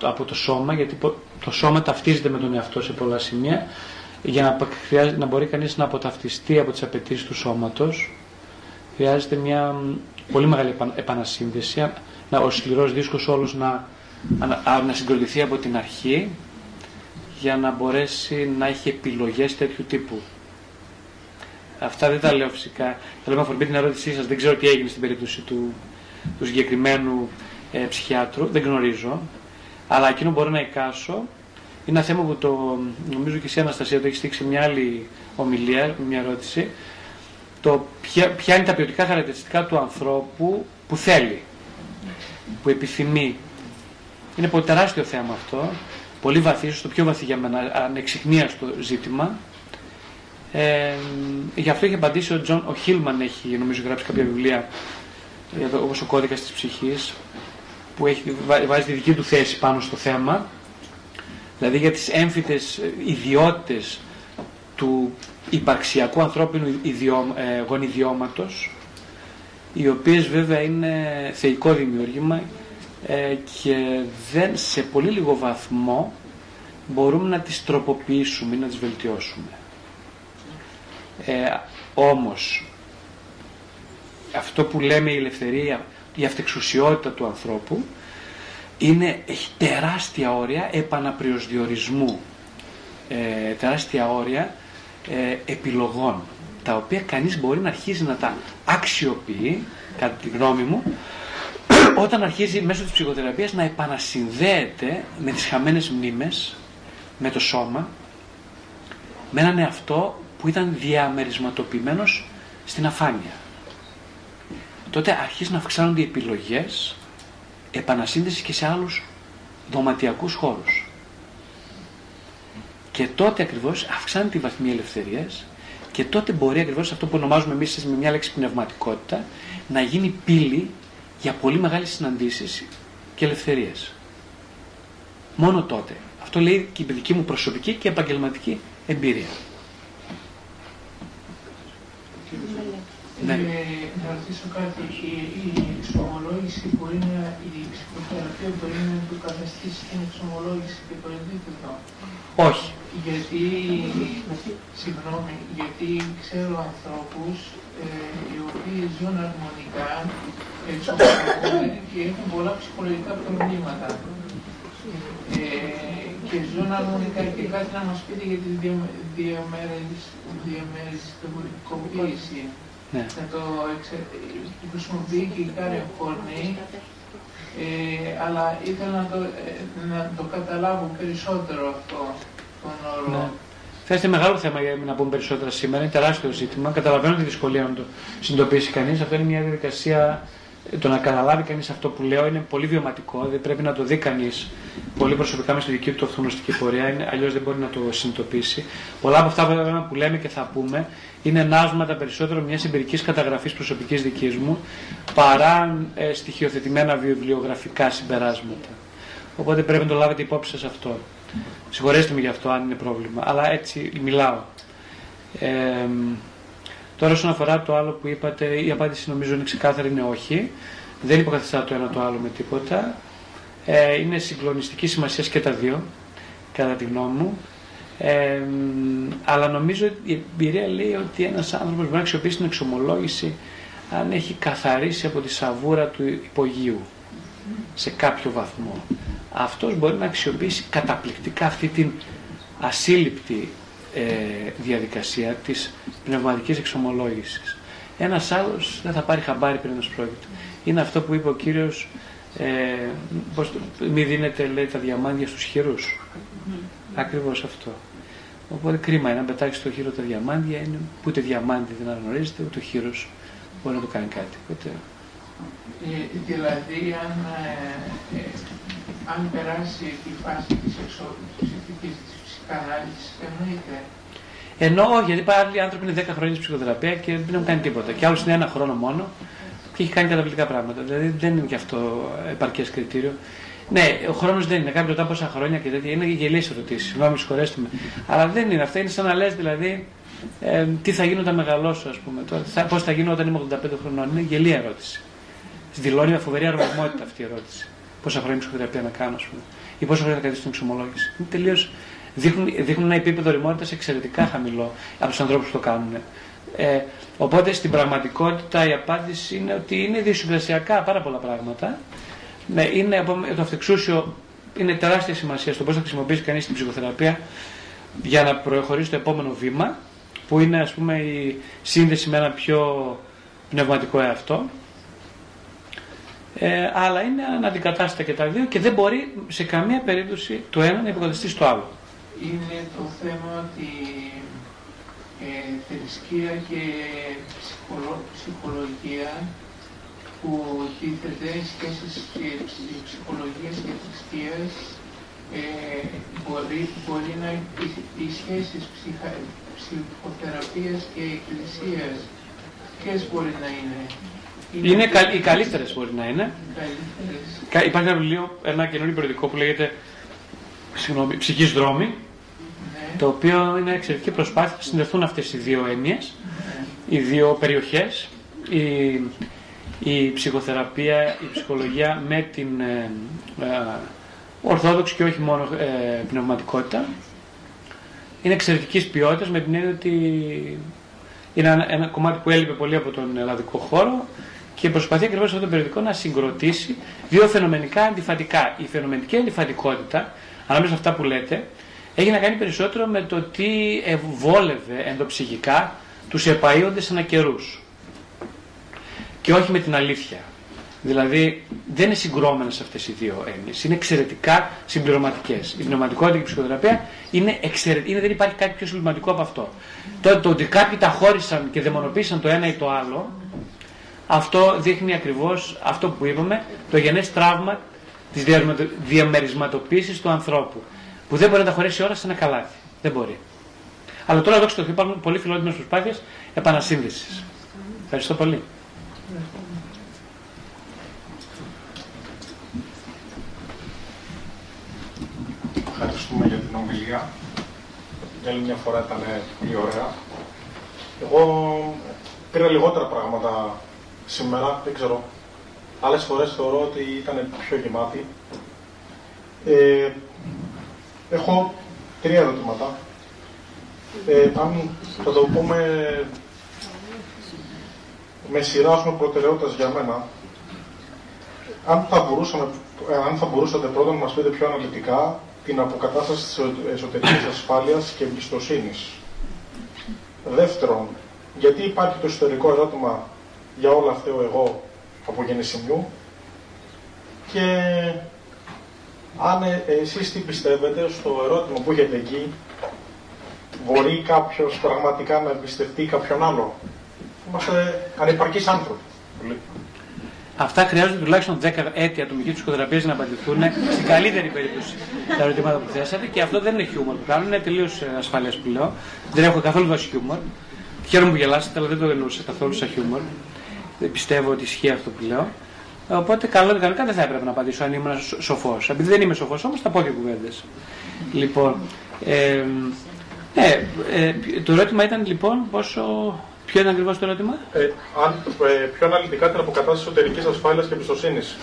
από το σώμα, γιατί το σώμα ταυτίζεται με τον εαυτό σε πολλά σημεία, για να μπορεί κανείς να αποταυτιστεί από τις απαιτήσεις του σώματος. Χρειάζεται μια πολύ μεγάλη επανασύνδεση, ο σκληρός δίσκος όλος να συγκροτηθεί από την αρχή, για να μπορέσει να έχει επιλογές τέτοιου τύπου. Αυτά δεν τα λέω φυσικά. Θέλω να αφορμή την ερώτησή σας. Δεν ξέρω τι έγινε στην περίπτωση του συγκεκριμένου ψυχιάτρου. Δεν γνωρίζω. Αλλά εκείνο μπορώ να εικάσω. Είναι ένα θέμα που το νομίζω και εσύ, Αναστασία, το έχεις στήξει μια άλλη ομιλία, μια ερώτηση. Ποια είναι τα ποιοτικά χαρακτηριστικά του ανθρώπου που θέλει, που επιθυμεί. Είναι πολύ τεράστιο θέμα αυτό. Πολύ βαθύ, ίσως το πιο βαθύ για μένα, ανεξιχνίαστο ζήτημα. Γι' αυτό έχει απαντήσει ο Χίλμαν, έχει νομίζω γράψει κάποια βιβλία όπως ο Κώδικας της Ψυχής, που βάζει τη δική του θέση πάνω στο θέμα, δηλαδή για τις έμφυτες ιδιότητες του υπαρξιακού ανθρώπινου γονιδιώματος, οι οποίες βέβαια είναι θεϊκό δημιούργημα και δεν, σε πολύ λίγο βαθμό μπορούμε να τις τροποποιήσουμε ή να τις βελτιώσουμε. Όμως αυτό που λέμε η ελευθερία, η αυτεξουσιότητα του ανθρώπου έχει τεράστια όρια επαναπροσδιορισμού, τεράστια όρια επιλογών, τα οποία κανείς μπορεί να αρχίσει να τα αξιοποιεί, κατά τη γνώμη μου, όταν αρχίζει μέσω της ψυχοθεραπείας να επανασυνδέεται με τις χαμένες μνήμες, με το σώμα, με έναν εαυτό που ήταν διαμερισματοποιημένος στην αφάνεια. Τότε αρχίζουν να αυξάνονται οι επιλογές επανασύνδεσης και σε άλλους δωματιακούς χώρους. Και τότε ακριβώς αυξάνεται η βαθμία ελευθερίας και τότε μπορεί ακριβώς αυτό που ονομάζουμε εμείς με μια λέξη πνευματικότητα να γίνει πύλη για πολύ μεγάλες συναντήσεις και ελευθερίες. Μόνο τότε. Αυτό λέει και η δική μου προσωπική και επαγγελματική εμπειρία. Ναι. Να ρωτήσω κάτι. Η εξομολόγηση μπορεί να. Η ψυχοθεραπεία μπορεί να αντικαταστήσει την εξομολόγηση και το αντίθετο. Όχι. Γιατί. Συγγνώμη, γιατί ξέρω ανθρώπους οι οποίοι ζουν αρμονικά, εξομολογούνται και έχουν πολλά ψυχολογικά προβλήματα. Και ζουν αρμονικά και κάτι να μας πείτε για τη διαμεριστικοποίηση. Ναι. Θα το χρησιμοποιεί και η Κάρια Κόρνη, αλλά ήθελα να το καταλάβω περισσότερο αυτό τον όρο. Ναι. Θέστε μεγάλο θέμα για να πούμε περισσότερα σήμερα, είναι τεράστιο ζήτημα. Καταλαβαίνω τη δυσκολία να το συνειδητοποιήσει κανείς. Αυτό είναι μια διαδικασία, το να καταλάβει κανείς αυτό που λέω είναι πολύ βιωματικό, δηλαδή πρέπει να το δει κανείς πολύ προσωπικά με στη δική του ορθογνωστική πορεία, αλλιώς δεν μπορεί να το συνειδητοποιήσει. Πολλά από αυτά που λέμε και θα πούμε είναι ενάσματα περισσότερο μιας εμπειρικής καταγραφής προσωπικής δικής μου παρά στοιχειοθετημένα βιβλιογραφικά συμπεράσματα. Οπότε πρέπει να το λάβετε υπόψη σας αυτό. Συγχωρέστε με γι' αυτό αν είναι πρόβλημα, αλλά έτσι μιλάω. Τώρα, όσον αφορά το άλλο που είπατε, η απάντηση νομίζω είναι ξεκάθαρη, είναι όχι. Δεν υποκαθιστά το ένα το άλλο με τίποτα. Είναι συγκλονιστική σημασία και τα δύο, κατά τη γνώμη μου. Αλλά νομίζω η εμπειρία λέει ότι ένας άνθρωπος μπορεί να αξιοποιήσει την εξομολόγηση αν έχει καθαρίσει από τη σαβούρα του υπογείου σε κάποιο βαθμό. Αυτός μπορεί να αξιοποιήσει καταπληκτικά αυτή την ασύλληπτη διαδικασία της πνευματικής εξομολόγησης. Ένας άλλος δεν θα πάρει χαμπάρι πριν ως πρόκειται. Είναι αυτό που είπε ο Κύριος, μη δίνετε, λέει, τα διαμάντια στους χειρούς. Ακριβώς αυτό. Οπότε κρίμα είναι να πετάξει στο χείρο τα διαμάντια, είναι που ούτε διαμάντι δεν αναγνωρίζεται, ούτε ο χείρος μπορεί να το κάνει κάτι. Οπότε... δηλαδή αν περάσει τη φάση της εξωτερικής της ψυχανάλυσης, εννοείται. Εννοώ, γιατί άλλοι άνθρωποι είναι 10 χρόνια στην ψυχοθεραπεία και δεν έχουν κάνει τίποτα. Και άλλος είναι ένα χρόνο μόνο και έχει κάνει καταπληκτικά πράγματα. Δηλαδή δεν είναι και αυτό επαρκές κριτήριο. Ναι, ο χρόνος δεν είναι. Κάποιοι ρωτάνε πόσα χρόνια και τέτοια. Είναι γελίες ερωτήσεις. Συγγνώμη, συγχωρέστε με. Αλλά δεν είναι αυτά. Είναι σαν να λες δηλαδή τι θα γίνω όταν μεγαλώσω, ας πούμε. Πώς θα γίνω όταν είμαι 85 χρονών. Είναι γελία ερώτηση. Δηλώνει μια φοβερή αρμονιμότητα αυτή η ερώτηση. Πόσα χρόνια ψυχοθεραπεία να κάνω, ας πούμε. Ή πόσα χρόνια θα κρατήσω την εξομολόγηση. Είναι τελείως. Δείχνουν ένα επίπεδο ρημότητας εξαιρετικά χαμηλό από τους ανθρώπους που το κάνουν. Οπότε στην πραγματικότητα η απάντηση είναι ότι είναι διασυμπλασιακά πάρα πολλά πράγματα. Ναι, το αυτεξούσιο είναι τεράστια σημασία στο πώς θα χρησιμοποιήσει κανείς την ψυχοθεραπεία για να προχωρήσει το επόμενο βήμα, που είναι, ας πούμε, η σύνδεση με ένα πιο πνευματικό εαυτό. Αλλά είναι αναντικατάστατα και τα δύο και δεν μπορεί σε καμία περίπτωση το ένα να υποκαταστήσει στο άλλο. Είναι το θέμα ότι θρησκεία και ψυχολογία που τίθεται, σχέσεις ψυχολογίας και θρησκείας, μπορεί να οι σχέσεις ψυχοθεραπείας και εκκλησίας, ποιες μπορεί να είναι. Είναι οι καλύτερες μπορεί να είναι. Υπάρχει ένα βιβλίο, ένα καινούριο περιοδικό που λέγεται «Ψυχής δρόμοι», το οποίο είναι εξαιρετική προσπάθεια να συνδεθούν αυτές οι δύο έννοιες, οι δύο περιοχές, η ψυχοθεραπεία, η ψυχολογία με την ορθόδοξη και όχι μόνο πνευματικότητα. Είναι εξαιρετικής ποιότητας με την έννοια ότι είναι ένα κομμάτι που έλειπε πολύ από τον ελλαδικό χώρο και προσπαθεί ακριβώς σε αυτό το περιοδικό να συγκροτήσει δύο φαινομενικά αντιφατικά. Η φαινομενική αντιφατικότητα, ανάμεσα σε αυτά που λέτε, έχει να κάνει περισσότερο με το τι ευβόλευε ενδοψυχικά τους επαΐοντες ανα καιρούς. Και όχι με την αλήθεια. Δηλαδή δεν είναι συγκρόμενες αυτές οι δύο έννοιες. Είναι εξαιρετικά συμπληρωματικές. Η πνευματικότητα και η ψυχοθεραπεία δεν υπάρχει κάτι πιο συμπληρωματικό από αυτό. Το ότι κάποιοι τα χώρισαν και δαιμονοποίησαν το ένα ή το άλλο, αυτό δείχνει ακριβώς αυτό που είπαμε, το γενές τραύμα της διαμερισματοποίησης του ανθρώπου. Που δεν μπορεί να τα χωρέσει ώρα σε ένα καλάθι. Δεν μπορεί. Αλλά τώρα δόξα τω Θεώ υπάρχουν πολύ φιλότιμες προσπάθειες επανασύνδεσης. Ευχαριστώ πολύ. Ευχαριστούμε για την ομιλία. Για άλλη μια φορά ήταν πολύ ωραία. Εγώ πήρα λιγότερα πράγματα σήμερα, δεν ξέρω. Άλλες φορές θεωρώ ότι ήταν πιο γεμάτη. Έχω τρία ερωτήματα. Αν θα το πούμε με σειρά ως προτεραιότητας για μένα, αν θα μπορούσατε πρώτον να μας πείτε πιο αναλυτικά την αποκατάσταση της εσωτερικής ασφάλειας και εμπιστοσύνης. Δεύτερον, γιατί υπάρχει το ιστορικό ερώτημα για όλα αυτά ο εγώ από γεννησιμιού και αν εσείς τι πιστεύετε στο ερώτημα που έχετε εκεί, μπορεί κάποιος πραγματικά να εμπιστευτεί κάποιον άλλο. Είμαστε ανεπαρκείς άνθρωποι. Αυτά χρειάζονται τουλάχιστον 10 έτη ατομικής ψυχοθεραπείας για να απαντηθούν στην καλύτερη περίπτωση τα ερωτήματα που θέσατε, και αυτό δεν είναι χιούμορ που κάνω, είναι τελείως ασφαλές που λέω. Δεν έχω καθόλου δώσει χιούμορ. Χαίρομαι που γελάσατε, αλλά δεν το εννοούσα καθόλου σαν χιούμορ. Δεν πιστεύω ότι ισχύει αυτό που λέω. Οπότε καλό ή κανονικά δεν θα έπρεπε να απαντήσω αν ήμουν σοφός. Επειδή δεν είμαι σοφός όμως, θα πω και κουβέντες. Λοιπόν, το ερώτημα ήταν λοιπόν πόσο. Ποιο είναι ακριβώς το ερώτημα? Πιο αναλυτικά την αποκατάσταση εσωτερικής ασφάλειας και εμπιστοσύνης.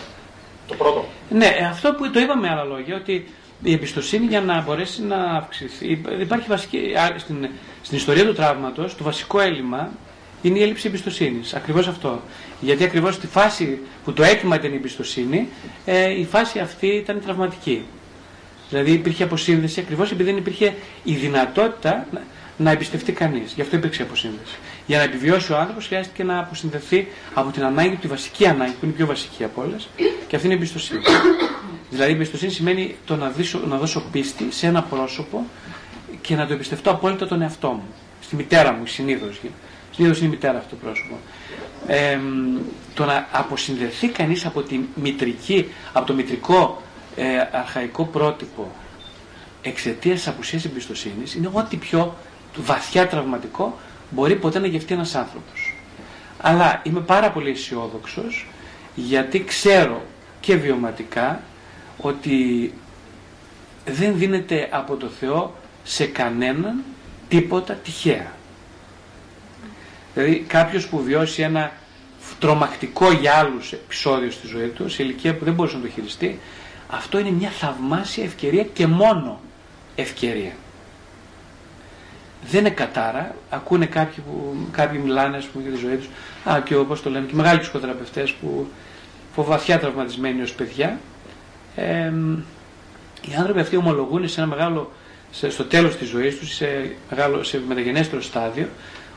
Το πρώτο. Ναι, αυτό που το είπαμε με άλλα λόγια, ότι η εμπιστοσύνη για να μπορέσει να αυξηθεί. Υπάρχει βασική, στην ιστορία του τραύματος, το βασικό έλλειμμα είναι η έλλειψη εμπιστοσύνης. Ακριβώς αυτό. Γιατί ακριβώς στη φάση που το αίτημα ήταν η εμπιστοσύνη, η φάση αυτή ήταν τραυματική. Δηλαδή υπήρχε αποσύνδεση ακριβώς επειδή δεν υπήρχε η δυνατότητα να εμπιστευτεί κανείς. Γι' αυτό υπήρξε αποσύνδεση. Για να επιβιώσει ο άνθρωπος, χρειάστηκε να αποσυνδεθεί από την ανάγκη, τη βασική ανάγκη, που είναι η πιο βασική από όλες, και αυτή είναι η εμπιστοσύνη. Δηλαδή, η εμπιστοσύνη σημαίνει το να δώσω πίστη σε ένα πρόσωπο και να το εμπιστευτώ απόλυτα τον εαυτό μου. Στη μητέρα μου, συνήθως. Συνήθως είναι η μητέρα αυτό το πρόσωπο. Το να αποσυνδεθεί κανείς από το μητρικό αρχαϊκό πρότυπο εξαιτίας της απουσίας εμπιστοσύνης, είναι ό,τι πιο βαθιά τραυματικό μπορεί ποτέ να γευτεί ένας άνθρωπος. Αλλά είμαι πάρα πολύ αισιόδοξος, γιατί ξέρω και βιωματικά ότι δεν δίνεται από το Θεό σε κανέναν τίποτα τυχαία. Δηλαδή κάποιος που βιώσει ένα τρομακτικό για άλλους επεισόδιο στη ζωή του, σε ηλικία που δεν μπορούσε να το χειριστεί, αυτό είναι μια θαυμάσια ευκαιρία και μόνο ευκαιρία. Δεν είναι κατάρα. Ακούνε κάποιοι μιλάνε για τη ζωή τους, και όπως το λένε και μεγάλοι ψυχοθεραπευτές που βαθιά τραυματισμένοι ως παιδιά. Οι άνθρωποι αυτοί ομολογούν στο τέλος της ζωής τους, σε μεταγενέστερο στάδιο,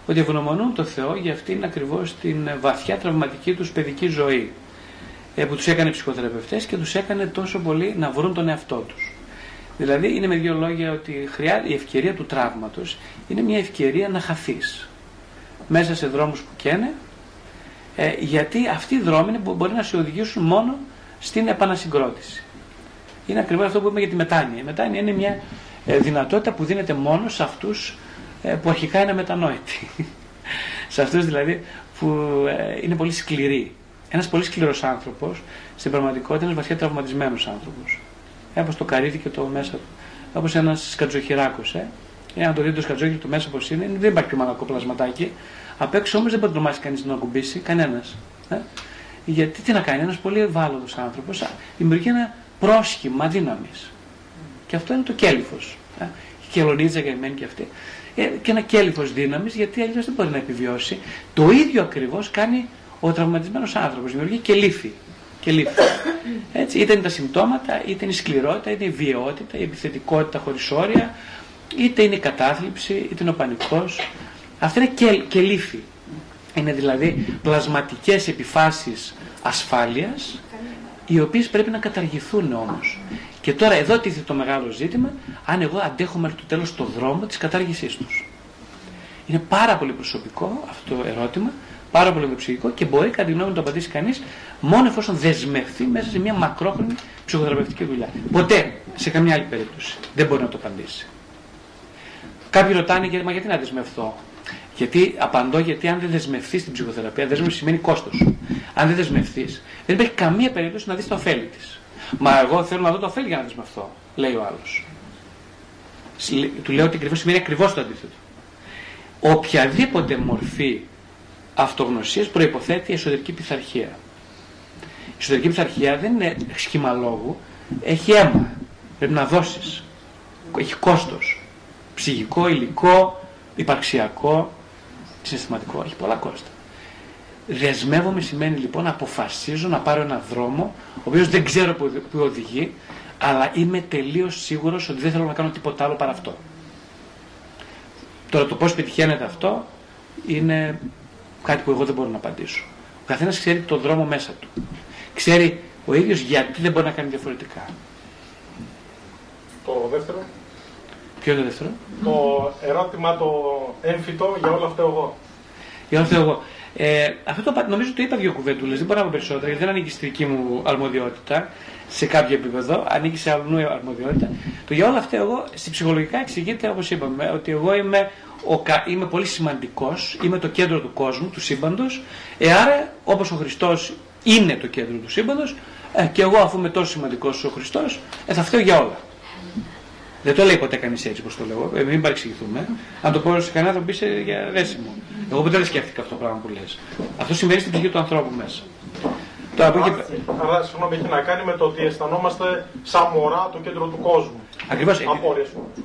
ότι ευγνωμονούν τον Θεό για αυτήν ακριβώς την βαθιά τραυματική τους παιδική ζωή, που τους έκανε ψυχοθεραπευτές και τους έκανε τόσο πολύ να βρουν τον εαυτό τους. Δηλαδή είναι με δύο λόγια ότι η ευκαιρία του τραύματος είναι μια ευκαιρία να χαθείς μέσα σε δρόμους που καίνε, γιατί αυτοί οι δρόμοι μπορεί να σε οδηγήσουν μόνο στην επανασυγκρότηση. Είναι ακριβώς αυτό που είπαμε για τη μετάνοια. Η μετάνοια είναι μια δυνατότητα που δίνεται μόνο σε αυτούς που αρχικά είναι μετανόητοι. Σε αυτούς δηλαδή που είναι πολύ σκληροί. Ένας πολύ σκληρός άνθρωπος, στην πραγματικότητα ένας βαθιά τραυματισμένος άνθρωπος. Όπως το καρύδι και το μέσα του. Όπως ένας σκατζοχυράκος. Εάν το δει το σκατζόχυρο του μέσα όπως είναι, δεν υπάρχει πιο μαλακό πλασματάκι. Απ' έξω όμως δεν μπορεί να τρομάσει κανείς να ακουμπήσει, κανένας. Γιατί τι να κάνει, ένας πολύ ευάλωτος άνθρωπος δημιουργεί ένα πρόσχημα δύναμης. Και αυτό είναι το κέλυφος. Η κελονίτσα για εμένα και αυτή. Και ένα κέλυφος δύναμης, γιατί αλλιώς δεν μπορεί να επιβιώσει. Το ίδιο ακριβώς κάνει ο τραυματισμένος άνθρωπος. Δημιουργεί κελύφη. Έτσι, είτε είναι τα συμπτώματα, είτε είναι η σκληρότητα, είτε η βιαιότητα, η επιθετικότητα χωρίς όρια, είτε είναι η κατάθλιψη, είτε είναι ο πανικός. Αυτά είναι κελύφη. Είναι δηλαδή πλασματικές επιφάσεις ασφάλειας, οι οποίες πρέπει να καταργηθούν όμως. Και τώρα εδώ τίθεται το μεγάλο ζήτημα, αν εγώ αντέχω μέχρι το τέλος το δρόμο της κατάργησής τους. Είναι πάρα πολύ προσωπικό αυτό το ερώτημα, πάρα πολύ ψυχικό, και μπορεί κατά τη γνώμη να το απαντήσει κανείς μόνο εφόσον δεσμευτεί μέσα σε μια μακρόχρονη ψυχοθεραπευτική δουλειά. Ποτέ, σε καμιά άλλη περίπτωση, δεν μπορεί να το απαντήσει. Κάποιοι ρωτάνε, μα γιατί να δεσμευτώ? Απαντώ, γιατί αν δεν δεσμευτεί στην ψυχοθεραπεία, δέσμευση σημαίνει κόστος. Αν δεν δεσμευτεί, δεν υπάρχει καμία περίπτωση να δει το ωφέλη τη. Μα εγώ θέλω να δω το ωφέλη για να δεσμευτώ, λέει ο άλλος. Του λέω ότι ακριβώς σημαίνει ακριβώς το αντίθετο. Οποιαδήποτε μορφή αυτογνωσίας προϋποθέτει εσωτερική πειθαρχία. Η εσωτερική πειθαρχία δεν είναι σχήμα λόγου, έχει αίμα, πρέπει να δώσεις, έχει κόστος, ψυχικό, υλικό, υπαρξιακό, συναισθηματικό, έχει πολλά κόστη. Δεσμεύομαι σημαίνει λοιπόν να αποφασίζω να πάρω έναν δρόμο, ο οποίος δεν ξέρω που οδηγεί, αλλά είμαι τελείως σίγουρος ότι δεν θέλω να κάνω τίποτα άλλο παρά αυτό. Τώρα το πώς πετυχαίνεται αυτό είναι κάτι που εγώ δεν μπορώ να απαντήσω. Ο καθένας ξέρει τον δρόμο μέσα του. Ξέρει ο ίδιος γιατί δεν μπορεί να κάνει διαφορετικά. Το δεύτερο. Ποιο είναι το δεύτερο? Το ερώτημα το έμφυτο για όλα αυτά εγώ. Για όλα αυτά εγώ. Αυτό το, νομίζω το είπα δύο κουβέντουλες, δεν μπορώ να πω περισσότερα γιατί δεν ανήκει στη δική μου αρμοδιότητα σε κάποιο επίπεδο, ανήκει σε αλλού αρμοδιότητα. Το για όλα αυτά εγώ στη ψυχολογικά εξηγείται όπως είπαμε, ότι εγώ είμαι πολύ σημαντικός, είμαι το κέντρο του κόσμου, του σύμπαντος, άρα όπως ο Χριστός είναι το κέντρο του σύμπαντος και εγώ αφού είμαι τόσο σημαντικός ο Χριστός, θα φταίω για όλα. Δεν το λέει ποτέ κανείς έτσι όπως το λέω, μην παρεξηγηθούμε. Αν το πω σε κανένα θα μου πεις για δέσιμο. Εγώ ποτέ δεν σκέφτηκα αυτό το πράγμα που λες. Αυτό συμβαίνει στην ψυχή του ανθρώπου μέσα. Αλλά συγγνώμη, έχει να κάνει με το ότι αισθανόμαστε σαν μωρά το κέντρο του κόσμου. Ακριβώς.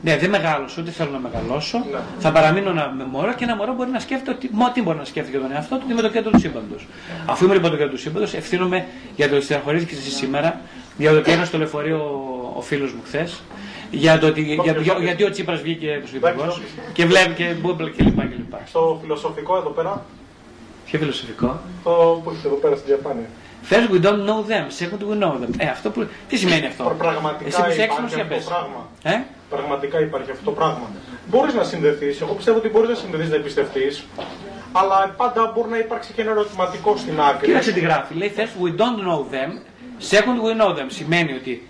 Ναι, δεν μεγάλωσα, ούτε θέλω να μεγαλώσω. Ναι. Θα παραμείνω με μωρό και ένα μωρό μπορεί να σκέφτεται ότι ό,τι μπορεί να σκέφτεται για τον εαυτό του, ότι είμαι το κέντρο του σύμπαντος. Ναι. Αφού είμαι λοιπόν το κέντρο του σύμπαντος, ευθύνομαι για το ότι στεναχωρήθηκες εσύ σήμερα, για το ότι έγινε στο λεωφορείο ο φίλος μου χθες. Γιατί ο Τσίπρας βγήκε πρωθυπουργός και βλέπει και μπούμπλα κλπ. Στο φιλοσοφικό εδώ πέρα. Ποιο φιλοσοφικό? Το που έχετε εδώ πέρα στην διαφάνεια. First we don't know them, second we know them. Αυτό που... Τι σημαίνει αυτό? Πραγματικά υπάρχει αυτό το πράγμα. Μπορείς να συνδεθείς, εγώ πιστεύω ότι μπορείς να συνδεθείς, να εμπιστευτείς, αλλά πάντα μπορεί να υπάρξει και ένα ερωτηματικό στην άκρη. Κοίταξε τι γράφει, λέει first we don't know them, second we know them. Σημαίνει ότι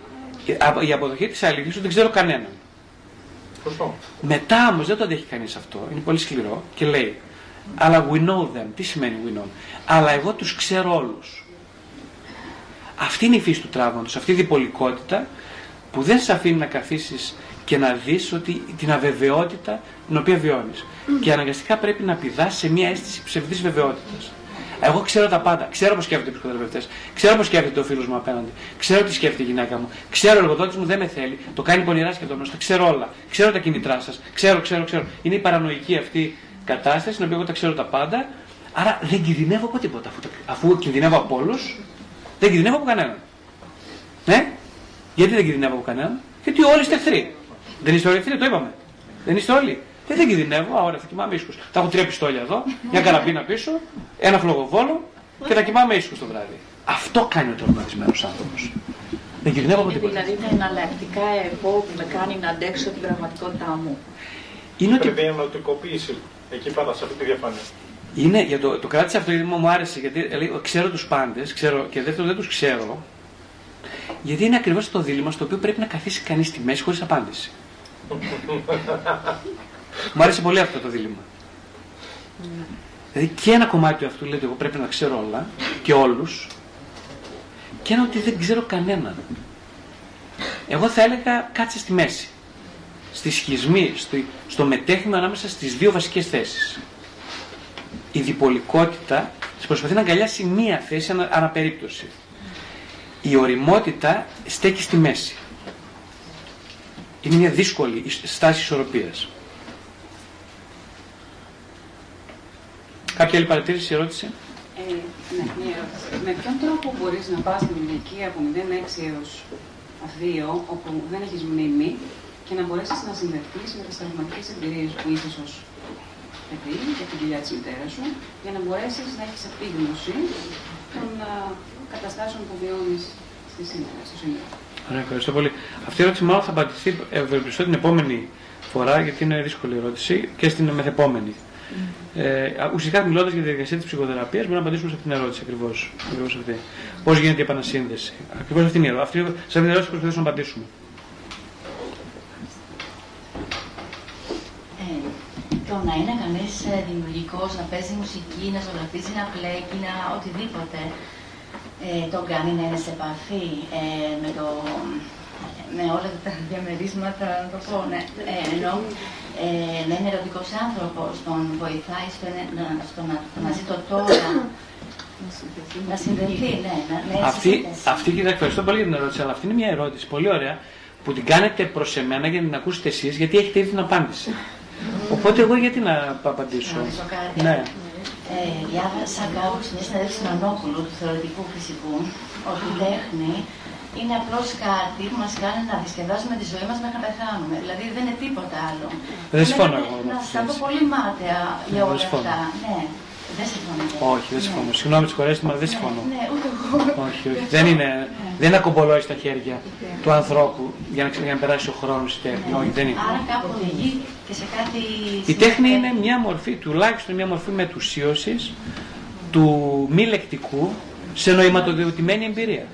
η αποδοχή της αλήθειας του δεν ξέρω κανέναν. Σωστό. Μετά όμως δεν το αντέχει κανείς αυτό, είναι πολύ σκληρό και λέει αλλά we know them, τι σημαίνει we know them? Αλλά εγώ τους ξέρω όλους. Αυτή είναι η φύση του τραύματος, αυτή η διπολικότητα που δεν σε αφήνει να καθίσεις και να δεις ότι, την αβεβαιότητα την οποία βιώνεις. Και αναγκαστικά πρέπει να πηδάς σε μια αίσθηση ψευδής βεβαιότητας. Εγώ ξέρω τα πάντα. Ξέρω πώς σκέφτονται οι ψυχοθεραπευτές. Ξέρω πώς σκέφτεται ο φίλος μου απέναντι. Ξέρω τι σκέφτεται η γυναίκα μου. Ξέρω ο εργοδότης μου δεν με θέλει. Το κάνει πονηρά σκεπτόμενος. Τα ξέρω όλα. Ξέρω τα κινητρά σας. Ξέρω. Είναι η παρανοϊκή αυτή κατάσταση στην οποία εγώ τα ξέρω τα πάντα. Άρα δεν κινδυνεύω από τίποτα. Αφού κινδυνεύω από όλους, δεν κινδυνεύω από κανέναν. Ναι. Γιατί δεν κινδυνεύω από κανέναν? Γιατί όλοι είστε εχθροί. Δεν είστε όλοι εχθροί, το είπαμε. Δεν είστε όλοι. Δεν κινδυνεύω, ωραία, θα κοιμάμαι ίσχους. Θα έχω 3 πιστόλια εδώ, μια καραμπίνα πίσω, ένα φλογοβόλο και θα κοιμάμαι ίσχους το βράδυ. Αυτό κάνει ο τραυματισμένος άνθρωπος. Δεν κινδυνεύω από τίποτα. Δηλαδή είναι εναλλακτικά εγώ που με κάνει να αντέξω την πραγματικότητά μου. Είναι πρέπει να ενωτικοποίηση εκεί πάντα σε αυτή τη διαφάνεια. Είναι, για το κράτησε αυτό, γιατί μου άρεσε, γιατί ξέρω τους πάντες, ξέρω και δεύτερον δεν τους ξέρω. Γιατί είναι ακριβώς το δίλημμα στο οποίο πρέπει να καθίσει κανείς στη μέση χωρίς απάντηση. Μου άρεσε πολύ αυτό το δίλημμα. Δηλαδή και ένα κομμάτι του αυτού λέει ότι εγώ πρέπει να ξέρω όλα και όλους και ένα ότι δεν ξέρω κανέναν. Εγώ θα έλεγα κάτσε στη μέση. Στη σχισμή, στο μετέχημα ανάμεσα στις δύο βασικές θέσεις. Η διπολικότητα προσπαθεί να αγκαλιάσει μία θέση αναπερίπτωση. Η οριμότητα στέκει στη μέση. Είναι μια δύσκολη στάση ισορροπίας. Κάποια άλλη παρατήρηση, ερώτηση? Ναι, ερώτηση. Με ποιον τρόπο μπορείς να πας στην ηλικία από 0-6 έως 2, όπου δεν έχεις μνήμη, και να μπορέσεις να συνδεθείς με τις τραυματικές εμπειρίες που ίσως ως παιδί και την κοιλιά της μητέρας σου, για να μπορέσεις να έχεις επίγνωση των καταστάσεων που βιώνεις στη σήμερα, στο σήμερα? Ωραία, ευχαριστώ πολύ. Αυτή η ερώτηση μάλλον θα απαντηθεί ευελπιστώ την επόμενη φορά, γιατί είναι δύσκολη ερώτηση, και στην μεθεπόμενη. Ουσιαστικά μιλώντας για τη διαδικασία της ψυχοθεραπείας, μπορούμε να απαντήσουμε σε αυτήν την ερώτηση ακριβώς αυτή. Πώς γίνεται η επανασύνδεση. Ακριβώς αυτή είναι η ερώτηση. Σε αυτήν την ερώτηση προσπαθήσουμε να απαντήσουμε. Το να είναι κανείς δημιουργικός, να παίζει μουσική, να ζωγραφίζει, να πλέκει, να οτιδήποτε, τον κάνει να είναι σε επαφή με το με όλα τα διαμερίσματα, να το πω, ναι. Ενώ να είναι ερωτικός άνθρωπος, τον βοηθάει στο να ζει το τώρα, να συνδεθεί, ναι. Αυτή, κύριε, ευχαριστώ πολύ για την ερώτηση, αλλά αυτή είναι μια ερώτηση πολύ ωραία, που την κάνετε προς εμένα για να την ακούσετε εσείς, γιατί έχετε ήδη την απάντηση. Οπότε εγώ γιατί να απαντήσω. Ναι. Διάβασα κάπου σε μια συνέντευξη Νανόπουλου, του θεωρητικού φυσικού, ότι η τέχνη είναι απλώς κάτι που μας κάνει να διασκεδάζουμε τη ζωή μας μέχρι να πεθάνουμε. Δηλαδή δεν είναι τίποτα άλλο. Δεν συμφωνώ εγώ. Να σας τα πω πολύ μάταια για όλα αυτά. Ναι, δεν συμφωνώ. Όχι, δεν συμφωνώ. Συγγνώμη, συγχωρέστε με, αλλά δεν συμφωνώ. Ναι, ούτε εγώ. Όχι. Δεν είναι ακομπολόι στα χέρια του ανθρώπου για να περάσει ο χρόνος η τέχνη. Όχι, δεν είναι. Άρα κάπου οδηγεί και σε κάτι. Η τέχνη είναι μια μορφή, τουλάχιστον μια μορφή μετουσίωσης του μη λεκτικού σε νοηματοδοτημένη εμπειρία.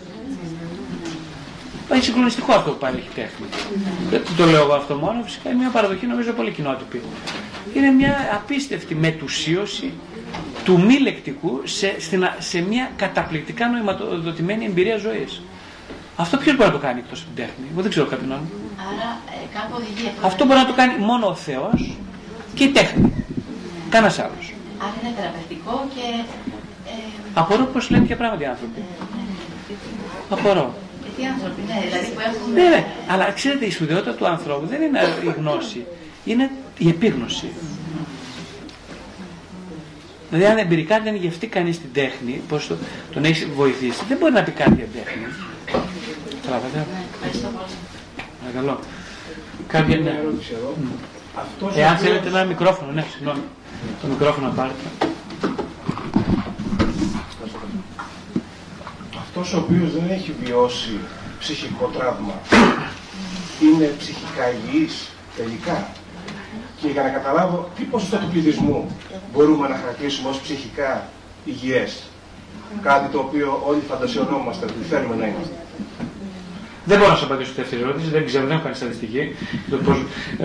Είναι συγκλονιστικό αυτό που πάλι έχει τέχνη. Δεν το λέω εγώ αυτό μόνο, φυσικά είναι μια παραδοχή νομίζω πολύ κοινότυπη. Είναι μια απίστευτη μετουσίωση του μη λεκτικού σε μια καταπληκτικά νοηματοδοτημένη εμπειρία ζωής. Αυτό ποιος μπορεί να το κάνει εκτός από την τέχνη, εγώ δεν ξέρω κάποιον άλλο. Αυτό μπορεί να το κάνει μόνο ο Θεός και η τέχνη. Κανένας άλλος. Άρα είναι θεραπευτικό και. Απορώ πως λένε πια πράγματα οι άνθρωποι. Απορώ. Τι άνθρωποι, ναι, δηλαδή που έχουμε. Ναι, αλλά ξέρετε, η σπουδαιότητα του ανθρώπου δεν είναι η γνώση, είναι η επίγνωση. Δηλαδή, αν εμπειρικά δεν γευτεί κανείς την τέχνη, πως τον έχει βοηθήσει, δεν μπορεί να πει κάτι για τέχνη. Καταλάβατε. Ναι, ευχαριστώ πολύ. Παρακαλώ. Κάποια μια ερώτηση εδώ. Εάν θέλετε ένα μικρόφωνο, ναι, συγγνώμη. Το μικρόφωνο πάρετε. Αυτός ο οποίος δεν έχει βιώσει ψυχικό τραύμα είναι ψυχικά υγιής τελικά? Και για να καταλάβω τι ποσοστό του πληθυσμού μπορούμε να χαρακτηρίσουμε ως ψυχικά υγιές, κάτι το οποίο όλοι φαντασιωνόμαστε ότι θέλουμε να είμαστε. Δεν μπορώ να σας απαντήσω στη δεύτερη ερώτηση, δεν ξέρω, δεν έχω κάνει στατιστική.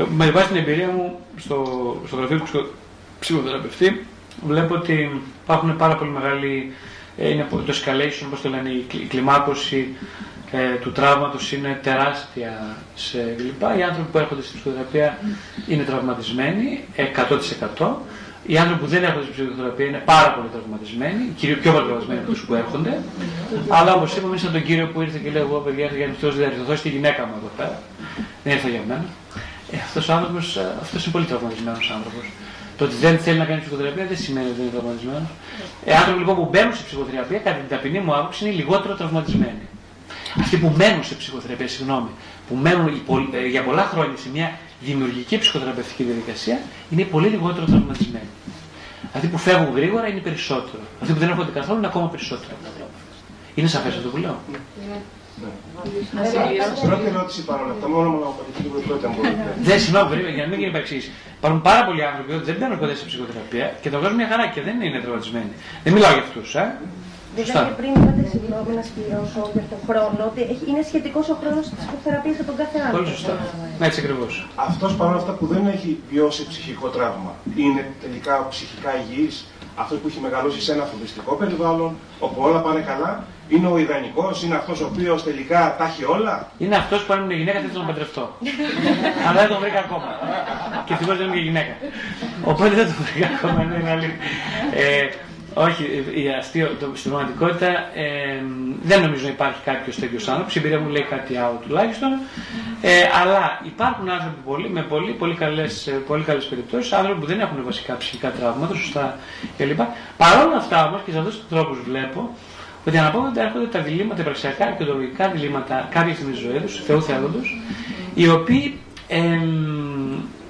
Με βάση την εμπειρία μου στο γραφείο του ψυχοθεραπευτή βλέπω ότι υπάρχουν πάρα πολύ μεγάλοι. Είναι το escalation, όπως το λένε, η κλιμάκωση του τραύματος είναι τεράστια σε γλυπά. Οι άνθρωποι που έρχονται στην ψυχοθεραπεία είναι τραυματισμένοι 100%. Οι άνθρωποι που δεν έρχονται στην ψυχοθεραπεία είναι πάρα πολύ τραυματισμένοι, κυρίως πιο πολύ τραυματισμένοι από τους που έρχονται. Αλλά όπως είπαμε, σαν τον κύριο που ήρθε και λέει: εγώ παιδιά, για να διορθώσει τη γυναίκα μου εδώ πέρα. Δεν ήρθα για μένα. Αυτός ο άνθρωπος, αυτός είναι πολύ τραυματισμένος άνθρωπος. Το ότι δεν θέλει να κάνει ψυχοθεραπεία δεν σημαίνει ότι είναι τραυματισμένος. Άνθρωποι λοιπόν που μπαίνουν σε ψυχοθεραπεία, κατά την ταπεινή μου άποψη, είναι λιγότερο τραυματισμένοι. Αυτοί που μένουν σε ψυχοθεραπεία, που μένουν για πολλά χρόνια σε μια δημιουργική ψυχοθεραπευτική διαδικασία, είναι πολύ λιγότερο τραυματισμένοι. Αυτοί που φεύγουν γρήγορα είναι περισσότερο. Αυτοί που δεν έρχονται καθόλου είναι ακόμα περισσότερο. Είναι σαφές αυτό που λέω. Πρώτη ερώτηση παρόλα αυτά, μόνο δεν συγγνώμη, βέβαια, για να μην γίνει υπεξήγηση. Υπάρχουν πάρα πολλοί άνθρωποι που δεν μπαίνουν ποτέ σε ψυχοθεραπεία και το βγάζουν μια χαρά και δεν είναι τραυματισμένοι. Δεν μιλάω για αυτούς, α. Δηλαδή, πριν είπατε, συγγνώμη να συμπληρώσω για τον χρόνο, ότι είναι σχετικός ο χρόνος της ψυχοθεραπείας από τον κάθε άνθρωπο. Πολύ σωστά. Έτσι ακριβώς. Αυτός παρόλα αυτά που δεν έχει βιώσει ψυχικό τραύμα, είναι τελικά ψυχικά υγιής? Αυτός που έχει μεγαλώσει σε ένα φοβιστικό περιβάλλον, όπου όλα πάνε καλά, είναι ο ιδανικός, είναι αυτός ο οποίος τελικά τα έχει όλα. Είναι αυτός που αν είναι γυναίκα δεν θέλω να παντρευτώ. Αλλά δεν τον βρήκα ακόμα. Και ευτυχώς δεν είμαι και γυναίκα. Οπότε δεν τον βρήκα ακόμα, είναι αλήθεια. Όχι, η αστείο, στην πραγματικότητα δεν νομίζω να υπάρχει κάποιος τέτοιος άνθρωπος. Η εμπειρία μου λέει κάτι άλλο τουλάχιστον. Αλλά υπάρχουν άνθρωποι με πολύ καλές περιπτώσεις, άνθρωποι που δεν έχουν βασικά ψυχικά τραύματα, σωστά κλπ. Παρ' όλα αυτά όμως και σε αυτούς τους τρόπους βλέπω ότι αναπόφευκτα έρχονται τα διλήμματα, πραξιακά και οντολογικά διλήμματα κάποια στιγμή της ζωής τους, Θεού θέλοντος, οι οποίοι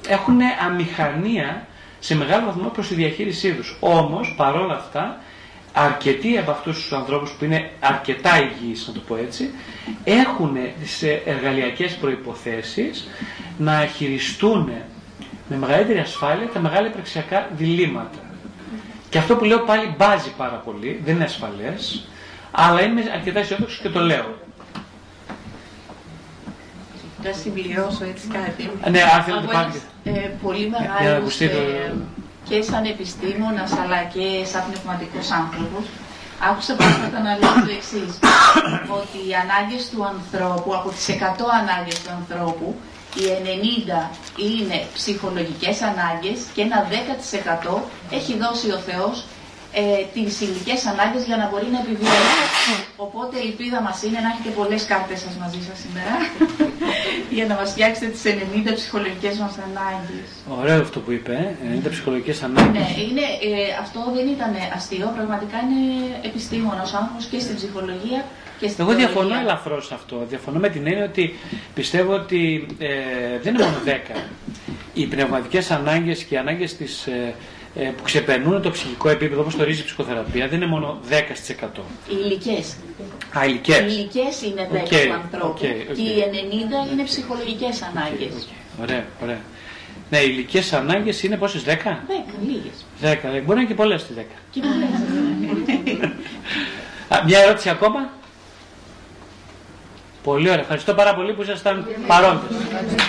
έχουν αμηχανία σε μεγάλο βαθμό προς τη διαχείρισή τους. Όμως, παρόλα αυτά, αρκετοί από αυτούς τους ανθρώπους που είναι αρκετά υγιείς, να το πω έτσι, έχουν τις εργαλειακές προϋποθέσεις να χειριστούν με μεγαλύτερη ασφάλεια τα μεγάλα υπαρξιακά διλήμματα. Και αυτό που λέω πάλι μπάζει πάρα πολύ, δεν είναι ασφαλές, αλλά είμαι αρκετά αισιόδοξος και το λέω. Να συμπληρώσω έτσι κάτι. Ναι, πολύ μεγάλος και σαν επιστήμονας αλλά και σαν πνευματικός άνθρωπος, άκουσα πράγματα να λέω το εξής, ότι οι ανάγκες του ανθρώπου, από τις 100 ανάγκες του ανθρώπου, οι 90 είναι ψυχολογικές ανάγκες και ένα 10% έχει δώσει ο Θεός τις υλικές ανάγκες για να μπορεί να επιβιώσει. Οπότε η ελπίδα μας είναι να έχετε πολλές κάρτες σας μαζί σας σήμερα για να μας φτιάξετε τις 90 ψυχολογικές μας ανάγκες. Ωραίο αυτό που είπε, 90 ψυχολογικές ανάγκες. Ναι, είναι, αυτό δεν ήταν αστείο, πραγματικά είναι επιστήμονος άνθρωπος και στην ψυχολογία. Εγώ διαφωνώ ελαφρώς σε αυτό. Διαφωνώ με την έννοια ότι πιστεύω ότι δεν είναι μόνο 10. Οι πνευματικές ανάγκες και οι ανάγκες που ξεπερνούν το ψυχικό επίπεδο, όπως το ορίζει η ψυχοθεραπεία, δεν είναι μόνο 10%. Οι υλικές. Α, υλικές. Οι υλικές είναι 10 του ανθρώπου. Και οι 90 είναι ψυχολογικές ανάγκες. Ωραία, ωραία. Ναι, οι υλικές ανάγκες είναι πόσες, 10? 10, λίγες. 10, μπορεί να είναι και πολλές στις 10. Και πολλές. Μια ερώτηση ακόμα. Πολύ ωραία. Ευχαριστώ πάρα πολύ που ήσασταν παρόντες.